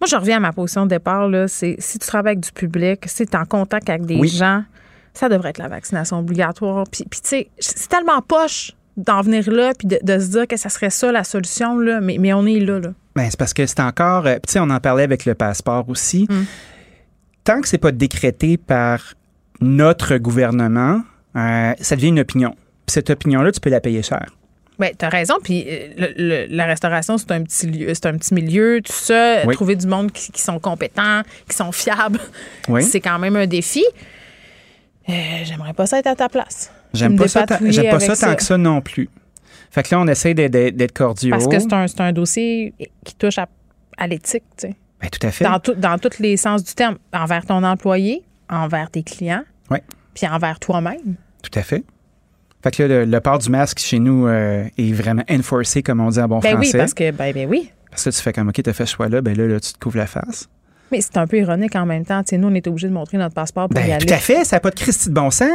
moi, je reviens à ma position de départ. Là, c'est, si tu travailles avec du public, si tu es en contact avec des gens, ça devrait être la vaccination obligatoire. Puis tu sais, c'est tellement poche d'en venir là puis de se dire que ça serait ça la solution, là, mais on est là. Bien, c'est parce que c'est encore... tu sais, on en parlait avec le passeport aussi. Tant que c'est pas décrété par notre gouvernement, ça devient une opinion. Puis cette opinion-là, tu peux la payer cher. Ben, t'as raison. Puis la restauration, c'est un petit lieu, c'est un petit milieu, tout ça. Oui. Trouver du monde qui sont compétents, qui sont fiables, oui, c'est quand même un défi. J'aimerais pas ça être à ta place. J'aime pas ça tant que ça non plus. Fait que là, on essaie d'être cordiaux. Parce que c'est un dossier qui touche à l'éthique, tu sais. Ben, tout à fait. Dans tous les sens du terme. Envers ton employé, envers tes clients, oui, puis envers toi-même. Tout à fait. Fait que là, le port du masque chez nous est vraiment enforcé, comme on dit en bon français. Oui, parce que, oui. Parce que tu fais comme, OK, t'as fait ce choix-là, là, tu te couvres la face. Mais c'est un peu ironique en même temps. Tu sais, nous, on est obligés de montrer notre passeport pour y aller. Tout à fait, ça n'a pas de Christie de bon sens.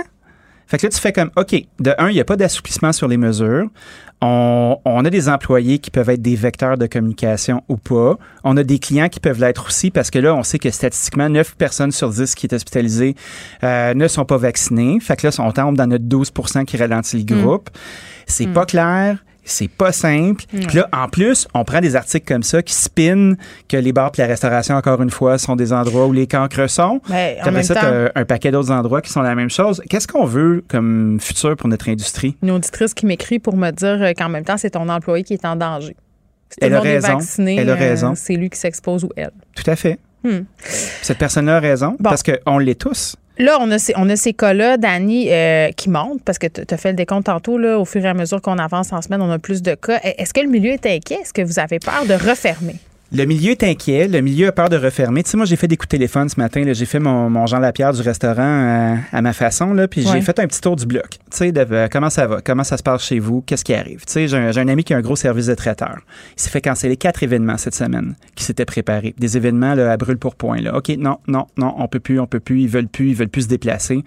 Fait que là, tu fais comme, OK, de un, il n'y a pas d'assouplissement sur les mesures. On a des employés qui peuvent être des vecteurs de communication ou pas. On a des clients qui peuvent l'être aussi parce que là, on sait que statistiquement, 9 personnes sur 10 qui est hospitalisées ne sont pas vaccinées. Fait que là, on tombe dans notre 12% qui ralentit le groupe. C'est pas clair. C'est pas simple. Puis là, en plus, on prend des articles comme ça qui spinent que les bars et la restauration, encore une fois, sont des endroits où les cancres sont. Mais en même temps, t'as un paquet d'autres endroits qui sont la même chose. Qu'est-ce qu'on veut comme futur pour notre industrie? Une auditrice qui m'écrit pour me dire qu'en même temps, c'est ton employé qui est en danger. Si tout le monde est vacciné, elle a raison. C'est lui qui s'expose ou elle. Tout à fait. Cette personne-là a raison parce qu'on l'est tous. Là, on a ces cas-là, Dany, qui montent, parce que tu as fait le décompte tantôt, là, au fur et à mesure qu'on avance en semaine, on a plus de cas. Est-ce que le milieu est inquiet? Est-ce que vous avez peur de refermer? Le milieu est inquiet. Le milieu a peur de refermer. Tu sais, moi, j'ai fait des coups de téléphone ce matin. Là, j'ai fait mon Jean Lapierre du restaurant à ma façon, là, puis j'ai fait un petit tour du bloc. Tu sais, comment ça va? Comment ça se passe chez vous? Qu'est-ce qui arrive? Tu sais, j'ai un ami qui a un gros service de traiteur. Il s'est fait canceller 4 événements cette semaine qui s'étaient préparés. Des événements là, à brûle-pourpoint. OK, non, on peut plus. Ils veulent plus se déplacer.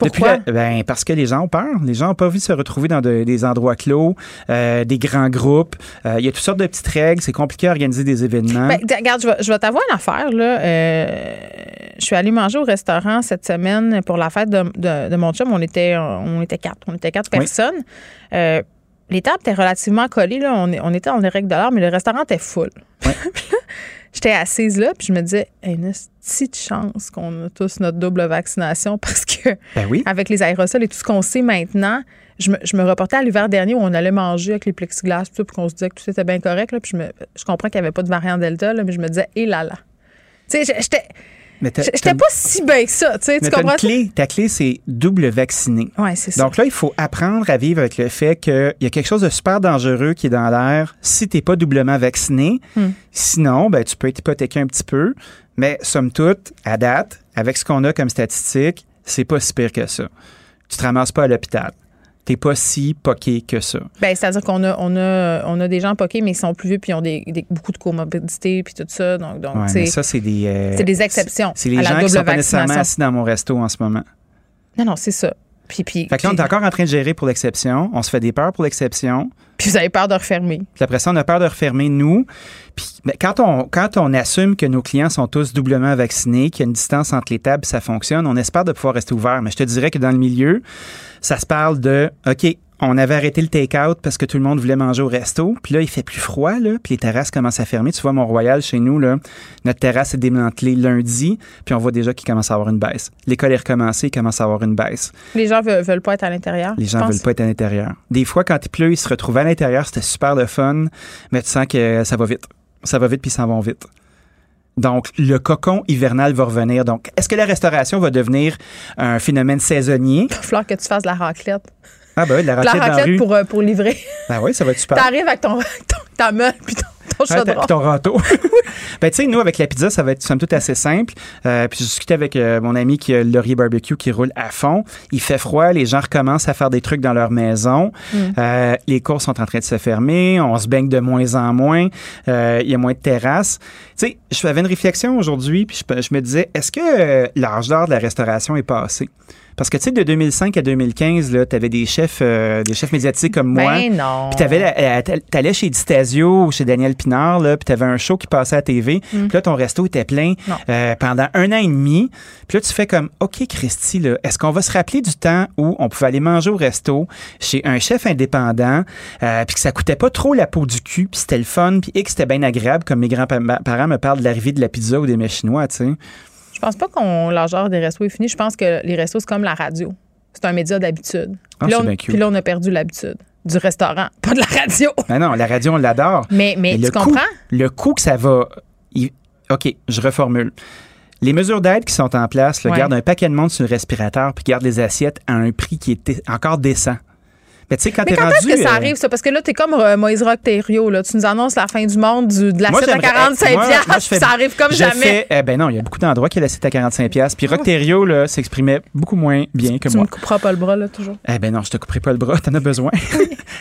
Pourquoi? Parce que les gens ont peur. Les gens n'ont pas envie de se retrouver dans des endroits clos, des grands groupes. Il y a toutes sortes de petites règles. C'est compliqué à organiser des événements. Ben, regarde, je vais t'avoir une affaire. Là. Je suis allée manger au restaurant cette semaine pour la fête de mon chum. On était quatre. On était 4 personnes. Oui. Les tables étaient relativement collées. Là. On était dans les règles de l'art, mais le restaurant était full. Oui. J'étais assise là, puis je me disais, hey, une petite chance qu'on a tous notre double vaccination parce que, avec les aérosols et tout ce qu'on sait maintenant, je me reportais à l'hiver dernier où on allait manger avec les plexiglas, puis qu'on se disait que tout était bien correct. Là, puis je comprends qu'il n'y avait pas de variant Delta, là, mais je me disais, hé là là. Tu sais, j'étais pas si bien que ça. Tu comprends? Ta clé, c'est double vacciné. Oui, c'est ça. Donc là, il faut apprendre à vivre avec le fait qu'il y a quelque chose de super dangereux qui est dans l'air si tu n'es pas doublement vacciné. Sinon, tu peux être hypothéqué un petit peu. Mais somme toute, à date, avec ce qu'on a comme statistique, c'est pas si pire que ça. Tu te ramasses pas à l'hôpital. T'es pas si poqué que ça. Bien, c'est-à-dire qu'on a des gens poqués, mais ils sont plus vieux, puis ils ont beaucoup de comorbidités, puis tout ça. Donc mais ça, c'est des exceptions. C'est les gens qui sont pas nécessairement assis dans mon resto en ce moment. Non, c'est ça. Fait que là, on est encore en train de gérer pour l'exception. On se fait des peurs pour l'exception. Puis vous avez peur de refermer. Puis après ça, on a peur de refermer, nous. Puis quand on assume que nos clients sont tous doublement vaccinés, qu'il y a une distance entre les tables, ça fonctionne, on espère de pouvoir rester ouvert. Mais je te dirais que dans le milieu, ça se parle de OK, on avait arrêté le take-out parce que tout le monde voulait manger au resto. Puis là, il fait plus froid, là. Puis les terrasses commencent à fermer. Tu vois, Mont-Royal, chez nous, là, notre terrasse est démantelée lundi. Puis on voit déjà qu'il commence à avoir une baisse. L'école est recommencée, il commence à avoir une baisse. Les gens veulent pas être à l'intérieur. Les gens veulent pas être à l'intérieur. Des fois, quand il pleut, ils se retrouvent à l'intérieur. C'était super le fun. Mais tu sens que ça va vite. Ça va vite, puis ils s'en vont vite. Donc, le cocon hivernal va revenir. Donc, est-ce que la restauration va devenir un phénomène saisonnier? Il va falloir que tu fasses de la raclette. Ah ben oui, de la raclette pour livrer. Ah oui, ça va être super. T'arrives avec ta meule puis ton chaudron. Puis ton râteau. Ben tu sais, nous, avec la pizza, ça va être somme toute assez simple. Puis je discutais avec mon ami qui a le Laurier Barbecue qui roule à fond. Il fait froid, les gens recommencent à faire des trucs dans leur maison. Les cours sont en train de se fermer, on se baigne de moins en moins, il y a moins de terrasses. Tu sais, je faisais une réflexion aujourd'hui, puis je me disais, est-ce que l'âge d'or de la restauration est passé? Parce que, tu sais, de 2005 à 2015, tu avais des chefs médiatiques comme moi. Ben non. Puis t'allais chez Distasio ou chez Daniel Pinard, là, puis t'avais un show qui passait à la TV. Puis là, ton resto était plein pendant 1 an et demi. Puis là, tu fais comme, OK, Christy, là, est-ce qu'on va se rappeler du temps où on pouvait aller manger au resto chez un chef indépendant, puis que ça coûtait pas trop la peau du cul, puis c'était le fun, puis que c'était bien agréable, comme mes grands-parents me parlent de l'arrivée de la pizza ou des mets chinois, tu sais. Je pense pas que l'âge des restos est fini. Je pense que les restos, c'est comme la radio. C'est un média d'habitude. Puis là, on a perdu l'habitude. du restaurant, pas de la radio. Ben non, la radio, on l'adore. Mais tu comprends? Le coût que ça va... OK, je reformule. Les mesures d'aide qui sont en place, là, gardent un paquet de monde sur le respirateur puis gardent les assiettes à un prix qui est encore décent. Mais tu sais, quand t'es rendu... est-ce que ça arrive, ça? Parce que là, t'es comme Moïse Rock-Thériault, là. Tu nous annonces la fin du monde de l'assiette à 45$, puis ça arrive comme jamais. Ben non, il y a beaucoup d'endroits qui a l'assiette à 45$. Puis Rock-Thériault, là, s'exprimait beaucoup moins bien que moi. Tu me couperas pas le bras, là, toujours? Eh ben non, je te couperai pas le bras. T'en as besoin.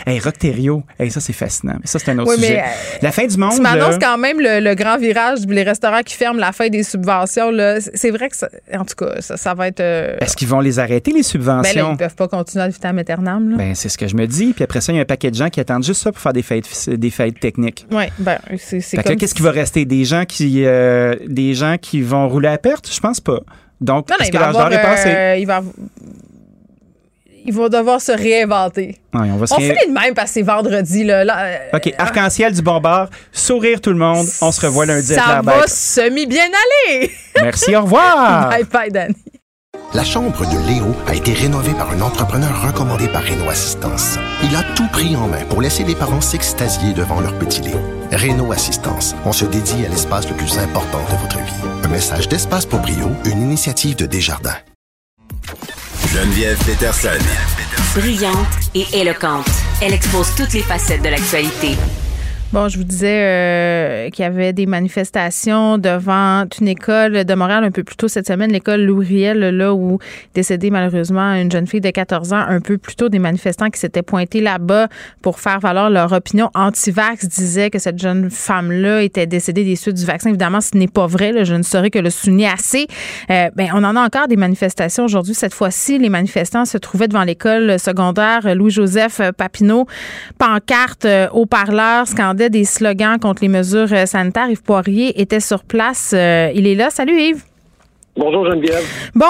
Hey, Rock-Thériault, hey, ça, c'est fascinant. Mais ça, c'est un autre sujet. La fin du monde, tu m'annonces quand même le grand virage, les restaurants qui ferment, la fin des subventions, là. C'est vrai que ça... En tout cas, ça va être... Est-ce qu'ils vont les arrêter, les subventions? Ben là, ils peuvent pas continuer à vitam aeternam, là. Ben, c'est ce que je me dis. Puis après ça, il y a un paquet de gens qui attendent juste ça pour faire des fêtes techniques. Oui, bien, c'est comme... Qu'est-ce qui va rester? Des gens qui vont rouler à perte? Je pense pas. Donc, parce que l'âge d'or est passé. Ils vont devoir se réinventer. Ouais, on finit de même parce que c'est vendredi. Là, OK, arc-en-ciel du bon bord. Sourire tout le monde. On se revoit lundi à la bête. Ça va semi-bien aller. Merci, au revoir. Bye-bye, Dany. La chambre de Léo a été rénovée par un entrepreneur recommandé par Réno Assistance. Il a tout pris en main pour laisser les parents s'extasier devant leur petit Léo. Réno Assistance, on se dédie à l'espace le plus important de votre vie. Un message d'Espace pour Brio, une initiative de Desjardins. Geneviève Pétersen. Brillante et éloquente, elle expose toutes les facettes de l'actualité. Bon, je vous disais qu'il y avait des manifestations devant une école de Montréal un peu plus tôt cette semaine, l'école Louis-Riel, là où décédée malheureusement une jeune fille de 14 ans un peu plus tôt. Des manifestants qui s'étaient pointés là-bas pour faire valoir leur opinion anti-vax disaient que cette jeune femme-là était décédée des suites du vaccin. Évidemment, ce n'est pas vrai. Là, je ne saurais que le souligner assez. On en a encore des manifestations aujourd'hui. Cette fois-ci, les manifestants se trouvaient devant l'école secondaire Louis-Joseph Papineau. Pancartes, haut-parleurs, scandales, des slogans contre les mesures sanitaires. Yves Poirier était sur place. Il est là. Salut Yves. Bonjour Geneviève. Bon,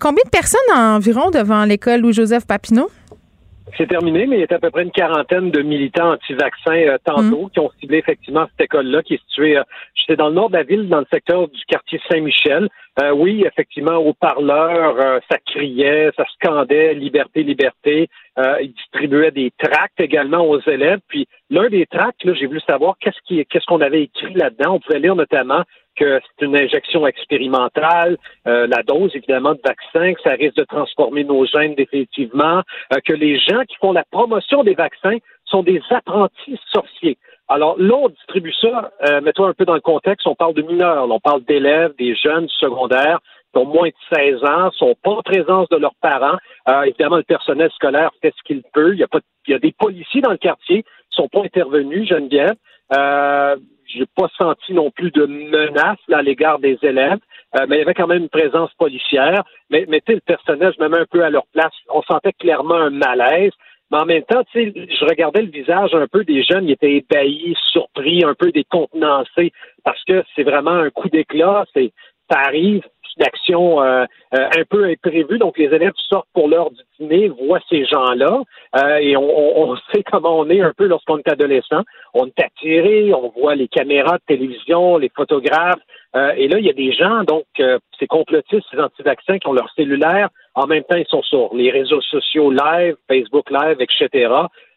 combien de personnes environ devant l'école Louis-Joseph Papineau? C'est terminé, mais il y a à peu près une quarantaine de militants anti-vaccins tantôt qui ont ciblé effectivement cette école-là qui est située, c'est dans le nord de la ville, dans le secteur du quartier Saint-Michel. Oui, effectivement, aux parleurs, ça criait, ça scandait « Liberté, liberté ». Ils distribuaient des tracts également aux élèves. Puis l'un des tracts, là, j'ai voulu savoir qu'est-ce qu'on avait écrit là-dedans. On pouvait lire notamment que c'est une injection expérimentale, la dose évidemment de vaccins, que ça risque de transformer nos gènes définitivement, que les gens qui font la promotion des vaccins sont des apprentis sorciers. Alors là, on distribue ça, mets-toi un peu dans le contexte, on parle de mineurs, là, on parle d'élèves, des jeunes secondaires qui ont moins de 16 ans, sont pas en présence de leurs parents. Évidemment, le personnel scolaire fait ce qu'il peut. Il y a des policiers dans le quartier qui sont pas intervenus, Geneviève. J'ai pas senti non plus de menace là, à l'égard des élèves, mais il y avait quand même une présence policière. Mais tu sais, le personnel, je me mets un peu à leur place. On sentait clairement un malaise. Mais en même temps, tu sais, je regardais le visage un peu des jeunes, ils étaient ébahis, surpris, un peu décontenancés, parce que c'est vraiment un coup d'éclat, ça arrive, une action un peu imprévue, donc les élèves sortent pour l'heure du dîner, voient ces gens-là, et on sait comment on est un peu lorsqu'on est adolescent, on est attiré, on voit les caméras de télévision, les photographes, et là, il y a des gens, donc, ces complotistes, ces anti-vaccins qui ont leur cellulaire, en même temps, ils sont sur les réseaux sociaux live, Facebook live, etc.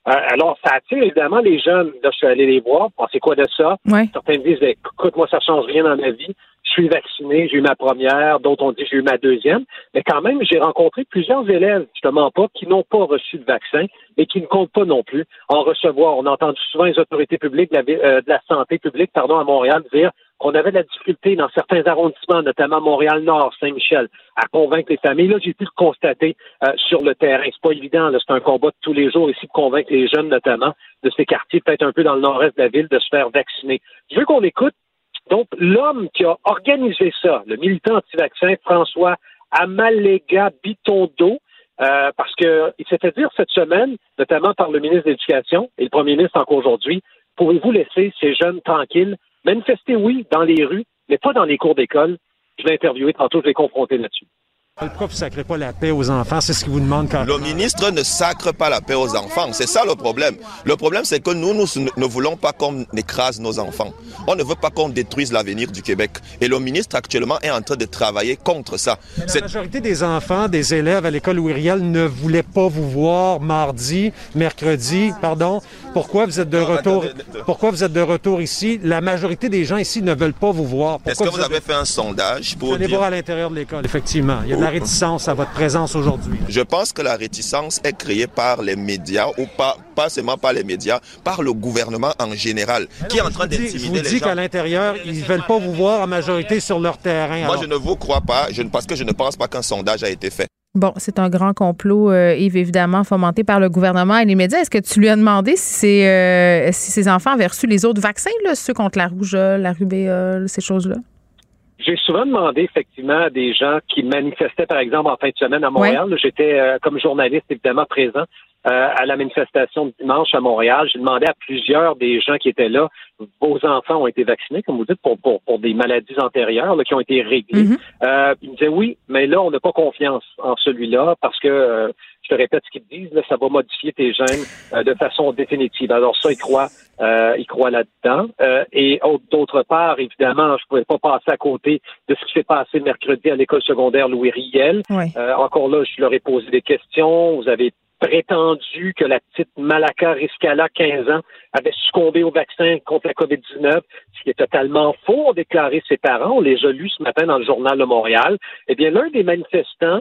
Alors, ça attire évidemment les jeunes. Là, je suis allé les voir. Pensez quoi de ça? Ouais. Certains me disent, écoute, moi, ça change rien dans ma vie. Je suis vacciné, j'ai eu ma première. D'autres ont dit, j'ai eu ma deuxième. Mais quand même, j'ai rencontré plusieurs élèves, je te mens pas, qui n'ont pas reçu de vaccin et qui ne comptent pas non plus en recevoir. On a entendu souvent les autorités publiques de la santé publique, à Montréal dire qu'on avait de la difficulté dans certains arrondissements, notamment Montréal-Nord, Saint-Michel, à convaincre les familles. Là, j'ai pu le constater sur le terrain. C'est pas évident, là, c'est un combat de tous les jours ici de convaincre les jeunes, notamment, de ces quartiers, peut-être un peu dans le nord-est de la ville, de se faire vacciner. Je veux qu'on écoute, donc, l'homme qui a organisé ça, le militant anti-vaccin, François Amalega-Bitondo, parce qu'il s'était dit cette semaine, notamment par le ministre de l'Éducation et le premier ministre encore aujourd'hui, pouvez-vous laisser ces jeunes tranquilles? Manifester, oui, dans les rues, mais pas dans les cours d'école. Je l'ai interviewé tantôt, je l'ai confronté là-dessus. Pourquoi vous ne sacrez pas la paix aux enfants? C'est ce qu'ils vous demandent quand... Le ministre ne sacre pas la paix aux enfants. C'est ça le problème. Le problème, c'est que nous ne voulons pas qu'on écrase nos enfants. On ne veut pas qu'on détruise l'avenir du Québec. Et le ministre, actuellement, est en train de travailler contre ça. La majorité des enfants, des élèves à l'école Ouriel ne voulaient pas vous voir mercredi. Pourquoi vous êtes de retour? Pourquoi vous êtes de retour ici? La majorité des gens ici ne veulent pas vous voir. Est-ce que vous avez fait un sondage pour dire... Allez voir à l'intérieur de l'école, effectivement. Il y a de la réticence à votre présence aujourd'hui. Je pense que la réticence est créée par les médias, ou pas seulement par les médias, par le gouvernement en général, qui est en train d'intimider les gens. Je vous dis qu'à l'intérieur, ils ne veulent pas vous voir en majorité sur leur terrain. Moi, je ne vous crois pas, parce que je ne pense pas qu'un sondage a été fait. Bon, c'est un grand complot, Yves, évidemment, fomenté par le gouvernement et les médias. Est-ce que tu lui as demandé si ses enfants avaient reçu les autres vaccins, là, ceux contre la rougeole, la rubéole, ces choses-là? J'ai souvent demandé, effectivement, à des gens qui manifestaient, par exemple, en fin de semaine à Montréal. Ouais. J'étais, comme journaliste, évidemment, présent à la manifestation de dimanche à Montréal. J'ai demandé à plusieurs des gens qui étaient là, vos enfants ont été vaccinés, comme vous dites, pour des maladies antérieures là, qui ont été réglées. Mm-hmm. Ils me disaient, oui, mais là, on n'a pas confiance en celui-là parce que... je te répète ce qu'ils disent, là, ça va modifier tes gènes de façon définitive. Alors ça, ils croient là-dedans. Et d'autre part, évidemment, je pouvais pas passer à côté de ce qui s'est passé mercredi à l'école secondaire Louis Riel. Oui. Encore là, je leur ai posé des questions. Vous avez prétendu que la petite Malaka Riscala, 15 ans, avait succombé au vaccin contre la COVID-19, ce qui est totalement faux, ont déclaré ses parents. On les a lus ce matin dans le journal de Montréal. Eh bien, l'un des manifestants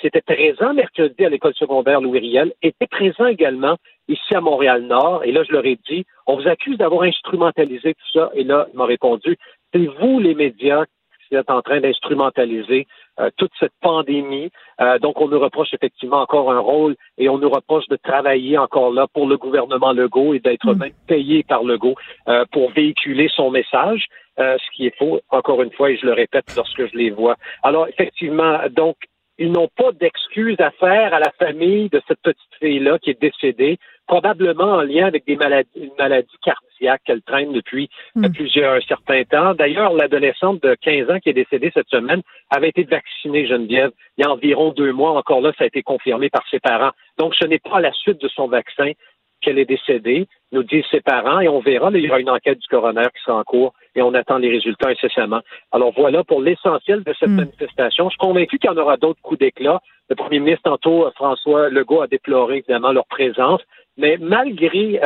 qui était présent mercredi à l'école secondaire Louis-Riel, était présent également ici à Montréal-Nord. Et là, je leur ai dit, on vous accuse d'avoir instrumentalisé tout ça. Et là, ils m'ont répondu, c'est vous les médias qui êtes en train d'instrumentaliser toute cette pandémie. Donc, on nous reproche effectivement encore un rôle et on nous reproche de travailler encore là pour le gouvernement Legault et d'être même payé par Legault pour véhiculer son message. Ce qui est faux, encore une fois, et je le répète lorsque je les vois. Alors, effectivement, donc, ils n'ont pas d'excuses à faire à la famille de cette petite fille-là qui est décédée, probablement en lien avec une maladie cardiaque qu'elle traîne depuis plusieurs certains temps. D'ailleurs, l'adolescente de 15 ans qui est décédée cette semaine avait été vaccinée, Geneviève, il y a environ 2 mois. Encore là, ça a été confirmé par ses parents. Donc, ce n'est pas à la suite de son vaccin qu'elle est décédée, nous disent ses parents, et on verra. Là, il y aura une enquête du coroner qui sera en cours et on attend les résultats incessamment. Alors voilà pour l'essentiel de cette manifestation. Je suis convaincu qu'il y en aura d'autres coups d'éclat. Le premier ministre, tantôt, François Legault, a déploré évidemment leur présence, mais malgré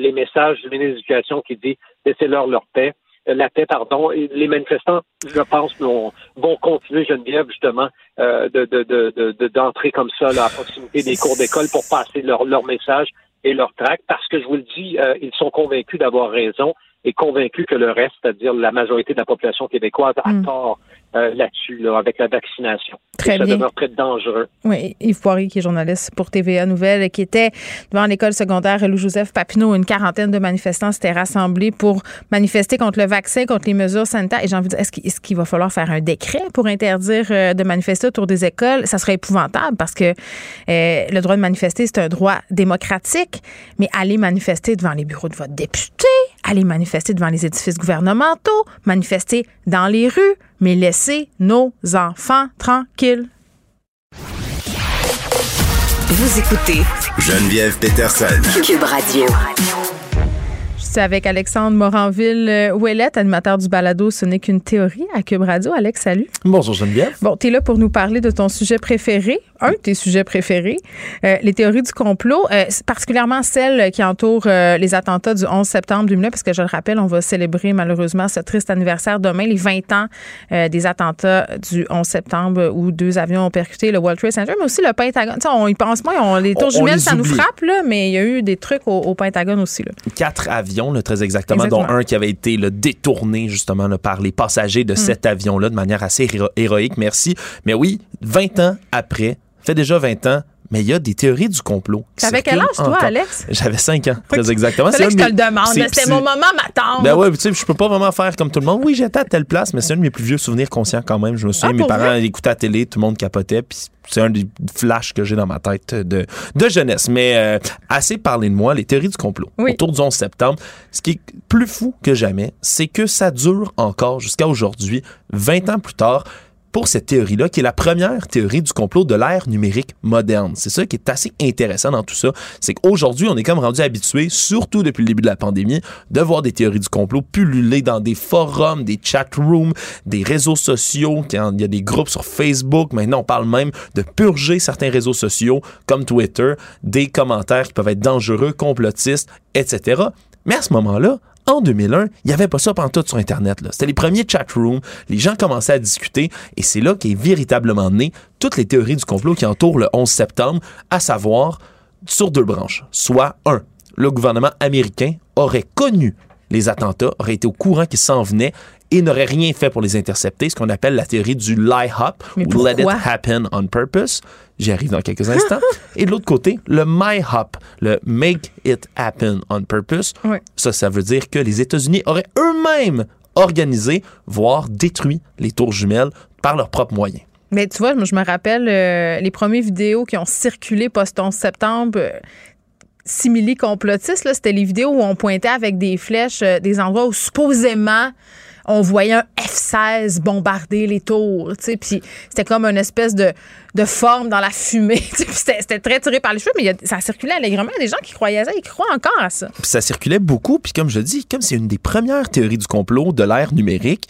les messages du ministre de l'Éducation qui dit « laissez-leur la paix, les manifestants, je pense, vont continuer, Geneviève, justement, d'entrer comme ça là, à proximité des cours d'école pour passer leur message et leur tract, parce que je vous le dis, ils sont convaincus d'avoir raison et convaincus que le reste, c'est-à-dire la majorité de la population québécoise, a tort là-dessus, là, avec la vaccination. Très bien. Ça demeure très dangereux. Oui, Yves Poirier, qui est journaliste pour TVA Nouvelles, qui était devant l'école secondaire Louis-Joseph Papineau. Une quarantaine de manifestants s'étaient rassemblés pour manifester contre le vaccin, contre les mesures sanitaires. Et j'ai envie de dire, est-ce qu'il va falloir faire un décret pour interdire de manifester autour des écoles? Ça serait épouvantable parce que le droit de manifester, c'est un droit démocratique. Mais aller manifester devant les bureaux de votre député, aller manifester devant les édifices gouvernementaux, manifester dans les rues, mais laissez nos enfants tranquilles. Vous écoutez Geneviève Pétersen, QUB Radio. Je suis avec Alexandre Moranville-Ouellet, animateur du balado Ce n'est qu'une théorie à QUB Radio. Alex, salut. Bonjour Geneviève. Bon, t'es là pour nous parler de ton sujet préféré, un de tes sujets préférés, les théories du complot, particulièrement celles qui entourent les attentats du 11 septembre 2001, parce que je le rappelle, on va célébrer malheureusement ce triste anniversaire demain, les 20 ans des attentats du 11 septembre où 2 avions ont percuté le World Trade Center, mais aussi le Pentagone. T'sais, on y pense moins, les tours jumelles, ça nous frappe, là, mais il y a eu des trucs au Pentagone aussi. Là. 4 avions, là, très exactement, dont un qui avait été là, détourné justement là, par les passagers de cet avion-là de manière assez héroïque, merci. Mais oui, 20 ans après, fait déjà 20 ans, mais il y a des théories du complot. T'avais quel âge, toi, Alex? J'avais 5 ans, très exactement. C'est là que je te le demande. C'était mon moment, ma tante. Ben oui, tu sais, je peux pas vraiment faire comme tout le monde. Oui, j'étais à telle place, mais c'est un de mes plus vieux souvenirs conscients quand même. Je me souviens, mes parents écoutaient la télé, tout le monde capotait, puis c'est un des flashs que j'ai dans ma tête de jeunesse. Mais assez parlé de moi, les théories du complot. Oui. Autour du 11 septembre, ce qui est plus fou que jamais, c'est que ça dure encore jusqu'à aujourd'hui, 20 ans plus tard. pour cette théorie-là, qui est la première théorie du complot de l'ère numérique moderne. C'est ça qui est assez intéressant dans tout ça. C'est qu'aujourd'hui, on est comme rendu habitué, surtout depuis le début de la pandémie, de voir des théories du complot pulluler dans des forums, des chat rooms, des réseaux sociaux. Il y a des groupes sur Facebook. Maintenant, on parle même de purger certains réseaux sociaux, comme Twitter, des commentaires qui peuvent être dangereux, complotistes, etc. Mais à ce moment-là, en 2001, il n'y avait pas ça pantoute sur Internet. Là. C'était les premiers chatrooms, les gens commençaient à discuter, et c'est là qu'est véritablement née toutes les théories du complot qui entourent le 11 septembre, à savoir sur deux branches. Soit, un, le gouvernement américain aurait connu les attentats, aurait été au courant qu'ils s'en venaient et n'aurait rien fait pour les intercepter, ce qu'on appelle la théorie du lie-hop, ou let it happen on purpose. J'y arrive dans quelques instants. Et de l'autre côté, le my-hop, le make it happen on purpose. Ouais. Ça veut dire que les États-Unis auraient eux-mêmes organisé, voire détruit les tours jumelles par leurs propres moyens. Mais tu vois, je me rappelle les premières vidéos qui ont circulé post-11 septembre... simili-complotistes, là, c'était les vidéos où on pointait avec des flèches des endroits où supposément on voyait un F-16 bombarder les tours, tu sais, puis c'était comme une espèce de forme dans la fumée, tu sais, c'était très tiré par les cheveux, mais ça circulait allègrement, des gens qui croyaient ça, ils croient encore à ça. Puis ça circulait beaucoup, puis comme je dis, comme c'est une des premières théories du complot de l'ère numérique,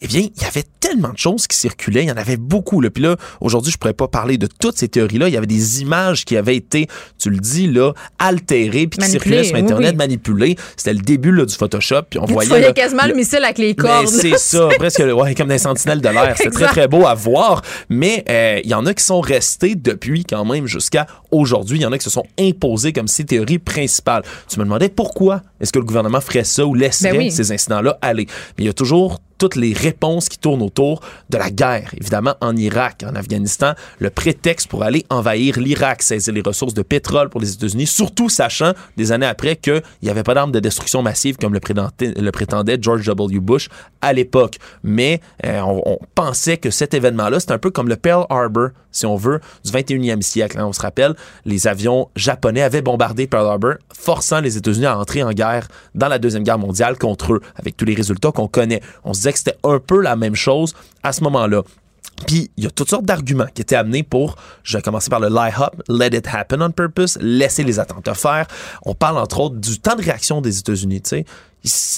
eh bien, il y avait tellement de choses qui circulaient, il y en avait beaucoup. Là. Puis là, aujourd'hui, je pourrais pas parler de toutes ces théories-là. Il y avait des images qui avaient été, tu le dis, là, altérées, puis qui circulaient sur Internet, oui. Manipulées. C'était le début là, du Photoshop, puis on voyait quasiment le missile avec les cordes. C'est ça, presque ouais, comme des sentinelles de l'air. C'était très, très beau à voir, mais il y en a qui sont restés depuis quand même jusqu'à aujourd'hui. Il y en a qui se sont imposés comme ces théories principales. Tu me demandais pourquoi est-ce que le gouvernement ferait ça ou laisserait ces incidents-là aller. Mais il y a toujours toutes les réponses qui tournent autour de la guerre. Évidemment, en Irak, en Afghanistan, le prétexte pour aller envahir l'Irak, saisir les ressources de pétrole pour les États-Unis, surtout sachant, des années après, qu'il n'y avait pas d'armes de destruction massive comme le prétendait George W. Bush à l'époque. Mais on pensait que cet événement-là, c'est un peu comme le Pearl Harbor, si on veut, du 21e siècle. Hein. On se rappelle, les avions japonais avaient bombardé Pearl Harbor, forçant les États-Unis à entrer en guerre dans la Deuxième Guerre mondiale contre eux, avec tous les résultats qu'on connaît. On se disait que c'était un peu la même chose à ce moment-là. Puis, il y a toutes sortes d'arguments qui étaient amenés pour, je vais commencer par le lie-up, let it happen on purpose, laisser les attentats faire. On parle entre autres du temps de réaction des États-Unis, tu sais.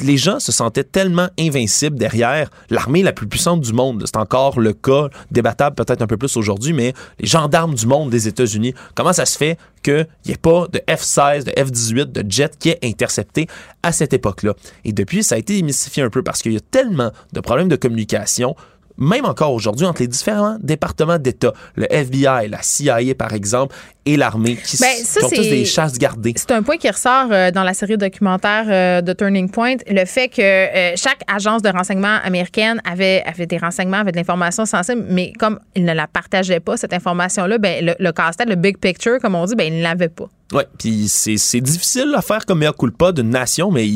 Les gens se sentaient tellement invincibles derrière l'armée la plus puissante du monde. C'est encore le cas, débattable peut-être un peu plus aujourd'hui, mais les gendarmes du monde des États-Unis, comment ça se fait qu'il n'y ait pas de F-16, de F-18, de jet qui est intercepté à cette époque-là? Et depuis, ça a été démystifié un peu parce qu'il y a tellement de problèmes de communication, même encore aujourd'hui, entre les différents départements d'État, le FBI, la CIA par exemple, et l'armée, qui ont tous des chasses gardées. C'est un point qui ressort dans la série documentaire de Turning Point, le fait que chaque agence de renseignement américaine avait des renseignements, avait de l'information sensible, mais comme ils ne la partageaient pas, cette information-là, le casse-tête, le big picture, comme on dit, ils ne l'avaient pas. Oui, puis c'est difficile à faire comme mea culpa d'une nation, mais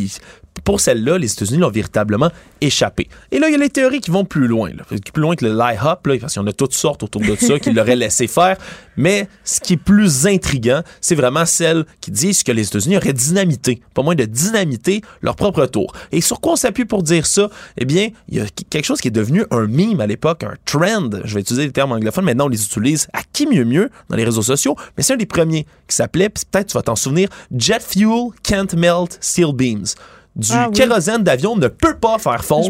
pour celle-là, les États-Unis l'ont véritablement échappé. Et là, il y a les théories qui vont plus loin. Là. Plus loin que le lie-hop, là, parce qu'il y en a toutes sortes autour de ça qui l'auraient laissé faire. Mais ce qui est plus intriguant, c'est vraiment celles qui disent que les États-Unis auraient dynamité, pas moins de dynamiter leur propre tour. Et sur quoi on s'appuie pour dire ça? Eh bien, il y a quelque chose qui est devenu un meme à l'époque, un trend. Je vais utiliser les termes anglophones, maintenant on les utilise à qui mieux dans les réseaux sociaux. Mais c'est un des premiers qui s'appelait, peut-être tu vas t'en souvenir, « Jet fuel can't melt steel beams ». Du kérosène d'avion ne peut pas faire fondre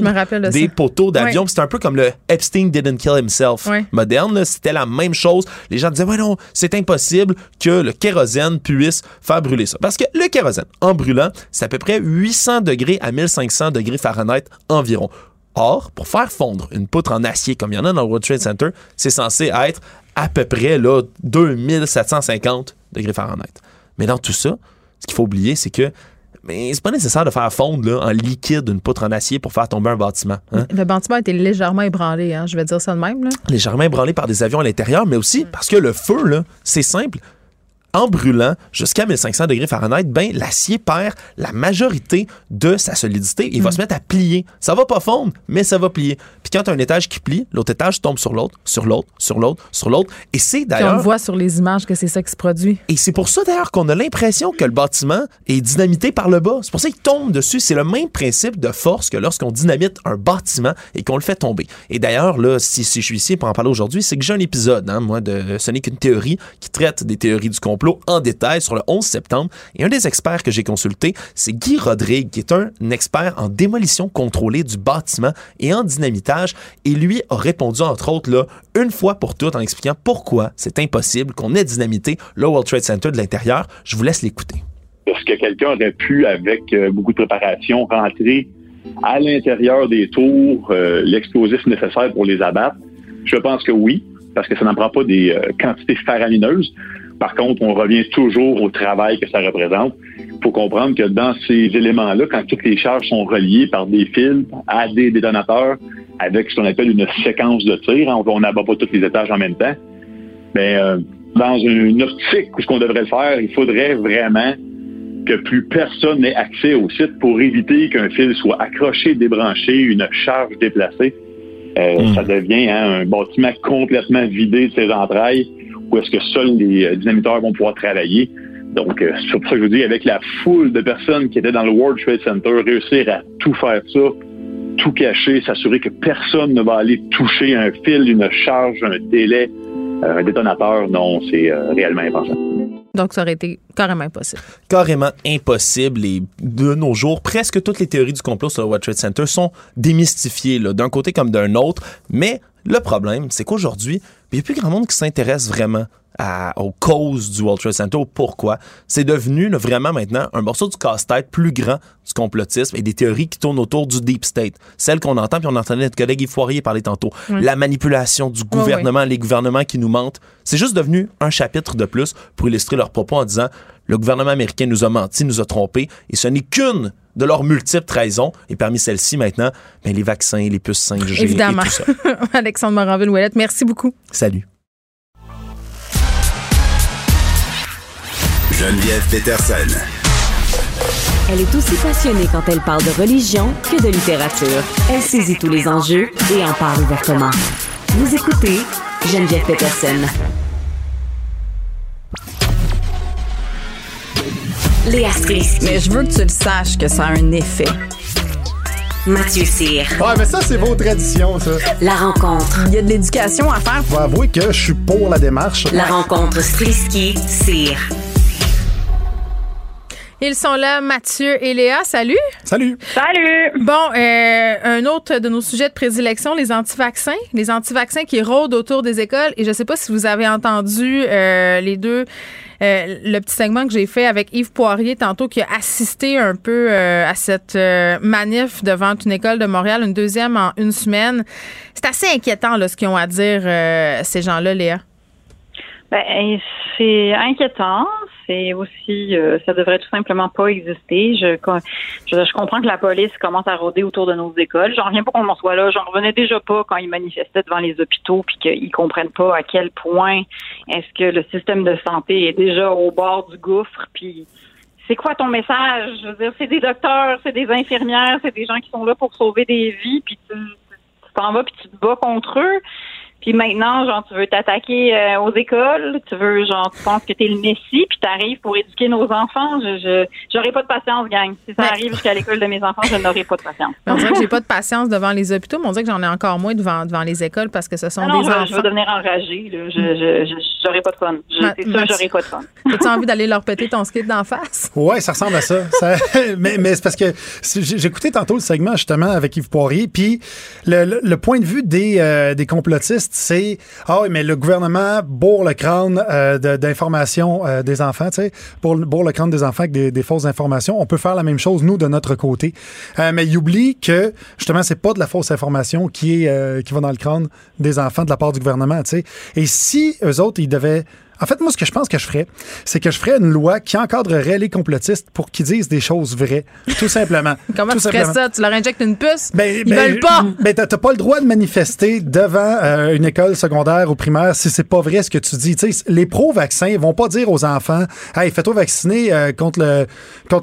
des poteaux d'avion. Oui. C'était un peu comme le Epstein didn't kill himself moderne. Là, c'était la même chose. Les gens disaient, ouais non, c'est impossible que le kérosène puisse faire brûler ça. Parce que le kérosène, en brûlant, c'est à peu près 800 degrés à 1500 degrés Fahrenheit environ. Or, pour faire fondre une poutre en acier, comme il y en a dans le World Trade Center, c'est censé être à peu près là, 2750 degrés Fahrenheit. Mais dans tout ça, ce qu'il faut oublier, c'est que mais c'est pas nécessaire de faire fondre là, en liquide une poutre en acier pour faire tomber un bâtiment. Hein? Le bâtiment a été légèrement ébranlé, hein? Je vais dire ça de même. Là. Légèrement ébranlé par des avions à l'intérieur, mais aussi parce que le feu, là, c'est simple. en brûlant jusqu'à 1500 degrés Fahrenheit, ben l'acier perd la majorité de sa solidité. Il va se mettre à plier. Ça va pas fondre, mais ça va plier. Puis quand tu as un étage qui plie, l'autre étage tombe sur l'autre, sur l'autre, sur l'autre, sur l'autre. Et c'est d'ailleurs... Puis on voit sur les images que c'est ça qui se produit. Et c'est pour ça d'ailleurs qu'on a l'impression que le bâtiment est dynamité par le bas. C'est pour ça qu'il tombe dessus. C'est le même principe de force que lorsqu'on dynamite un bâtiment et qu'on le fait tomber. Et d'ailleurs, là, si je suis ici pour en parler aujourd'hui, c'est que j'ai un épisode, moi, de Ce n'est qu'une théorie, qui traite des théories du complot en détail sur le 11 septembre. Et un des experts que j'ai consulté, c'est Guy Rodrigue, qui est un expert en démolition contrôlée du bâtiment et en dynamitage. Et lui a répondu, entre autres, là, une fois pour toutes, en expliquant pourquoi c'est impossible qu'on ait dynamité le World Trade Center de l'intérieur. Je vous laisse l'écouter. Parce que quelqu'un aurait pu, avec beaucoup de préparation, rentrer à l'intérieur des tours l'explosif nécessaire pour les abattre? Je pense que oui, parce que ça n'en prend pas des quantités faramineuses. Par contre, on revient toujours au travail que ça représente. Il faut comprendre que dans ces éléments-là, quand toutes les charges sont reliées par des fils à des détonateurs, avec ce qu'on appelle une séquence de tir, on n'abat pas tous les étages en même temps, mais dans une optique où ce qu'on devrait le faire, il faudrait vraiment que plus personne n'ait accès au site pour éviter qu'un fil soit accroché, débranché, une charge déplacée. Ça devient un bâtiment complètement vidé de ses entrailles où est-ce que seuls les dynamiteurs vont pouvoir travailler. Donc, c'est pour ça que je vous dis, avec la foule de personnes qui étaient dans le World Trade Center, réussir à tout faire ça, tout cacher, s'assurer que personne ne va aller toucher un fil, une charge, un délai, un détonateur, non, c'est réellement impensable. Donc, ça aurait été carrément impossible. Carrément impossible. Et de nos jours, presque toutes les théories du complot sur le World Trade Center sont démystifiées, là, d'un côté comme d'un autre. Mais le problème, c'est qu'aujourd'hui, il n'y a plus grand monde qui s'intéresse vraiment aux causes du World Trade Center, au pourquoi. C'est devenu là, vraiment maintenant un morceau du casse-tête plus grand du complotisme et des théories qui tournent autour du Deep State. Celle qu'on entend, puis on entendait notre collègue Yves Poirier parler tantôt. Oui. La manipulation du gouvernement, les gouvernements qui nous mentent. C'est juste devenu un chapitre de plus pour illustrer leurs propos en disant « Le gouvernement américain nous a menti, nous a trompés et ce n'est qu'une de leurs multiples trahisons. » Et parmi celles-ci, maintenant, les vaccins, les puces 5G évidemment. Et tout ça. Alexandre Moranville-Ouellet, merci beaucoup. Salut. Geneviève Pétersen. Elle est aussi passionnée quand elle parle de religion que de littérature. Elle saisit tous les enjeux et en parle ouvertement. Vous écoutez Geneviève Pétersen. Léa Strisky. Mais je veux que tu le saches que ça a un effet. Mathieu Cyr. Ouais, mais ça, c'est vos traditions, ça. La rencontre. Il y a de l'éducation à faire. Faut avouer que je suis pour la démarche. La rencontre Strisky-Cyr. Ils sont là, Mathieu et Léa. Salut! Salut! Salut! Bon, un autre de nos sujets de prédilection, les anti-vaccins. Les anti-vaccins qui rôdent autour des écoles. Et je ne sais pas si vous avez entendu les deux... le petit segment que j'ai fait avec Yves Poirier tantôt qui a assisté un peu à cette manif devant une école de Montréal, une deuxième en une semaine. C'est assez inquiétant là, ce qu'ils ont à dire ces gens-là, Léa. Ben, c'est inquiétant. C'est aussi, ça devrait tout simplement pas exister. Je comprends que la police commence à rôder autour de nos écoles. J'en reviens pas qu'on en soit là. J'en revenais déjà pas quand ils manifestaient devant les hôpitaux puis qu'ils comprennent pas à quel point est-ce que le système de santé est déjà au bord du gouffre. Puis c'est quoi ton message? Je veux dire, c'est des docteurs, c'est des infirmières, c'est des gens qui sont là pour sauver des vies. Puis tu t'en vas puis tu te bats contre eux. Puis maintenant, genre, tu veux t'attaquer aux écoles, tu veux, genre, tu penses que t'es le messie, puis t'arrives pour éduquer nos enfants. J'aurais pas de patience, gang. Si ça arrive jusqu'à l'école de mes enfants, je n'aurai pas de patience. On dirait que j'ai pas de patience devant les hôpitaux, mais on dirait que j'en ai encore moins devant les écoles parce que ce sont des enfants. Je vais devenir enragée, là. J'aurais pas de fun. C'est sûr, j'aurais pas de fun. As-tu envie d'aller leur péter ton skate d'en face? Ouais, ça ressemble à ça. mais c'est parce que j'écoutais tantôt le segment, justement, avec Yves Poirier, puis le point de vue des complotistes, c'est « Ah oui, mais le gouvernement bourre le crâne d'informations des enfants, tu sais, bourre le crâne des enfants avec des fausses informations. On peut faire la même chose, nous, de notre côté. » Mais il oublie que, justement, c'est pas de la fausse information qui va dans le crâne des enfants de la part du gouvernement, tu sais. Et si eux autres, ils devaient En fait, moi, ce que je pense que je ferais, c'est que je ferais une loi qui encadrerait les complotistes pour qu'ils disent des choses vraies, tout simplement. Comment tout tu simplement. Ferais ça? Tu leur injectes une puce? Ils veulent pas! T'as pas le droit de manifester devant une école secondaire ou primaire si c'est pas vrai ce que tu dis. T'sais, les pro-vaccins vont pas dire aux enfants « Hey, fais-toi vacciner contre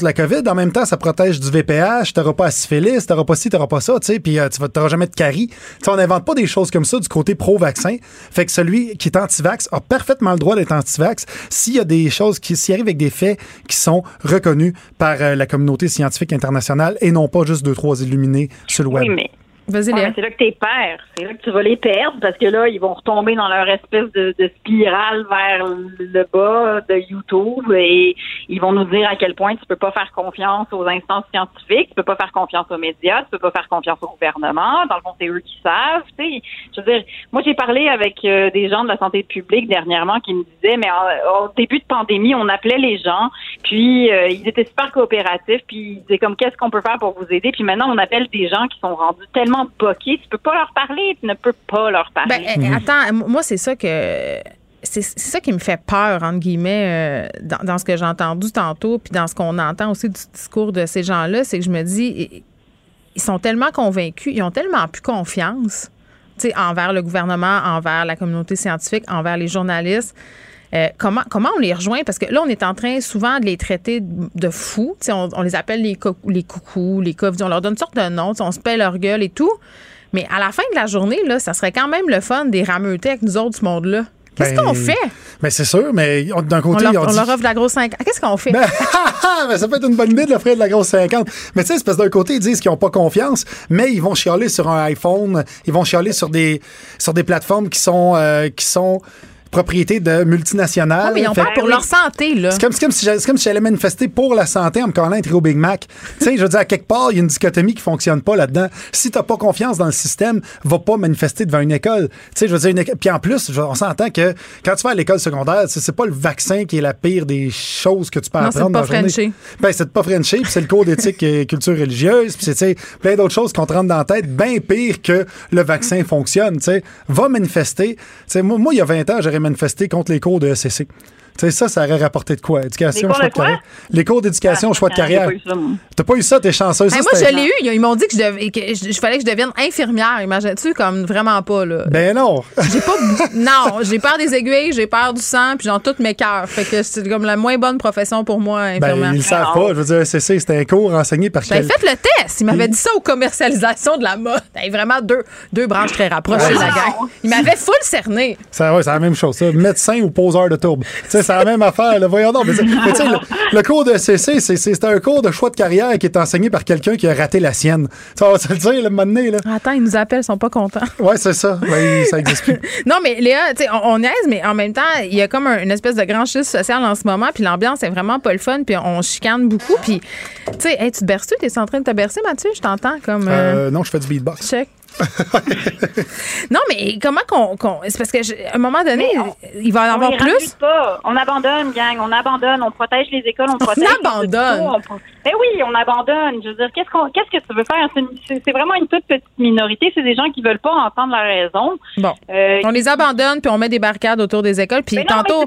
la COVID. En même temps, ça protège du VPH. T'auras pas à syphilis, t'auras pas ci, t'auras pas ça. » Puis t'auras jamais de carie. On n'invente pas des choses comme ça du côté pro-vaccin. Fait que celui qui est anti-vax a parfaitement le droit d'être anti-vax s'il y a des choses qui s'y arrivent avec des faits qui sont reconnus par la communauté scientifique internationale et non pas juste 2-3 illuminés sur le web. Oui, mais, vas-y, Léa. C'est là que t'es perds. C'est là que tu vas les perdre parce que là, ils vont retomber dans leur espèce de spirale vers le bas de YouTube et ils vont nous dire à quel point tu peux pas faire confiance aux instances scientifiques, tu peux pas faire confiance aux médias, tu peux pas faire confiance au gouvernement. Dans le fond, c'est eux qui savent. T'sais. Je veux dire, moi, j'ai parlé avec des gens de la santé publique dernièrement qui me disaient, mais au début de pandémie, on appelait les gens, puis ils étaient super coopératifs, puis ils disaient comme, qu'est-ce qu'on peut faire pour vous aider? Puis maintenant, on appelle des gens qui sont rendus tellement boqués, tu peux pas leur parler, tu ne peux pas leur parler. Attends, moi c'est ça que c'est ça qui me fait peur entre guillemets dans ce que j'ai entendu tantôt puis dans ce qu'on entend aussi du discours de ces gens-là, c'est que je me dis ils sont tellement convaincus, ils ont tellement plus confiance, tu sais, envers le gouvernement, envers la communauté scientifique, envers les journalistes. Comment on les rejoint? Parce que là, on est en train souvent de les traiter de fous. T'sais, on les appelle les coucous, les coffs. On leur donne une sorte de nom. On se paie leur gueule et tout. Mais à la fin de la journée, là, ça serait quand même le fun des rameuter avec nous autres, ce monde-là. Qu'est-ce qu'on fait? Mais c'est sûr, mais d'un côté... On leur offre de la grosse 50. Qu'est-ce qu'on fait? Ben, ça peut être une bonne idée de l'offrir de la grosse 50. Mais tu sais, c'est parce que d'un côté, ils disent qu'ils n'ont pas confiance, mais ils vont chialer sur un iPhone, ils vont chialer sur des plateformes qui sont propriété de multinationales. Non, mais on parle pour leur santé, là. C'est comme si j'allais manifester pour la santé en me collant un trio Big Mac. Tu sais, je veux dire, à quelque part, il y a une dichotomie qui fonctionne pas là-dedans. Si t'as pas confiance dans le système, va pas manifester devant une école. Tu sais, je veux dire, puis en plus, on s'entend que quand tu vas à l'école secondaire, c'est pas le vaccin qui est la pire des choses que tu peux apprendre dans la journée. C'est de pas frencher, puis c'est le cours d'éthique et culture religieuse, puis c'est plein d'autres choses qu'on te rentre dans la tête, bien pire que le vaccin fonctionne, tu sais. Va manifester. Tu sais, moi, il y a 20 ans, j'aurais manifester contre les cours de SADC. Tu sais, ça aurait rapporté de quoi? Éducation, choix de carrière. Les cours d'éducation, choix de carrière. T'as pas eu ça, t'es chanceuse. Moi, je l'ai eu. Ils m'ont dit que fallait que je devienne infirmière. Imagines-tu, comme vraiment pas, là. Ben non. J'ai peur des aiguilles, j'ai peur du sang, puis j'en toutes mes cœurs. Fait que c'est comme la moins bonne profession pour moi, infirmière. Ben, ils le savent pas. Je veux dire, c'était un cours enseigné par quelqu'un. Fait le test. Il m'avait dit ça aux commercialisations de la mode. Il y avait vraiment deux branches très rapprochées, la gang. Il m'avait full cerné. C'est la même chose, ça. Médecin ou poseur de tourbe. C'est la même affaire, là. Voyons donc. Mais tu sais, le cours de SCC, c'est un cours de choix de carrière qui est enseigné par quelqu'un qui a raté la sienne. Ça va se le dire, le moment donné, là. Attends, ils nous appellent, ils sont pas contents. Oui, c'est ça. Ouais, ça existe plus. Non, mais Léa, tu sais, on niaise, mais en même temps, il y a comme une espèce de grand schiste social en ce moment, puis l'ambiance est vraiment pas le fun, puis on chicane beaucoup, puis tu sais, hey, tu te berces-tu? T'es en train de te bercer, Mathieu? Je t'entends comme... non, je fais du beatbox. Check. Non, mais comment qu'on c'est parce qu'à un moment donné, il va en avoir plus. Pas. On abandonne, gang. On abandonne. On protège les écoles. On protège les hôpitaux. Ben oui, on abandonne. Je veux dire, qu'est-ce que tu veux faire? C'est vraiment une toute petite minorité. C'est des gens qui veulent pas entendre la raison. Bon. On les abandonne, puis on met des barricades autour des écoles. Puis tantôt.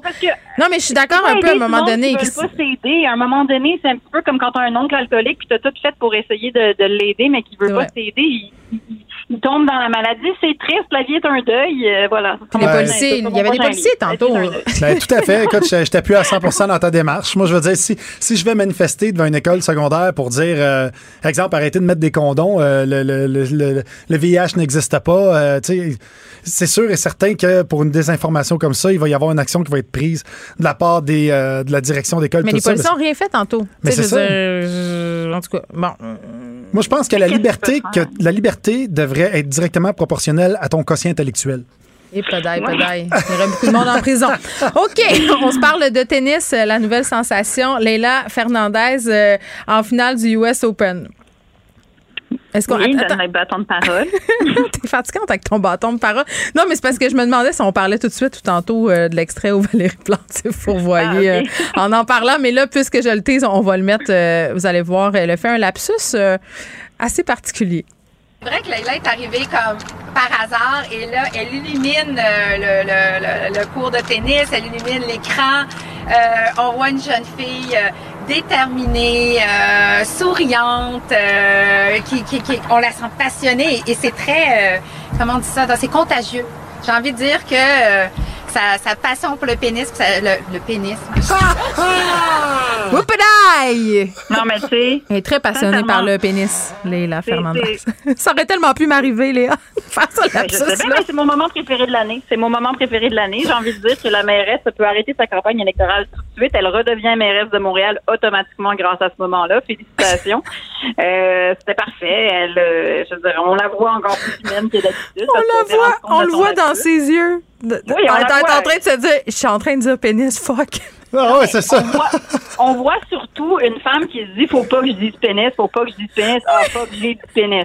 Non, mais je suis d'accord un peu à un moment donné. Ils veulent pas s'aider. À un moment donné, c'est un petit peu comme quand t'as un oncle alcoolique, puis t'as tout fait pour essayer de l'aider, mais qui veut pas s'aider. Il tombe dans la maladie, c'est triste, la vie est un deuil, voilà. Les policiers, il y avait des policiers tantôt. Ben, tout à fait, écoute, je t'appuie à 100% dans ta démarche. Moi, je veux dire, si je vais manifester devant une école secondaire pour dire, exemple, arrêtez de mettre des condoms, le VIH n'existe pas, tu sais, c'est sûr et certain que pour une désinformation comme ça, il va y avoir une action qui va être prise de la part de la direction d'école. Mais les policiers n'ont rien fait tantôt. Mais c'est ça. En tout cas, bon... Moi, je pense que la liberté devrait être directement proportionnelle à ton quotient intellectuel. Et pedaille. Il y aurait beaucoup de monde en prison. OK, on se parle de tennis, la nouvelle sensation. Leylah Fernandez en finale du US Open. Est-ce qu'on donne un bâton de parole? T'es fatiguante avec ton bâton de parole. Non, mais c'est parce que je me demandais si on parlait tout de suite ou tantôt de l'extrait où Valérie Plante fourvoyée en parlant. Mais là, puisque je le tease, on va le mettre. Vous allez voir, elle a fait un lapsus assez particulier. C'est vrai que Leylah est arrivée comme par hasard et là, elle illumine le cours de tennis, elle illumine l'écran. On voit une jeune fille déterminée, souriante, qui on la sent passionnée et c'est très, comment on dit ça, c'est contagieux. J'ai envie de dire que sa passion pour le pénis, le pénis. Whoopadaï! Non, mais tu sais. Elle est très passionnée par le pénis, Leylah Fernandez. Ça aurait tellement pu m'arriver, Léa. Faire ça, mais c'est mon moment préféré de l'année. C'est mon moment préféré de l'année. J'ai envie de dire que la mairesse peut arrêter sa campagne électorale tout de suite. Elle redevient mairesse de Montréal automatiquement grâce à ce moment-là. Félicitations. C'était parfait. Elle, je veux dire, on la voit encore plus humaine que d'habitude. On le voit dans ses yeux. Oui, on est en train de se dire, je suis en train de dire pénis, fuck. Ah ouais, c'est ça. On voit surtout une femme qui se dit, faut pas que je dise pénis, faut pas que je dise pénis, faut que je dise pénis.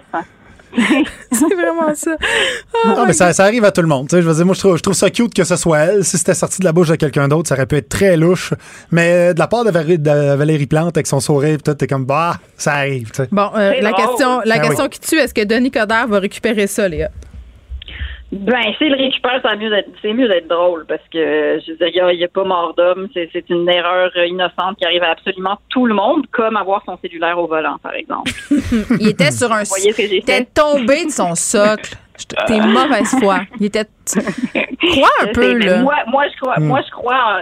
C'est vraiment ça. Oh non, mais ça arrive à tout le monde. Je veux dire, moi, je trouve ça cute que ce soit elle. Si c'était sorti de la bouche de quelqu'un d'autre, ça aurait pu être très louche. Mais de la part de Valérie Plante, avec son sourire, peut-être, t'es comme, bah, ça arrive. T'sais. Bon, la question qui tue, est-ce que Denis Coderre va récupérer ça, Léa? Ben, s'il récupère, c'est mieux d'être drôle parce que, je veux dire, il n'y a pas mort d'homme. C'est une erreur innocente qui arrive à absolument tout le monde, comme avoir son cellulaire au volant, par exemple. Il était sur un... Il était tombé de son socle. T'es mauvaise foi. Il était... Crois un peu, là. Moi, je crois... Moi, je crois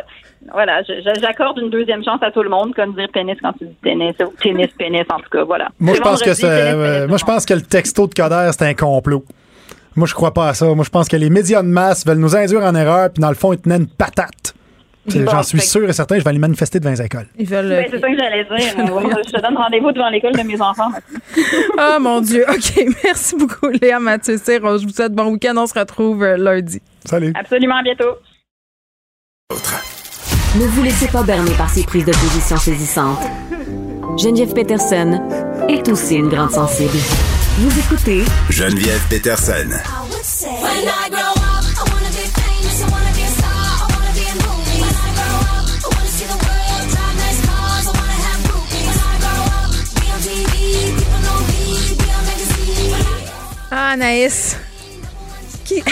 voilà, j'accorde une deuxième chance à tout le monde, comme dire pénis quand tu dis tennis, ou pénis, en tout cas, voilà. Moi, je pense que le texto de Coderre, c'est un complot. Moi, je crois pas à ça. Moi, je pense que les médias de masse veulent nous induire en erreur, puis dans le fond, ils tenaient une patate. Bon, j'en suis sûr et certain, je vais aller manifester devant les écoles. C'est ça que j'allais dire. Je te donne rendez-vous devant l'école de mes enfants. Ah, mon Dieu. OK, merci beaucoup, Léa, Mathieu Cyr. Je vous souhaite bon week-end. On se retrouve lundi. Salut. Absolument, à bientôt. Ne vous laissez pas berner par ces prises de position saisissantes. Geneviève Pétersen est aussi une grande sensible. Vous écoutez Geneviève Pétersen. Ah, Anaïs. Qui...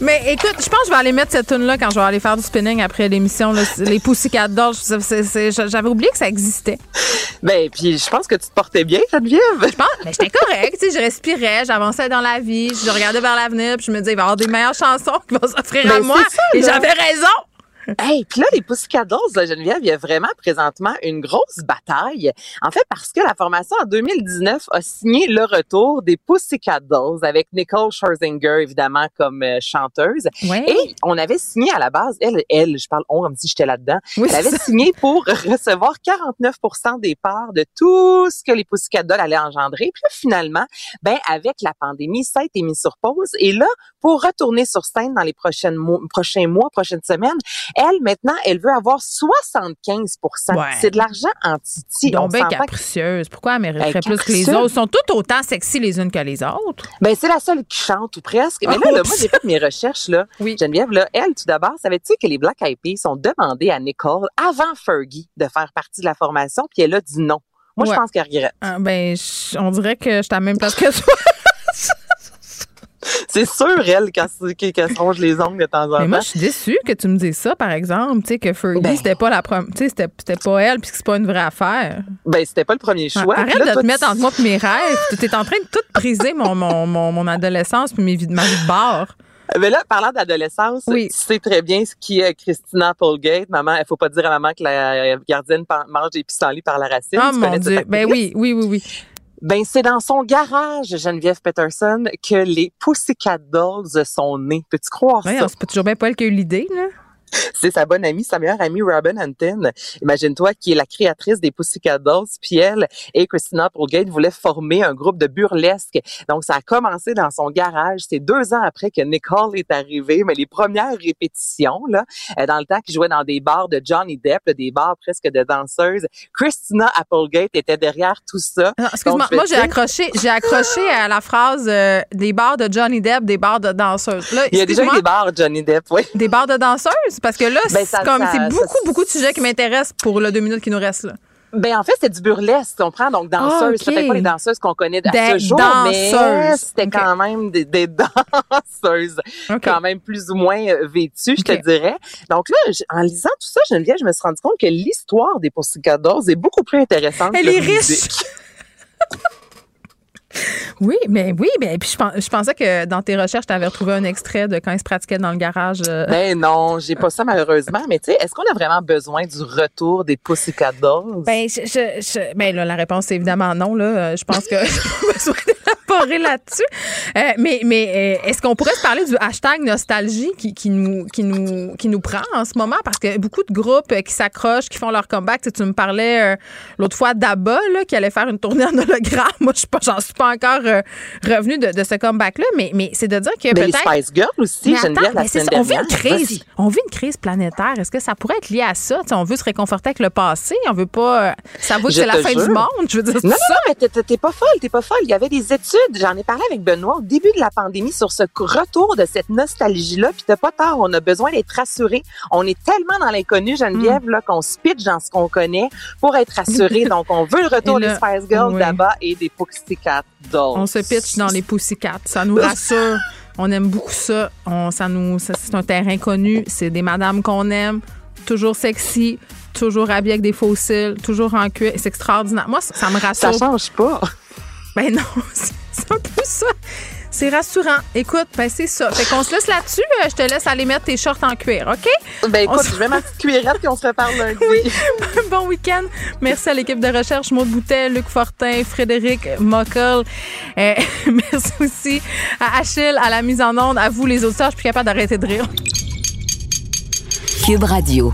Mais écoute, je pense que je vais aller mettre cette tune là quand je vais aller faire du spinning après l'émission. Là, les Pussycat Dolls, j'avais oublié que ça existait. Ben, puis je pense que tu te portais bien, Geneviève. Je pense, mais j'étais correcte, tu sais, je respirais, j'avançais dans la vie, je regardais vers l'avenir, puis je me disais, il va y avoir des meilleures chansons qui vont s'offrir à moi. Ça, et j'avais raison. Hey, puis là, les Pussycat Dolls, là, Geneviève, il y a vraiment présentement une grosse bataille. En fait, parce que la formation en 2019 a signé le retour des Pussycat Dolls avec Nicole Scherzinger, évidemment, comme chanteuse. Ouais. Et on avait signé à la base, elle, je parle on comme si j'étais là-dedans, oui, elle avait signé pour recevoir 49% des parts de tout ce que les Pussycat Dolls allaient engendrer. Puis là, finalement, ben, avec la pandémie, ça a été mis sur pause. Et là, pour retourner sur scène dans les prochains mois, prochaines semaines, elle, maintenant, elle veut avoir 75 %. Ouais. C'est de l'argent en titi. Donc, bien capricieuse. Pourquoi elle mériterait plus que les autres? Ils sont toutes autant sexy les unes que les autres. Bien, c'est la seule qui chante, ou presque. Mais là, moi, j'ai fait mes recherches, là. Oui. Geneviève, là, elle, tout d'abord, savais-tu que les Black Eyed Peas ont demandé à Nicole, avant Fergie, de faire partie de la formation, puis elle a dit non. Moi, je pense qu'elle regrette. Ben, on dirait que je suis à la même place que toi. C'est sûr, elle, qu'elle ronge les ongles de temps en temps. Mais moi, je suis déçue que tu me dises ça, par exemple, tu sais, que Fergie, c'était pas la première, tu sais, c'était pas elle, puis que c'est pas une vraie affaire. Ben, c'était pas le premier choix. Arrête là, de te mettre entre moi et mes rêves. Tu es en train de tout briser mon adolescence puis ma vie de bar. Mais là, parlant d'adolescence, tu sais très bien ce qui est Christina Applegate. Maman, il faut pas dire à maman que la gardienne mange des pissenlits par la racine. Ah, mon Dieu. Ben oui. Ben, c'est dans son garage, Geneviève Pétersen, que les Pussycat Dolls sont nés. Peux-tu croire ça? C'est pas toujours bien Paul qui a eu l'idée, là. C'est sa bonne amie, sa meilleure amie, Robin Hunton. Imagine-toi, qui est la créatrice des Pussycat Dolls. Puis elle et Christina Applegate voulaient former un groupe de burlesque. Donc, ça a commencé dans son garage. C'est 2 ans après que Nicole est arrivée. Mais les premières répétitions, là, dans le temps qu'ils jouaient dans des bars de Johnny Depp, là, des bars presque de danseuses, Christina Applegate était derrière tout ça. Non, excuse-moi, moi, j'ai accroché à la phrase des bars de Johnny Depp, des bars de danseuses. Là, il y a déjà eu des bars Johnny Depp, oui. Des bars de danseuses? Parce que là, c'est beaucoup de sujets qui m'intéressent pour le 2 minutes qui nous restent. Ben en fait, c'était du burlesque. On prend donc danseuses. Ah, okay. C'était pas les danseuses qu'on connaît à ce jour, mais c'était quand même des danseuses, quand même plus ou moins vêtues, je te dirais. Donc là, en lisant tout ça, Geneviève, je me suis rendu compte que l'histoire des Pussycat Dolls est beaucoup plus intéressante. Elle est riche. Oui, mais oui, ben puis je pensais que dans tes recherches, tu avais retrouvé un extrait de quand ils se pratiquaient dans le garage. Ben non, j'ai pas ça malheureusement, mais tu sais, est-ce qu'on a vraiment besoin du retour des Pussycat Dolls? Ben là, la réponse est évidemment non là, je pense que j'ai besoin d'élaborer là-dessus. Mais est-ce qu'on pourrait se parler du hashtag nostalgie qui nous prend en ce moment, parce que beaucoup de groupes qui s'accrochent, qui font leur comeback, tu me parlais l'autre fois d'Abba là qui allait faire une tournée en hologramme. Moi, j'en suis pas encore revenu de ce comeback-là, mais c'est de dire que mais peut-être... Mais les Spice Girls aussi, Geneviève, la semaine dernière. On vit une crise planétaire. Est-ce que ça pourrait être lié à ça? T'sais, on veut se réconforter avec le passé. On veut pas s'avouer que c'est la fin du monde. Je veux dire, non, mais t'es pas folle. Il y avait des études. J'en ai parlé avec Benoît au début de la pandémie sur ce retour de cette nostalgie-là. Puis t'as pas tort. On a besoin d'être rassurés. On est tellement dans l'inconnu, Geneviève, là, qu'on se pitche dans ce qu'on connaît pour être rassurés. Donc, on veut le retour des Spice Girls d'Abba et des Pussycat Dolls. On se pitche dans les Pussycat. Ça nous rassure. On aime beaucoup ça. C'est un terrain connu. C'est des madames qu'on aime. Toujours sexy. Toujours habillées avec des faux cils. Toujours en cuir. C'est extraordinaire. Moi, ça me rassure. Ça change pas. Ben non. C'est un peu ça. C'est rassurant. Écoute, ben c'est ça. Fait qu'on se laisse là-dessus. Je te laisse aller mettre tes shorts en cuir, OK? Ben écoute, je mets ma petite cuirette et on se reparle lundi. Oui. Bon week-end. Merci à l'équipe de recherche, Maud Boutet, Luc Fortin, Frédéric Mockel. Merci aussi à Achille, à la mise en onde, à vous les auditeurs. Je suis plus capable d'arrêter de rire. QUB Radio.